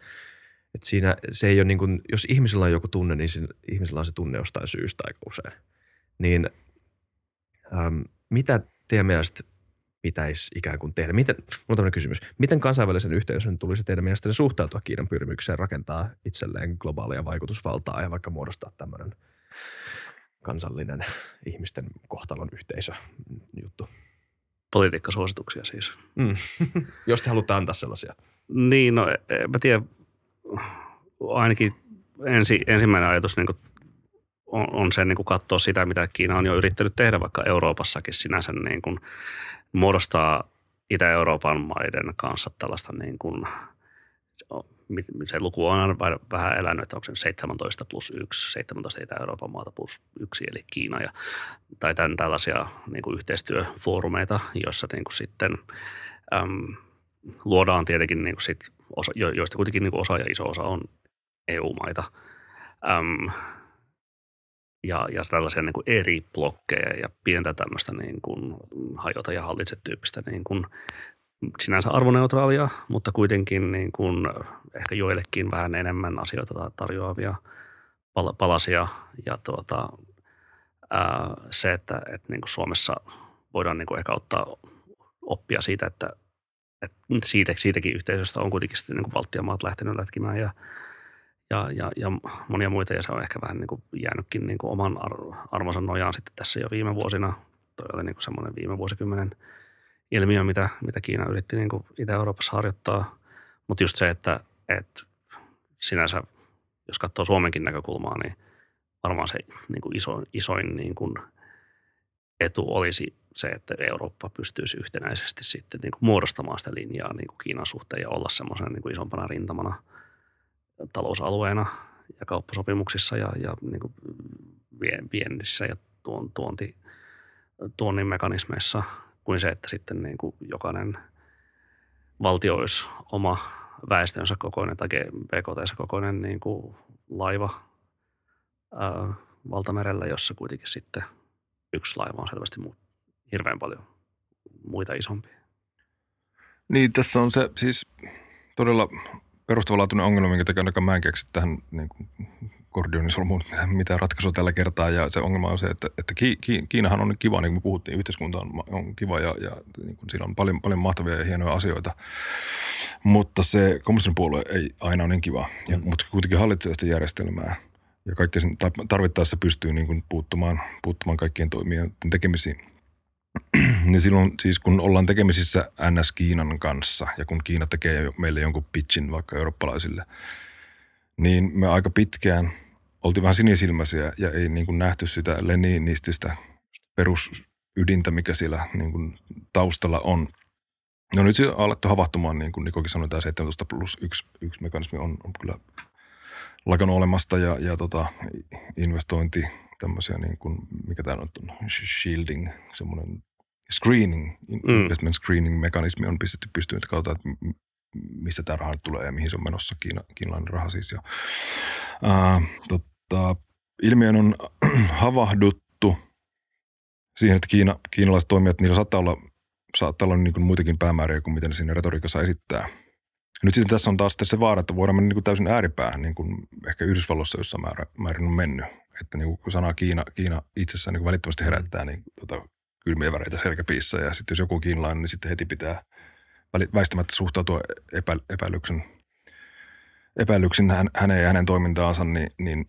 Että siinä se ei ole niin kuin, jos ihmisellä on joku tunne, niin siinä, ihmisellä on se tunne jostain syystä aika usein. Niin ähm, mitä teidän mielestä pitäisi ikään kuin tehdä? Miten, on tämmöinen kysymys. Miten kansainvälisen yhteisön tulisi teidän mielestänne suhtautua Kiinan pyrkimykseen rakentaa itselleen globaalia vaikutusvaltaa ja vaikka muodostaa tämmöinen kansallinen ihmisten kohtalon yhteisö juttu? Politiikkasuosituksia siis. Mm. Jos te haluatte antaa sellaisia. Niin, no en mä tiedä. Ainakin ensi, ensimmäinen ajatus niin kuin on, on se niin kuin katsoa sitä, mitä Kiina on jo yrittänyt tehdä vaikka Euroopassakin sinänsä niin kuin muodostaa Itä-Euroopan maiden kanssa tällaista niin kuin, se luku on vähän elänyt, että onko se seitsemäntoista plus yksi, seitsemäntoista Itä-Euroopan maata plus yksi, eli Kiina, ja, tai tämän tällaisia niin kuin yhteistyöfoorumeita, joissa niin kuin sitten äm, luodaan tietenkin, niin kuin sit osa, joista kuitenkin niin kuin osa ja iso osa on E U-maita, äm, ja, ja tällaisia niin kuin eri blokkeja ja pientä tämmöistä niin kuin hajota ja hallitse tyyppistä niin kuin sinänsä arvoneutraalia, mutta kuitenkin niin kuin ehkä joillekin vähän enemmän asioita tarjoavia palasia ja tuota, ää, se, että, että niin kuin Suomessa voidaan niin kuin ehkä ottaa oppia siitä, että, että siitä, siitäkin yhteisöstä on kuitenkin sitten niin kuin Baltian maat lähtenyt lätkimään ja Ja, ja, ja monia muita, ja se on ehkä vähän niin kuin jäänytkin niin kuin oman arvonsa nojaan sitten tässä jo viime vuosina. Toi oli niin kuin semmoinen viime vuosikymmenen ilmiö, mitä, mitä Kiina yritti niin kuin Itä-Euroopassa harjoittaa. Mutta just se, että, että sinänsä, jos katsoo Suomenkin näkökulmaa, niin varmaan se niin kuin iso, isoin niin kuin etu olisi se, että Eurooppa pystyisi yhtenäisesti sitten niin kuin muodostamaan sitä linjaa niin kuin Kiinan suhteen ja olla semmoisena niin kuin isompana rintamana talousalueena ja kauppasopimuksissa ja, ja niin kuin viennissä ja tuon, tuonti, tuonnin mekanismeissa kuin se, että sitten niin kuin jokainen valtio olisi oma väestönsä kokoinen tai B K T:nsä kokoinen niin kuin laiva ää, valtamerellä, jossa kuitenkin sitten yksi laiva on selvästi mu- hirveän paljon muita isompia. Niin, tässä on se siis todella perustavanlaatuinen ongelma, minkä takia ainakaan mä en keksi tähän niin kuin kordioonisolmuun mitään ratkaisua tällä kertaa. Ja se ongelma on se, että, että Kiinahan on kiva, niin kuin me puhuttiin, yhteiskunta on, on kiva ja, ja niin kuin siinä on paljon, paljon mahtavia ja hienoja asioita. Mutta se kommunistinen puolue ei aina ole niin kiva, ja, mm. mutta kuitenkin hallitsee sitä järjestelmää. Ja kaikkea sen tarvittaessa pystyy niin kuin puuttumaan, puuttumaan kaikkien toimien tekemisiin. Niin silloin siis kun ollaan tekemisissä N S Kiinan kanssa ja kun Kiina tekee meille jonkun pitchin vaikka eurooppalaisille, niin me aika pitkään oltiin vähän sinisilmäisiä ja ei niin kuin nähty sitä leninististä perusydintä, mikä siellä niin kuin taustalla on. No nyt se on alettu havahtumaan, niin kuin Nikokin sanoi, tämä seitsemäntoista plus yksi mekanismi on, on kyllä lakannut olemasta ja, ja tota, investointi, tämmöisiä niin kuin, mikä tämä on, shielding, semmoinen screening, investment screening mekanismi on pistetty pystyyn, että katsotaan, että mistä tämä raha tulee ja mihin se on menossa, Kiina, kiinalainen raha siis. Ja, ää, tota, ilmiön on havahduttu siihen, että Kiina, kiinalaiset toimijat, niillä saattaa olla, saattaa olla niin kuin muitakin päämääriä kuin mitä ne siinä retoriikassa esittää. Nyt sitten tässä on taas se vaara, että voidaan mennä niin kuin täysin ääripäähän, niin kuin ehkä Yhdysvalloissa jossain määrä, määrin on mennyt. Että niin kuin sanaa Kiina, Kiina itsessään niin kuin välittömästi herättää niin tuota, kylmiä väreitä selkäpiissä. Ja sitten jos joku on kiinalainen, niin sitten heti pitää väistämättä suhtautua epä, epäilyksen, epäilyksen häneen ja hänen toimintaansa. Niin, niin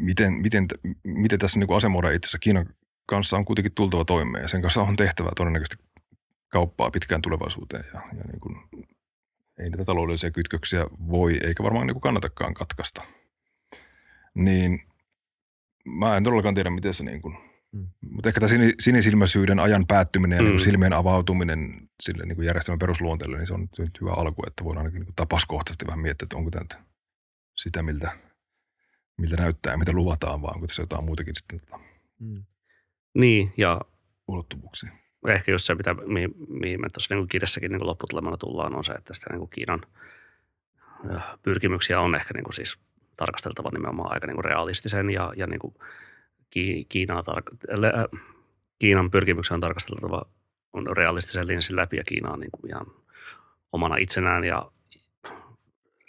miten, miten, miten tässä niin kuin asemoida itsessä? Kiinan kanssa on kuitenkin tultava toimeen ja sen kanssa on tehtävä todennäköisesti kauppaa pitkään tulevaisuuteen ja, ja niin kuin ei niitä taloudellisia kytköksiä voi, eikä varmaan niin kuin kannatakaan katkaista. Niin mä en todellakaan tiedä, miten se niin kuin, mm. mutta ehkä tämä sinisilmäisyyden ajan päättyminen ja mm. niin kuin silmien avautuminen sille niin kuin järjestelmän perusluonteelle, niin se on nyt hyvä alku, että voidaan ainakin niin kuin tapauskohtaisesti vähän miettiä, että onko tämä nyt sitä, miltä, miltä näyttää ja mitä luvataan, vaan onko tässä jotain muutakin sitten tota mm. niin, ja ulottuvuuksia. Ehkä just se, mitä, mihin, mihin me tuossa niin kirjassakin niin lopputulemalla tullaan, on se, että sitä niin kuin Kiinan pyrkimyksiä on ehkä niin kuin siis tarkasteltava nimenomaan aika niin kuin realistisen ja, ja niin kuin Kiinaa tark- Kiinan pyrkimyksiä on tarkasteltava on realistisen linssin läpi ja Kiinaa niin kuin ihan omana itsenään ja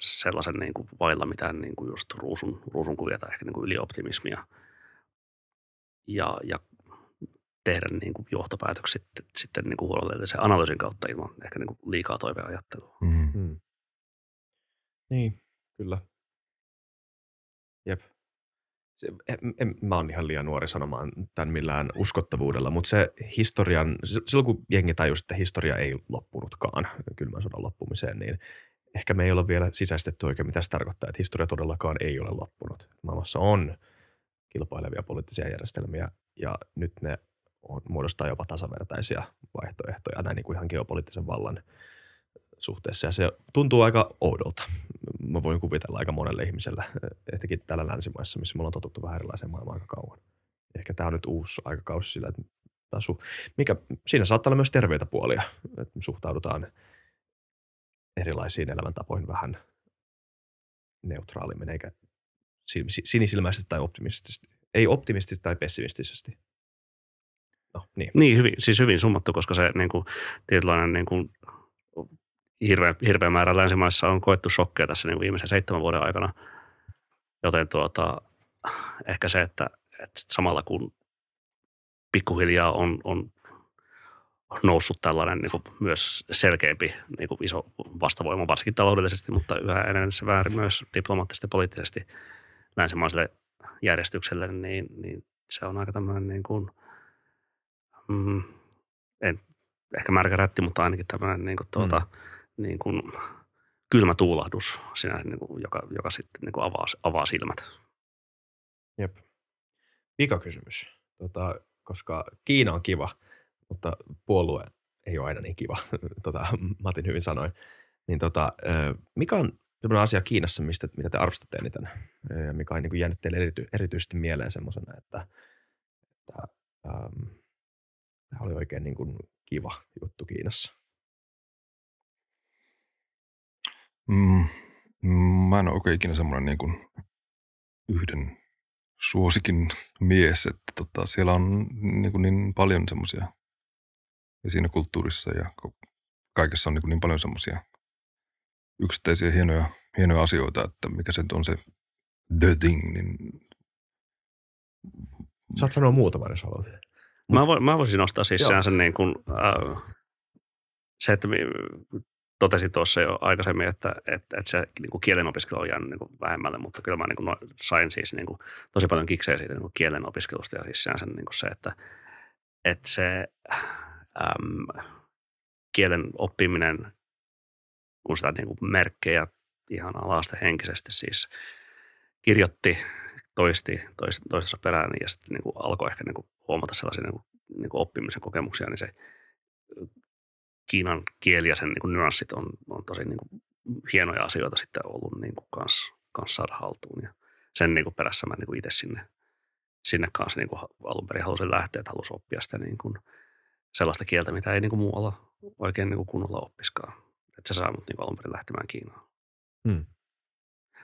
sellaisen niin kuin vailla mitään niin kuin just ruusun, ruusun kuvia tai ehkä niin kuin ylioptimismia ja, ja tehdä niin kuin johtopäätökset sitten niin kuin huolellisen analyysin kautta ilman ehkä niin kuin liikaa toiveajattelua. Mm-hmm. Mm. Niin, kyllä. Jep. Se, en, en, mä oon ihan liian nuori sanomaan tämän millään uskottavuudella, mutta se historian, silloin kun jengi tajusi, että historia ei loppunutkaan kylmän sodan loppumiseen, niin ehkä me ei ole vielä sisäistetty oikein, mitä se tarkoittaa, että historia todellakaan ei ole loppunut. Maailmassa on kilpailevia poliittisia järjestelmiä ja nyt ne on, muodostaa jopa tasavertaisia vaihtoehtoja näin niin kuin ihan geopoliittisen vallan suhteessa. Ja se tuntuu aika oudolta. Mä voin kuvitella aika monelle ihmiselle, etenkin täällä länsimaissa, missä me ollaan totuttu vähän erilaiseen maailmaan aika kauan. Ehkä tää on nyt uusi aikakausi sillä, että tasu, mikä, siinä saattaa olla myös terveitä puolia, että me suhtaudutaan erilaisiin elämäntapoihin vähän neutraalimmin, eikä sinisilmäisesti tai optimistisesti Ei optimistisesti tai pessimistisesti. No, niin. Niin, hyvin, siis hyvin summattu, koska se niin kuin, tietynlainen niin kuin, hirveä, hirveä määrä länsimaissa on koettu shokkeja tässä niin kuin viimeisen seitsemän vuoden aikana. Joten tuota, ehkä se, että, että samalla kun pikkuhiljaa on, on noussut tällainen niin kuin, myös selkeämpi niin kuin, iso vastavoima, varsinkin taloudellisesti, mutta yhä enemmän se väärin myös diplomaattisesti ja poliittisesti länsimaiselle järjestykselle, niin, niin se on aika tämmöinen niin kuin, Mm, en, ehkä märkä rätti, mutta ainakin tämmöinen niin kuin, tuota, mm. niin kuin, kylmä tuulahdus sinänsä, niin kuin, joka, joka sitten niin kuin avaa, avaa silmät. Jep. Pikakysymys, tota, koska Kiina on kiva, mutta puolue ei ole aina niin kiva, tota, Matin hyvin sanoi. Niin, tota, mikä on sellainen asia Kiinassa, mistä, mitä te arvostatte eniten? Ja mikä on niin kuin jäänyt teille erity, erityisesti mieleen semmoisena, että, että ähm, tämä oli oikein niin kuin kiva juttu Kiinassa. Mm, mä en ole oikein ikinä semmoinen niin kuin yhden suosikin mies, että tota, siellä on niin, kuin niin paljon semmoisia, ja siinä kulttuurissa ja kaikessa on niin, kuin niin paljon semmoisia yksittäisiä hienoja, hienoja asioita, että mikä se on se the thing. Niin... Saat sanoa muutaman, jos haluat. Mä, vo, mä voisin nostaa siis sinänsä niin kuin, äh, se, että totesin tuossa jo aikaisemmin, että, että, että se niin kuin kielenopiskelu on jäänyt niin kuin vähemmälle, mutta kyllä mä niin kuin sain siis niin kuin tosi paljon kiksejä siitä niin kuin kielenopiskelusta ja siis sinänsä niin kuin se, että, että se ähm, kielen oppiminen, kun sitä niin kuin merkkejä ihan alasta henkisesti siis kirjoitti, toisti toistensa perään ja sitten niin kuin alkoi ehkä niin kuin huomata sellaisia niin kuin, niin kuin oppimisen kokemuksia, niin se Kiinan kieli ja sen niin kuin nyanssit on, on tosi niin kuin hienoja asioita sitten ollut niin kuin kans, kans saada haltuun. Ja sen niin kuin perässä mä niin kuin itse sinne, sinne kanssa niin kuin alun perin halusin lähteä, että halusin oppia sitä niin kuin sellaista kieltä, mitä ei niin kuin muualla oikein niin kuin kunnolla oppiskaan. Että se saa mut niin kuin alun perin lähtemään Kiinaan. Hmm.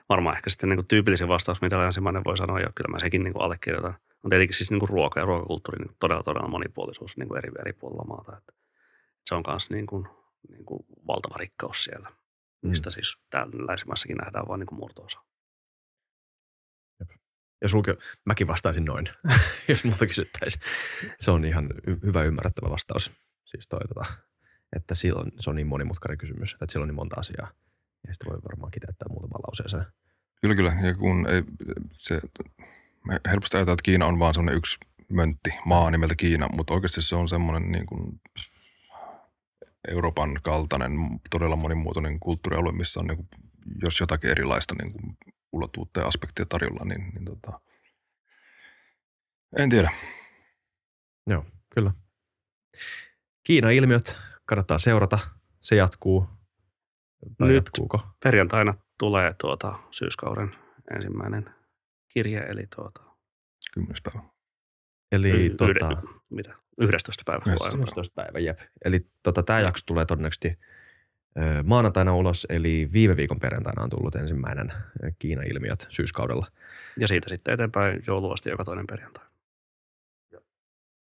Varmaan ehkä sitten niin kuin tyypillisin vastaus, mitä länsimainen voi sanoa, ja kyllä mä sekin niin kuin allekirjoitan, on tietenkin siis niin kuin ruoka ja ruokakulttuuri, niin todella todella monipuolisuus niin kuin eri, eri puolilla maata. Että se on myös niin kuin, niin kuin valtava rikkaus siellä, mistä mm. siis täällä länsimaissakin nähdään vaan niin kuin murto-osa. Ja sulke, mäkin vastaisin noin, jos multa kysyttäisiin. Se on ihan y- hyvä ymmärrettävä vastaus. Siis toivota, että silloin se on niin monimutkainen kysymys, että silloin on niin monta asiaa. Ja sitä voi varmaan kiteyttää muutamaan lauseeseen. Kyllä, kyllä. Ja kun ei, se, me helposti ajatellaan, että Kiina on vaan semmoinen yksi möntti, maa nimeltä Kiina, mutta oikeasti se on semmoinen niin kuin Euroopan kaltainen, todella monimuotoinen kulttuurialue, missä on niin kuin, jos jotakin erilaista niin kuin ulottuvuutta ja aspektia tarjolla, niin, niin tota, en tiedä. Joo, kyllä. Kiina-ilmiöt kannattaa seurata, se jatkuu. Tai nyt jatkuuko? Perjantaina tulee tuota syyskauden ensimmäinen kirje, eli tuota... Kymmenes päivä. Eli y- tuota... Y- mitä? Yhdestoista päivä. Yhdestoista päivä, jep. Eli tuota, tämä jakso tulee todennäköisesti ö, maanantaina ulos, eli viime viikon perjantaina on tullut ensimmäinen Kiina-ilmiöt syyskaudella. Ja siitä sitten eteenpäin jouluasti joka toinen perjantai.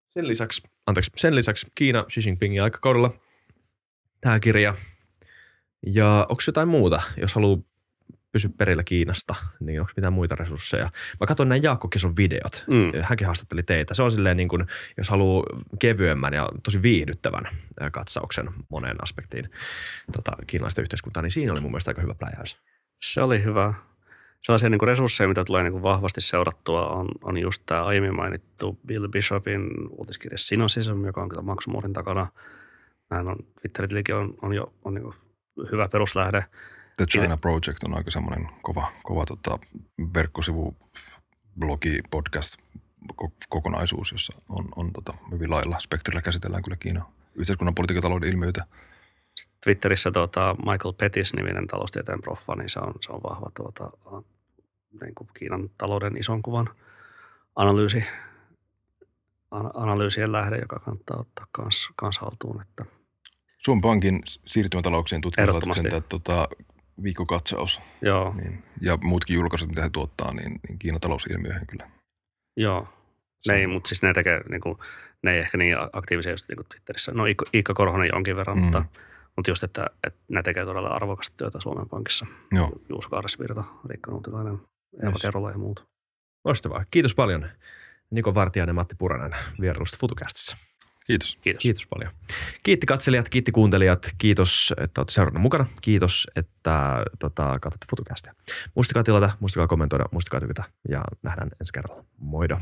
Sen lisäksi, anteeksi, sen lisäksi Kiina Xi Jinpingin aikakaudella tämä kirja... Ja onko jotain muuta, jos haluaa pysyä perillä Kiinasta, niin onko mitään muita resursseja? Mä katsoin nämä Jaakko Keson videot. Mm. Hänkin haastatteli teitä. Se on silleen niin kuin, jos haluaa kevyemmän ja tosi viihdyttävän katsauksen moneen aspektiin tota, kiinalaista yhteiskuntaa, niin siinä oli mun mielestä aika hyvä pläjäys. Se oli hyvä. Sellaisia niin kuin resursseja, mitä tulee niin kuin vahvasti seurattua, on, on just tämä aiemmin mainittu Bill Bishopin uutiskirja Sinosism, joka on kyllä maksumuurin takana. Näin on, Twitteritikin on, on jo... On niin kuin hyvä peruslähde. The China Project on aika semmoinen kova, kova tota, verkkosivu, blogi, podcast, kokonaisuus, jossa on, on tota, hyvin lailla spektrillä käsitellään kyllä Kiinaa. Yhteiskunnan politiikan talouden ilmiöitä. Twitterissä tota, Michael Pettis-niminen taloustieteen proffa, niin se on, se on vahva tuota, niin kuin Kiinan talouden ison kuvan analyysi, an, analyysien lähde, joka kannattaa ottaa kans, kans haltuun, että Suomen Pankin siirtymätalouksien tutkimuslaitoksen tota, viikkokatsaus niin, ja muutkin julkaisut, mitä he tuottaa, niin, niin Kiinan talousilmiöihin kyllä Joo. Ei, mutta siis ne, tekee, niin kuin, ne ei ehkä niin aktiivisia just niin kuin Twitterissä. No Iikka, Iikka Korhonen jonkin verran, mm. mutta, mutta just, että, että ne tekee todella arvokasta työtä Suomen Pankissa. Joo. Juuso Kaaresvirta, Riikka Nuutilainen, Eeva yes. Kerola ja muut. Loistavaa. Kiitos paljon Niko Vartiainen ja Matti Puranen vierailusta FutuCastissa. Kiitos. Kiitos. Kiitos paljon. Kiitti katselijat, kiitti kuuntelijat. Kiitos, että olette seurannut mukana. Kiitos, että tota, katsotte FutuCastia. Muistakaa tilata, muistakaa kommentoida, muistakaa tykätä ja nähdään ensi kerralla. Moido.